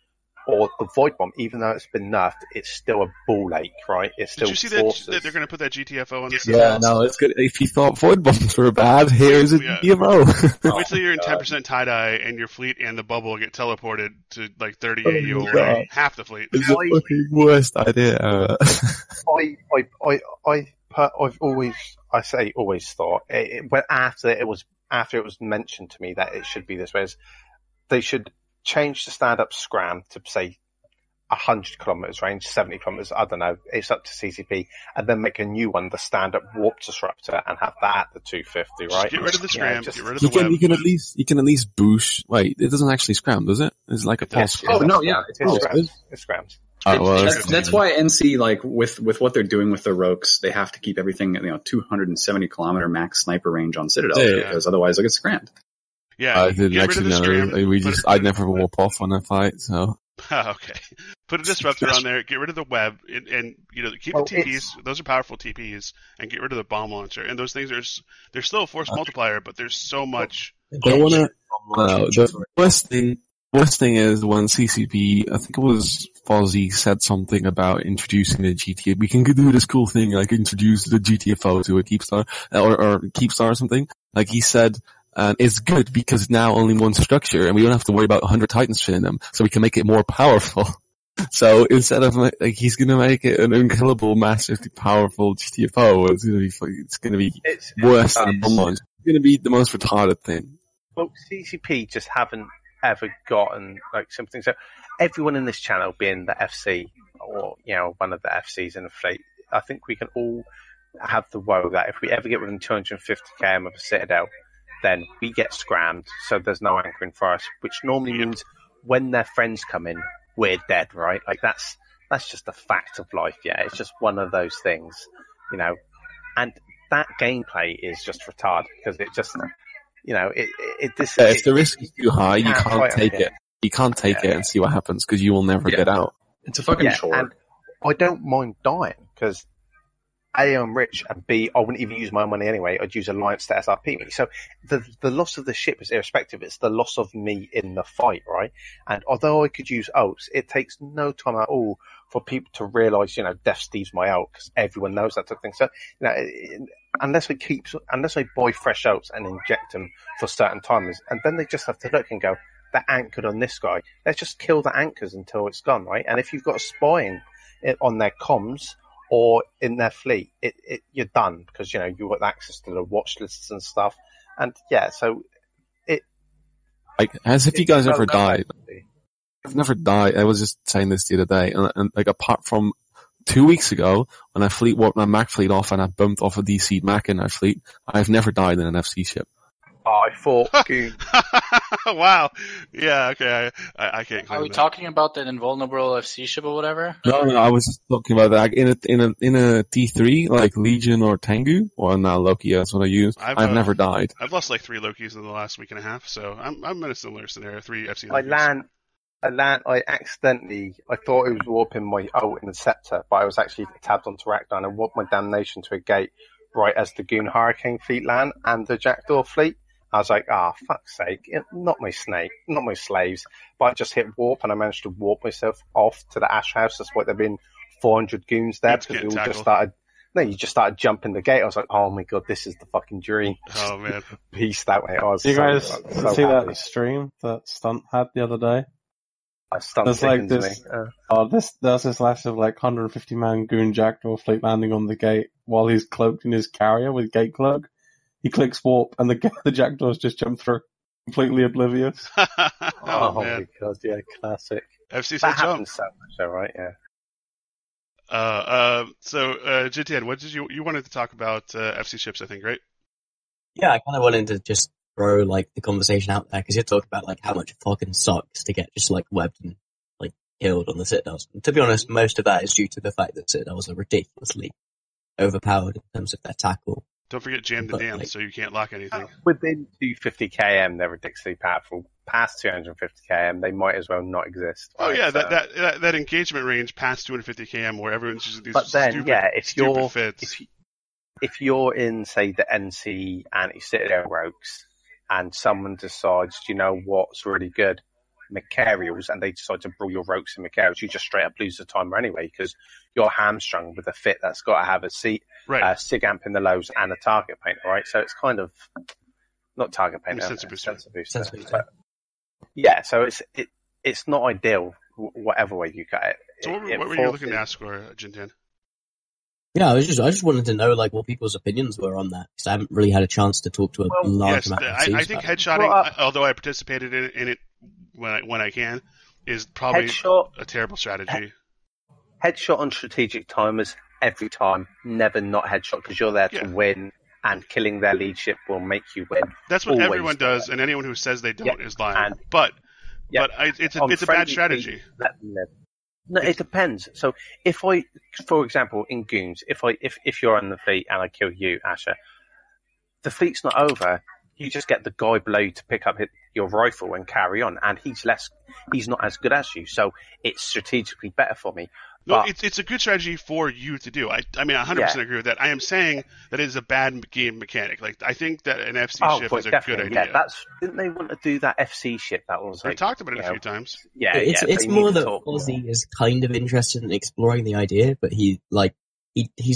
or the Void Bomb, even though it's been nerfed, it's still a ball ache, right? It's still Did you see that they're going to put that GTFO on the Citadel? Yeah, no, it's good. If you thought Void Bombs were bad, here's a GTFO. Yeah. Wait till you're in 10% tie-dye and your fleet and the bubble get teleported to like 30 AU or half the fleet. It's the fucking worst idea ever. I've always thought, after it was mentioned to me that it should be this way, is they should change the stand-up scram to, say, 100 kilometers range, 70 kilometers, I don't know, it's up to CCP, and then make a new one, the stand-up warp disruptor, and have that at the 250, right? Just get rid of the scram, get rid of the web. You can at least boost, wait, it doesn't actually scram, does it? It's like a pulse. Oh, no, yeah, it scrams. That's why NC, like, with what they're doing with the Roques, they have to keep everything at 270 kilometer max sniper range on Citadel, because otherwise they'll get scrammed. Yeah, I didn't actually know. I'd never warp off on a fight, so. Okay. Put a disruptor on there, get rid of the web, and keep the TPs. Those are powerful TPs, and get rid of the bomb launcher. And those things they're still a force multiplier, but there's so much. The worst thing is when CCP, I think it was Fozzy, said something about introducing the GTFO. We can do this cool thing, like introduce the GTFO to a Keepstar, or Keepstar or something. Like he said, it's good because now only one structure and we don't have to worry about 100 Titans shit in them, so we can make it more powerful. So instead of he's gonna make it an unkillable, massively powerful GTFO, it's gonna be worse than a bomb launch. It's gonna be the most retarded thing. Well, CCP just haven't ever gotten something. So everyone in this channel being the FC or one of the FCs in the fleet, I think we can all have the woe that if we ever get within 250 km of a Citadel, then we get scrammed, so there's no anchoring for us, which normally means when their friends come in, we're dead, right? That's just a fact of life, it's just one of those things, and that gameplay is just retarded because it just, if the risk is too high, you can't take it. You can't take it and see what happens because you will never get out. It's a fucking chore. And I don't mind dying because A, I'm rich, and B, I wouldn't even use my money anyway. I'd use Alliance to SRP me. So the loss of the ship is irrespective. It's the loss of me in the fight, right? And although I could use ults, it takes no time at all for people to realise, Death Steve's my ult, because everyone knows that sort of thing. So, unless I buy fresh ults and inject them for certain timers, and then they just have to look and go, they're anchored on this guy. Let's just kill the anchors until it's gone, right? And if you've got a spying on their comms, or in their fleet, you're done because, you've got access to the watch lists and stuff. And, so it... I've never died. I was just saying this the other day. And apart from 2 weeks ago, when I fleet warped my Mac fleet off and I bumped off a DC'd Mac in our fleet, I've never died in an FC ship. Oh, I thought... Wow. Yeah, okay. I can't claim that. Are we talking about that invulnerable FC ship or whatever? No, I was just talking about that. In a T3, like Legion or Tengu, or now Loki, that's what I use, I've never died. I've lost 3 Lokis in the last week and a half, so I'm in a similar scenario, 3 FC Lokis. I accidentally, I thought it was warping my ult in the Scepter, but I was actually tabbed onto Rakdon and warped my damnation to a gate right as the Goon Hurricane fleet land and the Jackdaw fleet. I was like, fuck's sake, not my slaves. But I just hit warp and I managed to warp myself off to the Ash House. That's why there have been 400 goons there because we all just started... No, you just started jumping the gate. I was like, oh my god, this is the fucking dream. Oh man. Peace that way. You guys see happy. That stream that Stunt had the other day? There's there's this last of 150-man goon Jackdaw fleet landing on the gate while he's cloaked in his carrier with gate cloak. He clicks warp, and the Jackdaws just jump through, completely oblivious. Oh my god, yeah, classic. FC that happens so much, though, right? Yeah. So, GTN, what did you wanted to talk about FC ships? I think, right? Yeah, I kind of wanted to just throw the conversation out there because you talk about how much it fucking sucks to get just webbed and killed on the Citadels. And to be honest, most of that is due to the fact that Citadels are ridiculously overpowered in terms of their tackle. Don't forget jam the dam, so you can't lock anything. Within 250 km, they're ridiculously powerful. Past 250 km, they might as well not exist. Right? Oh yeah, so, that engagement range past 250 km, where everyone's just these stupid fits. if you're in, say, the NC Anti-Citadel Rogues and someone decides, you know what's really good? Macarials, and they decide to brawl your rogues in Macarials, you just straight up lose the timer anyway because you're hamstrung with a fit that's got to have a seat, right. Sig amp in the lows and a target painter, right? So it's kind of not target painter, sensor booster. But, yeah, so it's not ideal whatever way you cut it. So what were you looking to ask for, Jintan? Yeah, I just wanted to know like what people's opinions were on that because I haven't really had a chance to talk to a large amount of teams. I think headshotting, although I participated in it when I can, is probably a terrible strategy. Headshot on strategic timers every time, never not headshot because you're there to win, and killing their leadership will make you win. That's what everyone does, and anyone who says they don't is lying. But it's a bad strategy. No, it depends. So if I, for example, in Goons, if you're on the fleet and I kill you, Asher, the fleet's not over. You just get the guy below to pick up your rifle and carry on, and he's not as good as you, so it's strategically better for me. But, no, it's a good strategy for you to do. I mean, I 100% agree with that. I am saying that it is a bad game mechanic. Like, I think that an FC ship is a good idea. Yeah, didn't they want to do that FC ship? That was like, they talked about it a few times. Yeah, it's more that Ozzy is kind of interested in exploring the idea, but he's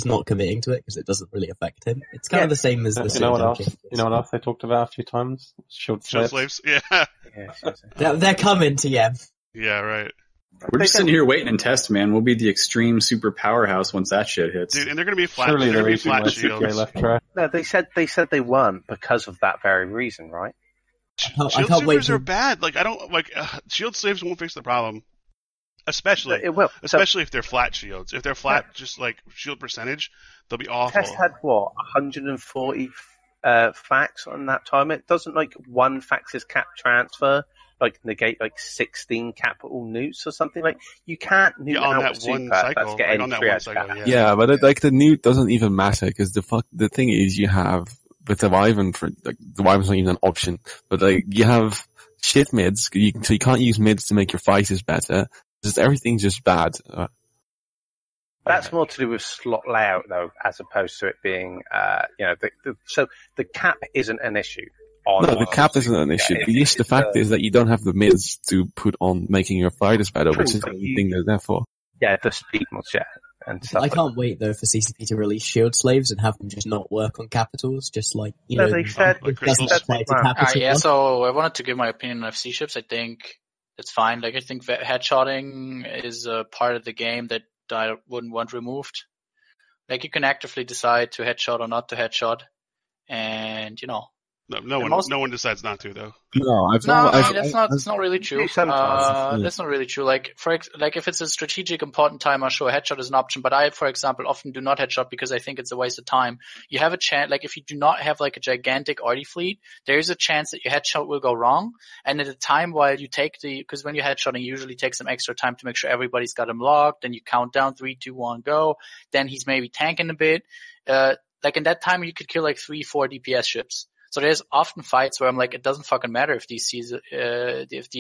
not committing to it because it doesn't really affect him. It's kind of the same as the... You know what else they talked about a few times? Shield slaves. Yeah. They're coming to Yem. Yeah, right. We're just sitting here waiting and test, man. We'll be the extreme super powerhouse once that shit hits. Dude, and they're going to be flat. Surely they're going to be flat shields. No, they said they weren't because of that very reason, right? Shield supers are bad. Like, I don't like shield slaves won't fix the problem. Especially, it will. Especially if they're flat shields. If they're flat, just like shield percentage, they'll be awful. Test had what 140 facts on that time. It doesn't like one fax's cap transfer. Like negate like 16 capital newts or something. Like you can't nuke on that one cycle. Right, on that one cycle. Yeah, but the newt doesn't even matter because the thing is you have with the Wyvern the Wyvern's not even an option. But you have shit mids, so you can't use mids to make your fighters better. Everything's just bad. That's more to do with slot layout though, as opposed to it being so the cap isn't an issue. No, the cap isn't an issue. The fact is that you don't have the mids to put on making your fighters better, which is the thing they're there for. Yeah, the speed mods, and stuff. I can't wait though for CCP to release shield slaves and have them just not work on capitals, just like you know. They said so I wanted to give my opinion on FC ships. I think it's fine. Like I think headshotting is a part of the game that I wouldn't want removed. Like you can actively decide to headshot or not to headshot, and you know. No one decides not to, though. That's not really true. That's not really true. Like, if it's a strategic important time, I'm sure headshot is an option. But I, for example, often do not headshot because I think it's a waste of time. You have a chance, like, if you do not have like a gigantic arty fleet, there is a chance that your headshot will go wrong. And at the time while you take because when you headshot, it usually takes some extra time to make sure everybody's got him locked. Then you count down 3, 2, 1, go. Then he's maybe tanking a bit. In that time, you could kill like 3, 4 DPS ships. So there's often fights where I'm like, it doesn't fucking matter if DFC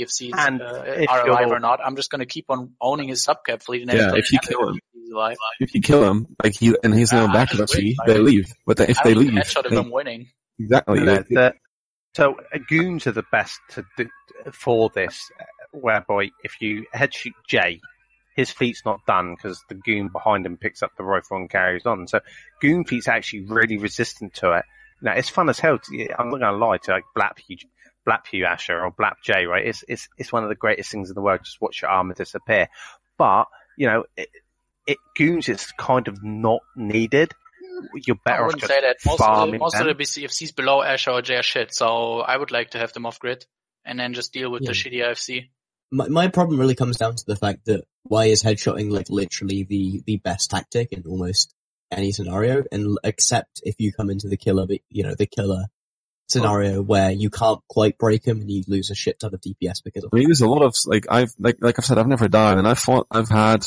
is alive or not. I'm just going to keep on owning his subcap fleet. And if you kill him, he's now back to FC, they leave. But if they leave, headshot if I'm winning. Exactly. So Goons are the best for this, whereby if you headshot Jay, his fleet's not done because the Goon behind him picks up the rifle and carries on. So Goon fleet's actually really resistant to it. Now, it's fun as hell. I'm not going to lie to Blap Hugh Asher or Blap Jay, right? It's one of the greatest things in the world. Just watch your armor disappear. But, you know, Goons is kind of not needed. You're better off just farming them. Most of the BCFCs below Asher or Jay are shit, so I would like to have them off-grid and then just deal with the shitty IFC. My problem really comes down to the fact that why is headshotting like literally the best tactic in almost any scenario, and except if you come into the killer scenario where you can't quite break him and you lose a shit ton of DPS because of there's a lot of I've said I've never died and I've had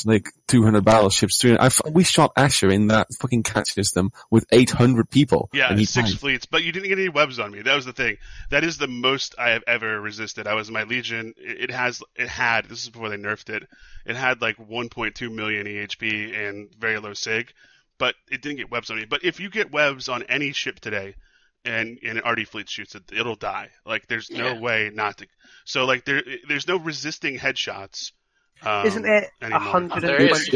200 battleships. We shot Asher in that fucking catch system with 800 people. Yeah, and 6 fleets, but you didn't get any webs on me. That was the thing. That is the most I have ever resisted. I was in my Legion. It had this is before they nerfed it. It had like 1.2 million EHP and very low sig. but it didn't get webs on me. But if you get webs on any ship today, and an RD fleet shoots it, it'll die. Like there's no way not to. So like there's no resisting headshots. Isn't it 100? That's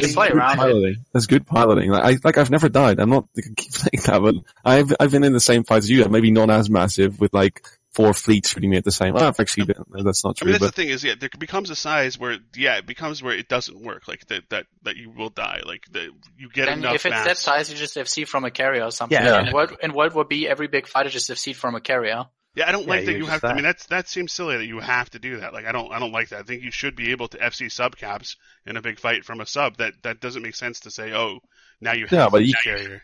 good piloting. I've never died. I'm not keep saying that, but I've been in the same fights as you. Maybe not as massive with like 4 fleets shooting me at the same. I've actually been. That's not true. I mean, the thing is, yeah, there becomes a size where, yeah, it becomes where it doesn't work. Like that you will die. Like you get and enough. If it's mass. That size, you just FC from a carrier or something. Yeah. And what would be every big fighter just FC from a carrier? Yeah, I don't like that you have to, I mean, that seems silly that you have to do that. Like, I don't like that. I think you should be able to FC subcaps in a big fight from a sub. That doesn't make sense to say, oh, now you have to carrier.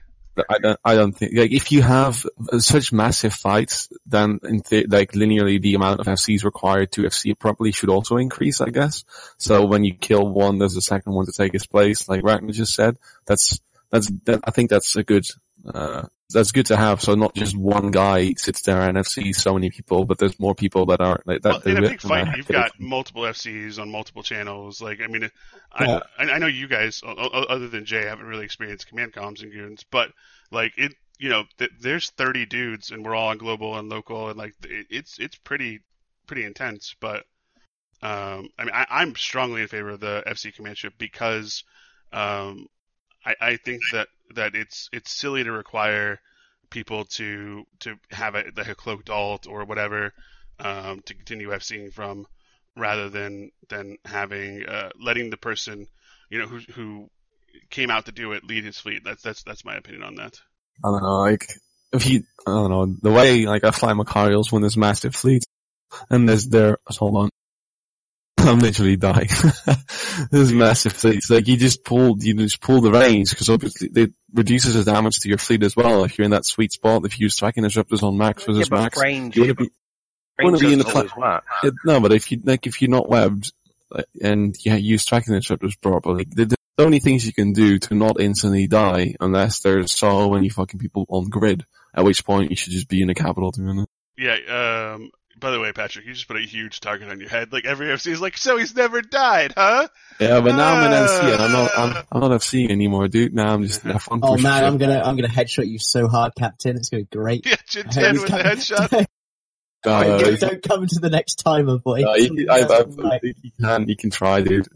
I don't think, like, if you have such massive fights, then, linearly the amount of FCs required to FC properly should also increase, I guess. So when you kill one, there's a second one to take its place, like Ragnar just said. I think that's a good, that's good to have. So not just one guy sits there and FCs so many people, but there's more people that aren't like that. Well, in a big fight, you've got multiple FCs on multiple channels. Like, I mean, I know you guys, other than Jay, haven't really experienced command comms and goons, but like it, you know, there's 30 dudes and we're all on global and local, and like it's pretty intense. But I mean, I'm strongly in favor of the FC command ship because I think that it's silly to require people to have a cloaked alt or whatever to continue FCing from, rather than having letting the person who came out to do it lead his fleet. That's my opinion on that. I don't know. Like the way I fly Macarios when there's massive fleets and hold on. I'm literally dying. There's massive fleets. Like you just pull the range because obviously it reduces the damage to your fleet as well. If you're in that sweet spot, if you use tracking disruptors on max versus max, range, you want to be in the flat. No, but if you're not webbed and you use tracking disruptors properly, there's so many things you can do to not instantly die unless there's so many fucking people on grid. At which point you should just be in a capital doing it. Yeah. By the way, Patrick, you just put a huge target on your head. Like every FC is like, so he's never died, huh? Yeah, but now I'm an FC and I'm not FC anymore, dude. Now I'm just F1. Oh man, I'm gonna headshot you so hard, Captain. It's gonna be great. Yeah, Jin 10 with the headshot. Don't come into the next timer, boy. You can try, dude.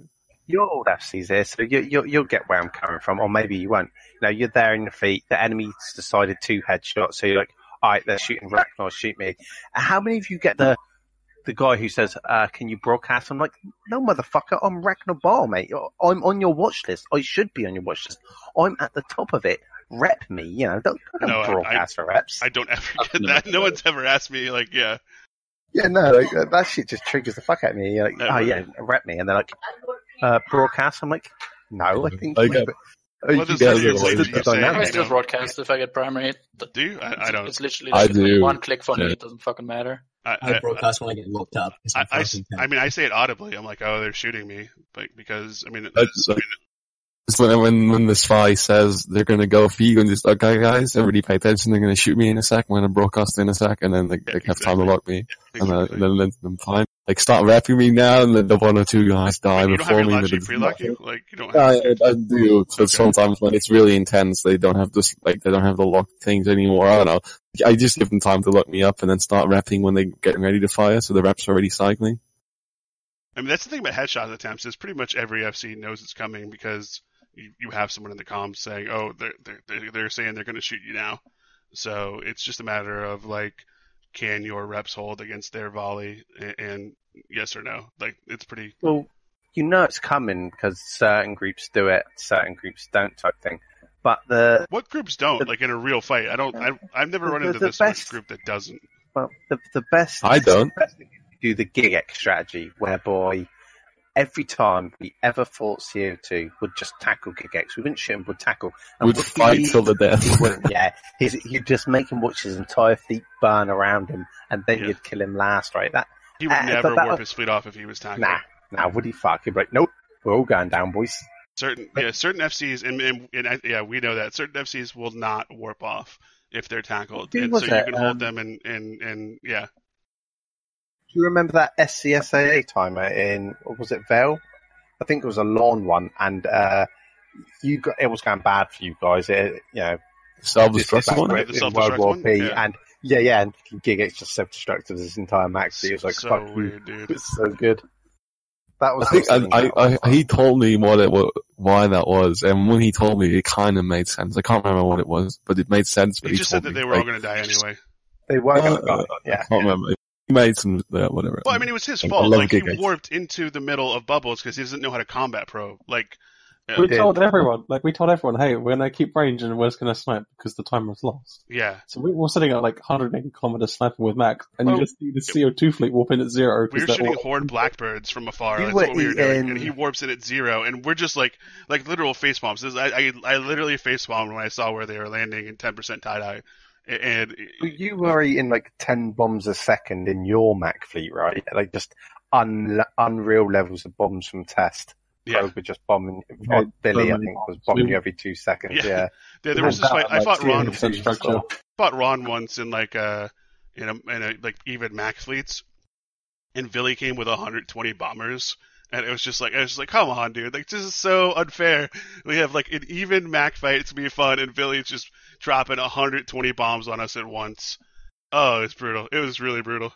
You're all FCs here, so you'll get where I'm coming from, or maybe you won't. No, you're there in the feet. The enemy's decided to headshot, so you're like, alright, they're shooting Ragnar, shoot me. How many of you get the guy who says, can you broadcast? I'm like, no, motherfucker, I'm Ragnar Bar, mate. I'm on your watch list. I should be on your watch list. I'm at the top of it. Rep me, don't broadcast for reps. I don't ever get that. No one's ever asked me, like, yeah. Yeah, no, like, that shit just triggers the fuck out of me. You're like, rep me. And they're like, broadcast? I'm like, no, I think... Okay. Well, I still broadcast if I get primary. Do you? I don't. It's literally one click for me. It doesn't fucking matter. I broadcast when I get locked up. I say it audibly. I'm like, oh, they're shooting me, when the spy says they're gonna go for you and just okay, guys, everybody pay attention. They're gonna shoot me in a sec. I'm gonna broadcast in a sec, and then they have time to lock me, and then I'm fine. Like start rapping me now, and then the one or two guys die before me. I do, but sometimes when it's really intense, they don't have the locked things anymore. I don't know. I just give them time to lock me up, and then start rapping when they're getting ready to fire, so the reps are already cycling. I mean, that's the thing about headshot attempts is pretty much every FC knows it's coming because you have someone in the comms saying, "Oh, they're saying they're going to shoot you now." So it's just a matter of like, can your reps hold against their volley? And yes or no, like it's pretty. Well, it's coming because certain groups do it, certain groups don't, type thing. But what groups don't? Like in a real fight, I don't. I've never run into this much group that doesn't. Well, the best. I don't. Do the GIGX strategy, whereby every time we ever fought CO2 would just tackle GIGX. We wouldn't shoot him, we'd tackle. And we'd fight till the death. Yeah, you'd just make him watch his entire fleet burn around him, and then you'd kill him last, right? That he would never warp his fleet off if he was tackling. Nah, would he fuck? He'd be like, nope, we're all going down, boys. Certain FCs, and we know that. Certain FCs will not warp off if they're tackled, and so you can hold them and Do you remember that SCSAA timer in, what was it, Vale? I think it was a lawn one, and it was going bad for you guys. World War B, and and Gigax just self-destructed this entire max. He was like, "Fuck you, dude! It's so good." That was. I think he told me why that was, and when he told me, it kind of made sense. I can't remember what it was, but it made sense. But he just said that they were all going to die anyway. They were going to die. Yeah, I can't remember. He made some whatever. Well, I mean, it was his fault. Like he warped into the middle of bubbles because he doesn't know how to combat probe. Like. Yeah, we told everyone, hey, we're going to keep range and we're just going to snipe because the timer is lost. Yeah. So we were sitting at like 180 kilometers sniping with Max, and you just see the CO2 fleet warp in at zero. We were shooting horde blackbirds from afar. That's what we were doing, and he warps in at zero, and we're just like literal face bombs. This is, I literally face bombed when I saw where they were landing in 10% tie dye. And you were eating like 10 bombs a second in your Mac fleet, right? Like just unreal levels of bombs from test. Yeah. Probe were just bombing. Billy, I think, was bombing every 2 seconds. Yeah. There was this fight. I fought Ron. Fought Ron once in like in even Mac fleets, and Billy came with 120 bombers, and it was just like come on, dude! Like this is so unfair. We have like an even Mac fight. It's gonna be fun, and Billy's just dropping 120 bombs on us at once. Oh, it's brutal. It was really brutal.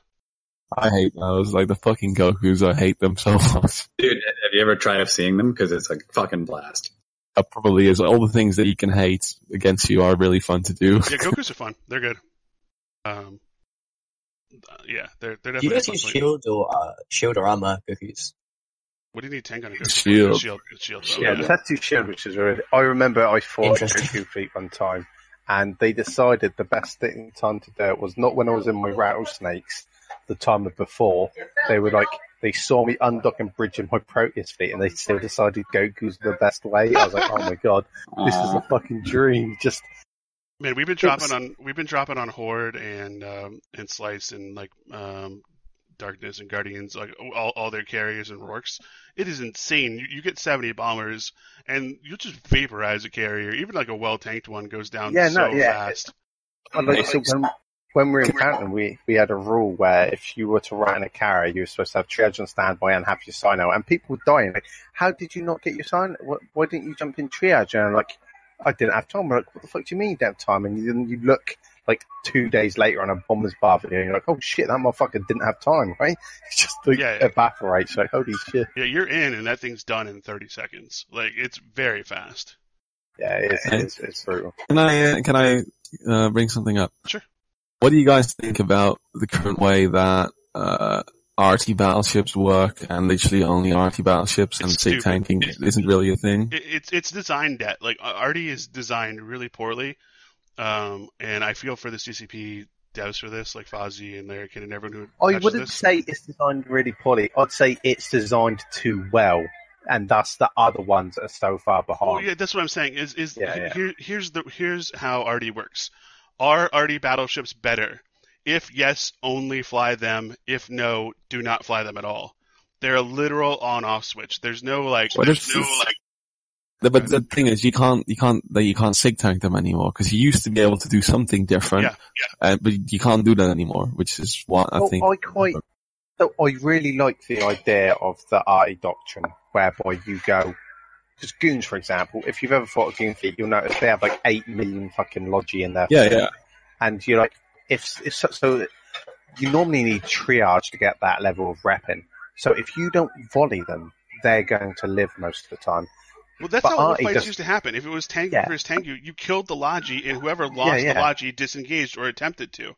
I hate those, like the fucking Gokus. I hate them so much. Dude, have you ever tried seeing them? Because it's like fucking blast. It probably is. All the things that you can hate against you are really fun to do. Yeah, Gokus are fun. They're good. They're definitely. Do you guys use shield or armor Gokus? What do you need tank on a Goku? Shield. Yeah, that's your shield, which is really. I remember I fought a Goku fleet one time, and they decided the best thing time to do it was not when I was in my rattlesnakes. The time before, they were like, they saw me undocking bridge in my Proteus fleet, and they still decided Goku's the best way. I was like, oh my god, this is a fucking dream. Just man, we've been dropping on Horde and Slice and like Darkness and Guardians, like all their carriers and Rorks. It is insane. You get 70 bombers, and you'll just vaporize a carrier. Even like a well tanked one goes down fast. When we were in Canton, we had a rule where if you were to run a carrier, you were supposed to have triage on standby and have your sign out. And people were dying. Like, how did you not get your sign? Why didn't you jump in triage? And I'm like, I didn't have time. We're like, what the fuck do you mean you didn't have time? And then you look like 2 days later on a bomber's bar video, and you're like, oh shit, that motherfucker didn't have time, right? It just evaporates. Like, holy shit. Yeah, you're in, and that thing's done in 30 seconds. Like, it's very fast. Yeah, it's brutal. Can I bring something up? Sure. What do you guys think about the current way that RT battleships work, and literally only RT battleships, and sea tanking isn't really a thing? It's designed that like RT is designed really poorly, and I feel for the CCP devs for this, like Fozzie and Larrykin and everyone who. I wouldn't say it's designed really poorly. I'd say it's designed too well, and thus the other ones are so far behind. Well, yeah, that's what I'm saying. Here's how RT works. Are RT battleships better? If yes, only fly them. If no, do not fly them at all. They're a literal on-off switch. But the thing is, you can't sig tank them anymore because you used to be able to do something different. But you can't do that anymore, which is what I think. I really like the idea of the RT doctrine, whereby you go. Because goons, for example, if you've ever fought a goon fleet, you'll notice they have like 8 million fucking logi in there. Yeah. And you're like, so you normally need triage to get that level of repping. So if you don't volley them, they're going to live most of the time. Well, that's how fights used to happen. If it was Tengu versus Tengu, you killed the logi, and whoever lost the logi disengaged or attempted to.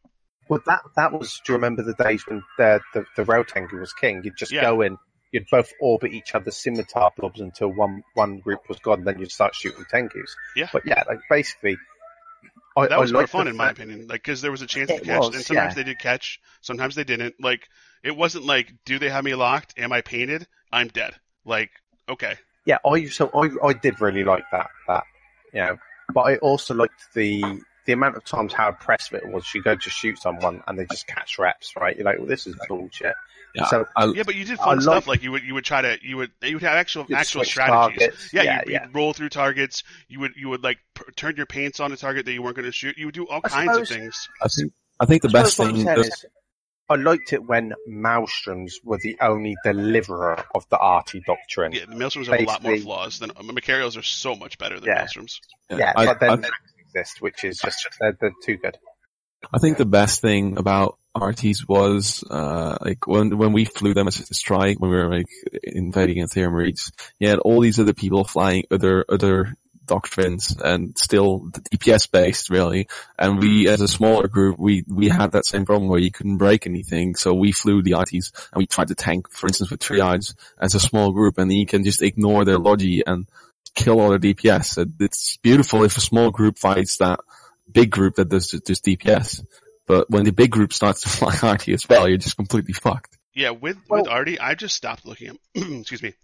Well, that was. Do you remember the days when the rail Tengu was king? You'd just go in. You'd both orbit each other's scimitar blobs until one group was gone, then you'd start shooting Tengus. Yeah. But yeah, like basically... That was more fun in my opinion, like because there was a chance to catch, and sometimes they did catch, sometimes they didn't. Like, it wasn't like, do they have me locked? Am I painted? I'm dead. Like, okay. Yeah, I did really like that. You know, but I also liked the amount of times how impressive it was. You go to shoot someone and they just catch reps, right? You're like, well, this is bullshit. Yeah, but you did fun stuff. Like you would have actual strategies. Targets. You'd roll through targets. You would like turn your paints on a target that you weren't going to shoot. You would do all kinds of things. I think the best thing. I liked it when Maelstroms were the only deliverer of the arty doctrine. Yeah, the Maelstroms have a lot more flaws than Macarios are so much better than Maelstroms. Yeah, but then Max exist, which is just they're too good. I think the best thing about Arties was like when we flew them as a strike, when we were like invading Ethereum Reach, you had all these other people flying other doctrines and still DPS based really, and we as a smaller group we had that same problem where you couldn't break anything, so we flew the ITs and we tried to tank, for instance, with triage as a small group, and then you can just ignore their logi and kill all their DPS. It's beautiful if a small group fights that big group that does just DPS, but when the big group starts to fly RT as well, you're just completely fucked. Yeah, with RT, I've just stopped looking at excuse me,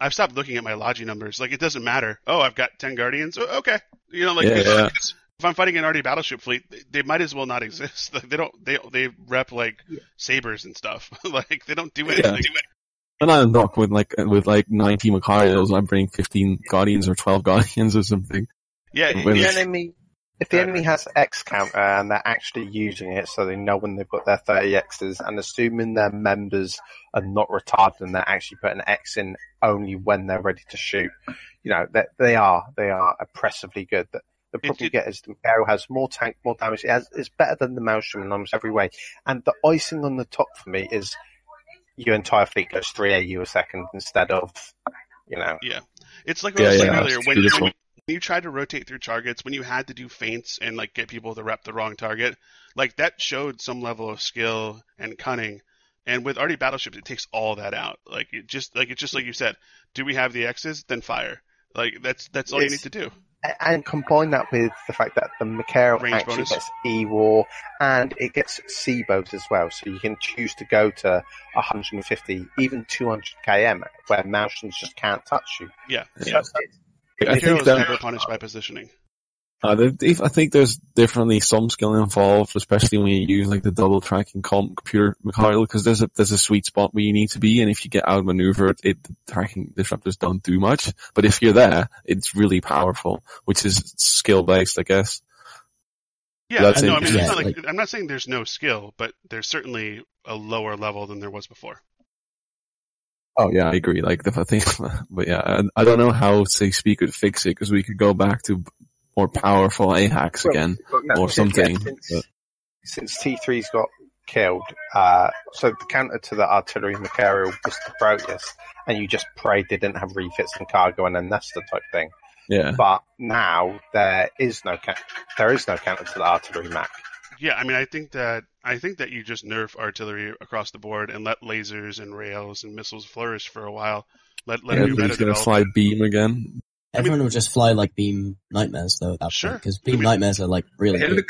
I've stopped looking at my logi numbers. Like, it doesn't matter. Oh, I've got 10 Guardians. Okay. You know, like, if I'm fighting an RD battleship fleet, they might as well not exist. Like, they rep, like, sabers and stuff. Like, they don't do anything. Yeah. And I undock with 90 Macarios, I'm bringing 15 Guardians or 12 Guardians or something. Yeah. If the enemy has X counter and they're actually using it, so they know when they put their 30Xs, and assuming their members are not retarded and they're actually putting X in only when they're ready to shoot, you know, they are oppressively good. The problem you get is the Macaro has more tank, more damage. It's better than the Maelstrom in almost every way. And the icing on the top for me is your entire fleet goes 3 AU a second instead of, you know. Yeah. It's like what I was saying earlier. When you tried to rotate through targets, when you had to do feints and like get people to rep the wrong target, like that showed some level of skill and cunning. And with RD battleships, it takes all that out. Like it's just like you said, do we have the X's? Then fire. Like that's all you need to do. And combine that with the fact that the Macaro actually gets E-War and it gets C-boats as well. So you can choose to go to 150, even 200 km, where mountains just can't touch you. Yeah. I think that never punished by positioning. I think there's definitely some skill involved, especially when you use like the double tracking computer Mikhail, because there's a sweet spot where you need to be, and if you get outmaneuvered, the tracking disruptors don't do much. But if you're there, it's really powerful, which is skill based, I guess. Yeah, no, I mean, it's not like, I'm not saying there's no skill, but there's certainly a lower level than there was before. Oh yeah, I agree. Like the thing, but yeah, I don't know how SafeSpeak could fix it, because we could go back to more powerful AHACs again or something. Yeah, since T3's got killed, so the counter to the artillery Macarial was the Proteus, and you just prayed they didn't have refits and cargo and a Nesta type thing. Yeah. But now there is no counter to the artillery Mac. Yeah, I mean, I think that you just nerf artillery across the board and let lasers and rails and missiles flourish for a while. Let new meta develop. Fly beam again. Everyone will just fly like beam nightmares though. Because beam nightmares are like really good.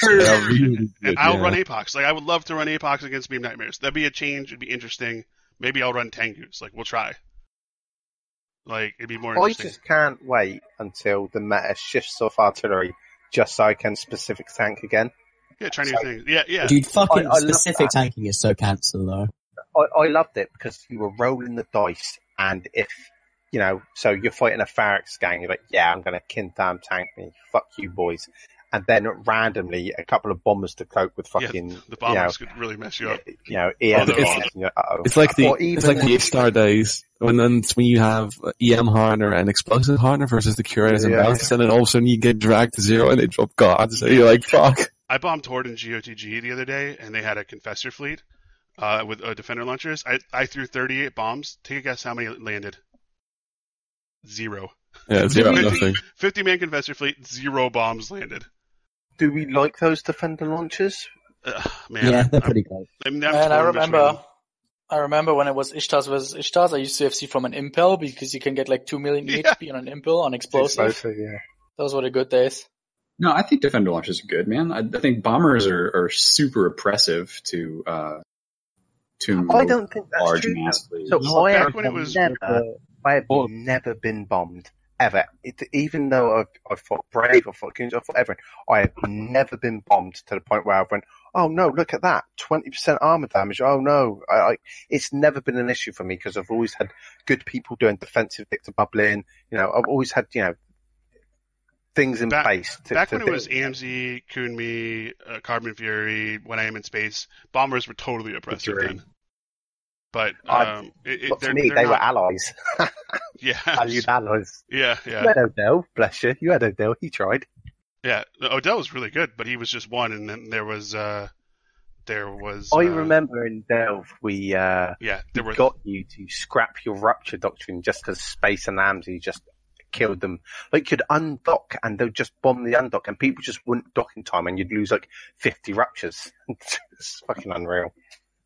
And I'll run Apox. Like I would love to run Apox against beam nightmares. That'd be a change. It'd be interesting. Maybe I'll run Tengus. Like we'll try. Like it'd be more interesting. I just can't wait until the meta shifts off artillery, just so I can specific tank again. Yeah, trying new things. Yeah. Dude, fucking specific tanking is so cancer, though. I loved it because you were rolling the dice, and if, you know, so you're fighting a Pharax gang, you're like, yeah, I'm going to Kintam tank me. Fuck you, boys. And then randomly, a couple of bombers to cope with fucking... Yeah, the bombers could really mess you up. You know, it's like the Star days, when you have EM Hardener and Explosive Hardener versus the Curators and Balance, and then all of a sudden you get dragged to zero and they drop guards, so you're like, fuck. I bombed Horde in GOTG the other day, and they had a Confessor fleet with Defender launchers. I threw 38 bombs. Take a guess how many landed. Zero. Yeah, zero. 50-man Confessor fleet, zero bombs landed. Do we like those Defender launchers? Man, yeah, they're pretty good. I remember when it was Ishtars versus Ishtars, I used to FC from an Impel, because you can get like 2 million HP on an Impel on Explosive. Yeah. Those were the good days. No, I think Defender launchers are good, man. I think bombers are super oppressive to I don't think that's large true. Mass fleets. So I have never been bombed ever. Even though I fought Brave, I fought Goons, I fought everyone, I have never been bombed to the point where I went, oh no, look at that, 20% armor damage. Oh no, it's never been an issue for me because I've always had good people doing defensive Victor bubbling. You know, I've always had things in place. Back when it was AMC, Kunmi, Carbon Fury, When I Am in Space, bombers were totally oppressive then. But to me, they were allies. Yeah, valued allies. Yeah, yeah. You had Odell, bless you. You had Odell. He tried. Yeah, Odell was really good, but he was just one, and then there was, I remember in Delve we got you to scrap your rupture doctrine just because Space and AMSI just killed them. Like, you'd undock, and they'd just bomb the undock, and people just wouldn't dock in time, and you'd lose like 50 ruptures. It's fucking unreal.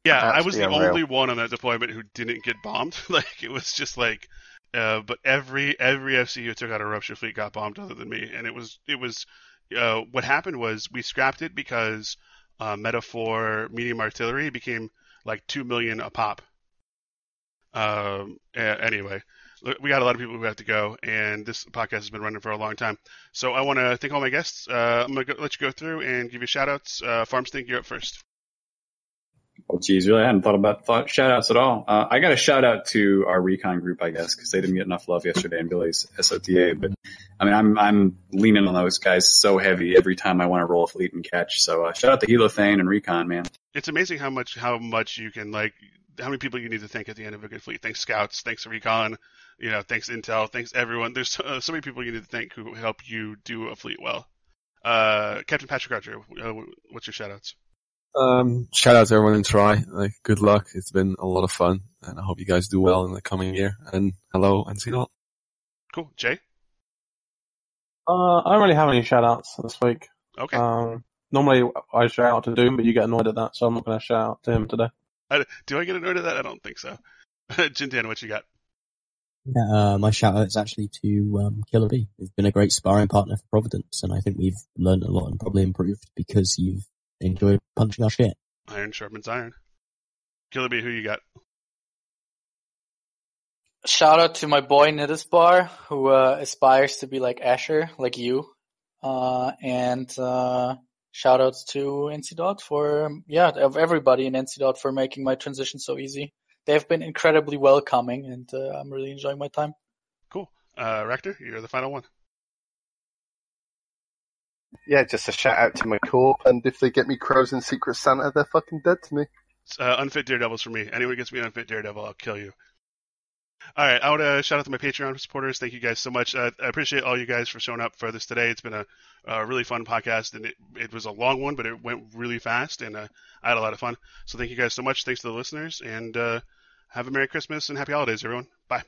Yeah, absolutely. I was the only one on that deployment who didn't get bombed. Like, it was just like, but every FCU who took out a rupture fleet got bombed, other than me. And it was what happened was we scrapped it because Metaphor medium artillery became like 2 million a pop. Anyway, we got a lot of people who have to go, and this podcast has been running for a long time. So I want to thank all my guests. I'm gonna let you go through and give you shout outs. Farmstink, you're up first. Oh, geez, really, I hadn't thought about shout-outs at all. I got a shout-out to our recon group, I guess, because they didn't get enough love yesterday in Billy's SOTA. But, I mean, I'm leaning on those guys so heavy every time I want to roll a fleet and catch. So shout-out to Helothane and recon, man. It's amazing how much you can, like, how many people you need to thank at the end of a good fleet. Thanks, Scouts. Thanks, Recon. You know, thanks, Intel. Thanks, everyone. There's so many people you need to thank who help you do a fleet well. Captain Patrick Archer, what's your shout-outs? Shout out to everyone in Tri. Like, good luck. It's been a lot of fun, and I hope you guys do well in the coming year. And hello, and see you all. Cool, Jay. I don't really have any shout outs this week. Okay. Normally I shout out to Doom, but you get annoyed at that, so I'm not going to shout out to him today. Do I get annoyed at that? I don't think so. Jindan, what you got? Yeah, my shout out is actually to Killer B. You've been a great sparring partner for Providence, and I think we've learned a lot and probably improved because you've enjoy punching our shit. Iron sharpens iron. Killer B, who you got? Shout out to my boy Nidisbar, who aspires to be like Asher, like you. And shout outs to NCDOT for, everybody in NCDOT for making my transition so easy. They've been incredibly welcoming, and I'm really enjoying my time. Cool. Rector, you're the final one. Yeah, just a shout out to my corp, and if they get me crows in Secret Santa, they're fucking dead to me. Unfit Daredevils for me. Anyone who gets me an unfit Daredevil, I'll kill you. Alright, I want to shout out to my Patreon supporters. Thank you guys so much. I appreciate all you guys for showing up for this today. It's been a really fun podcast, and it was a long one, but it went really fast, and I had a lot of fun. So thank you guys so much. Thanks to the listeners, and have a Merry Christmas and Happy Holidays, everyone. Bye.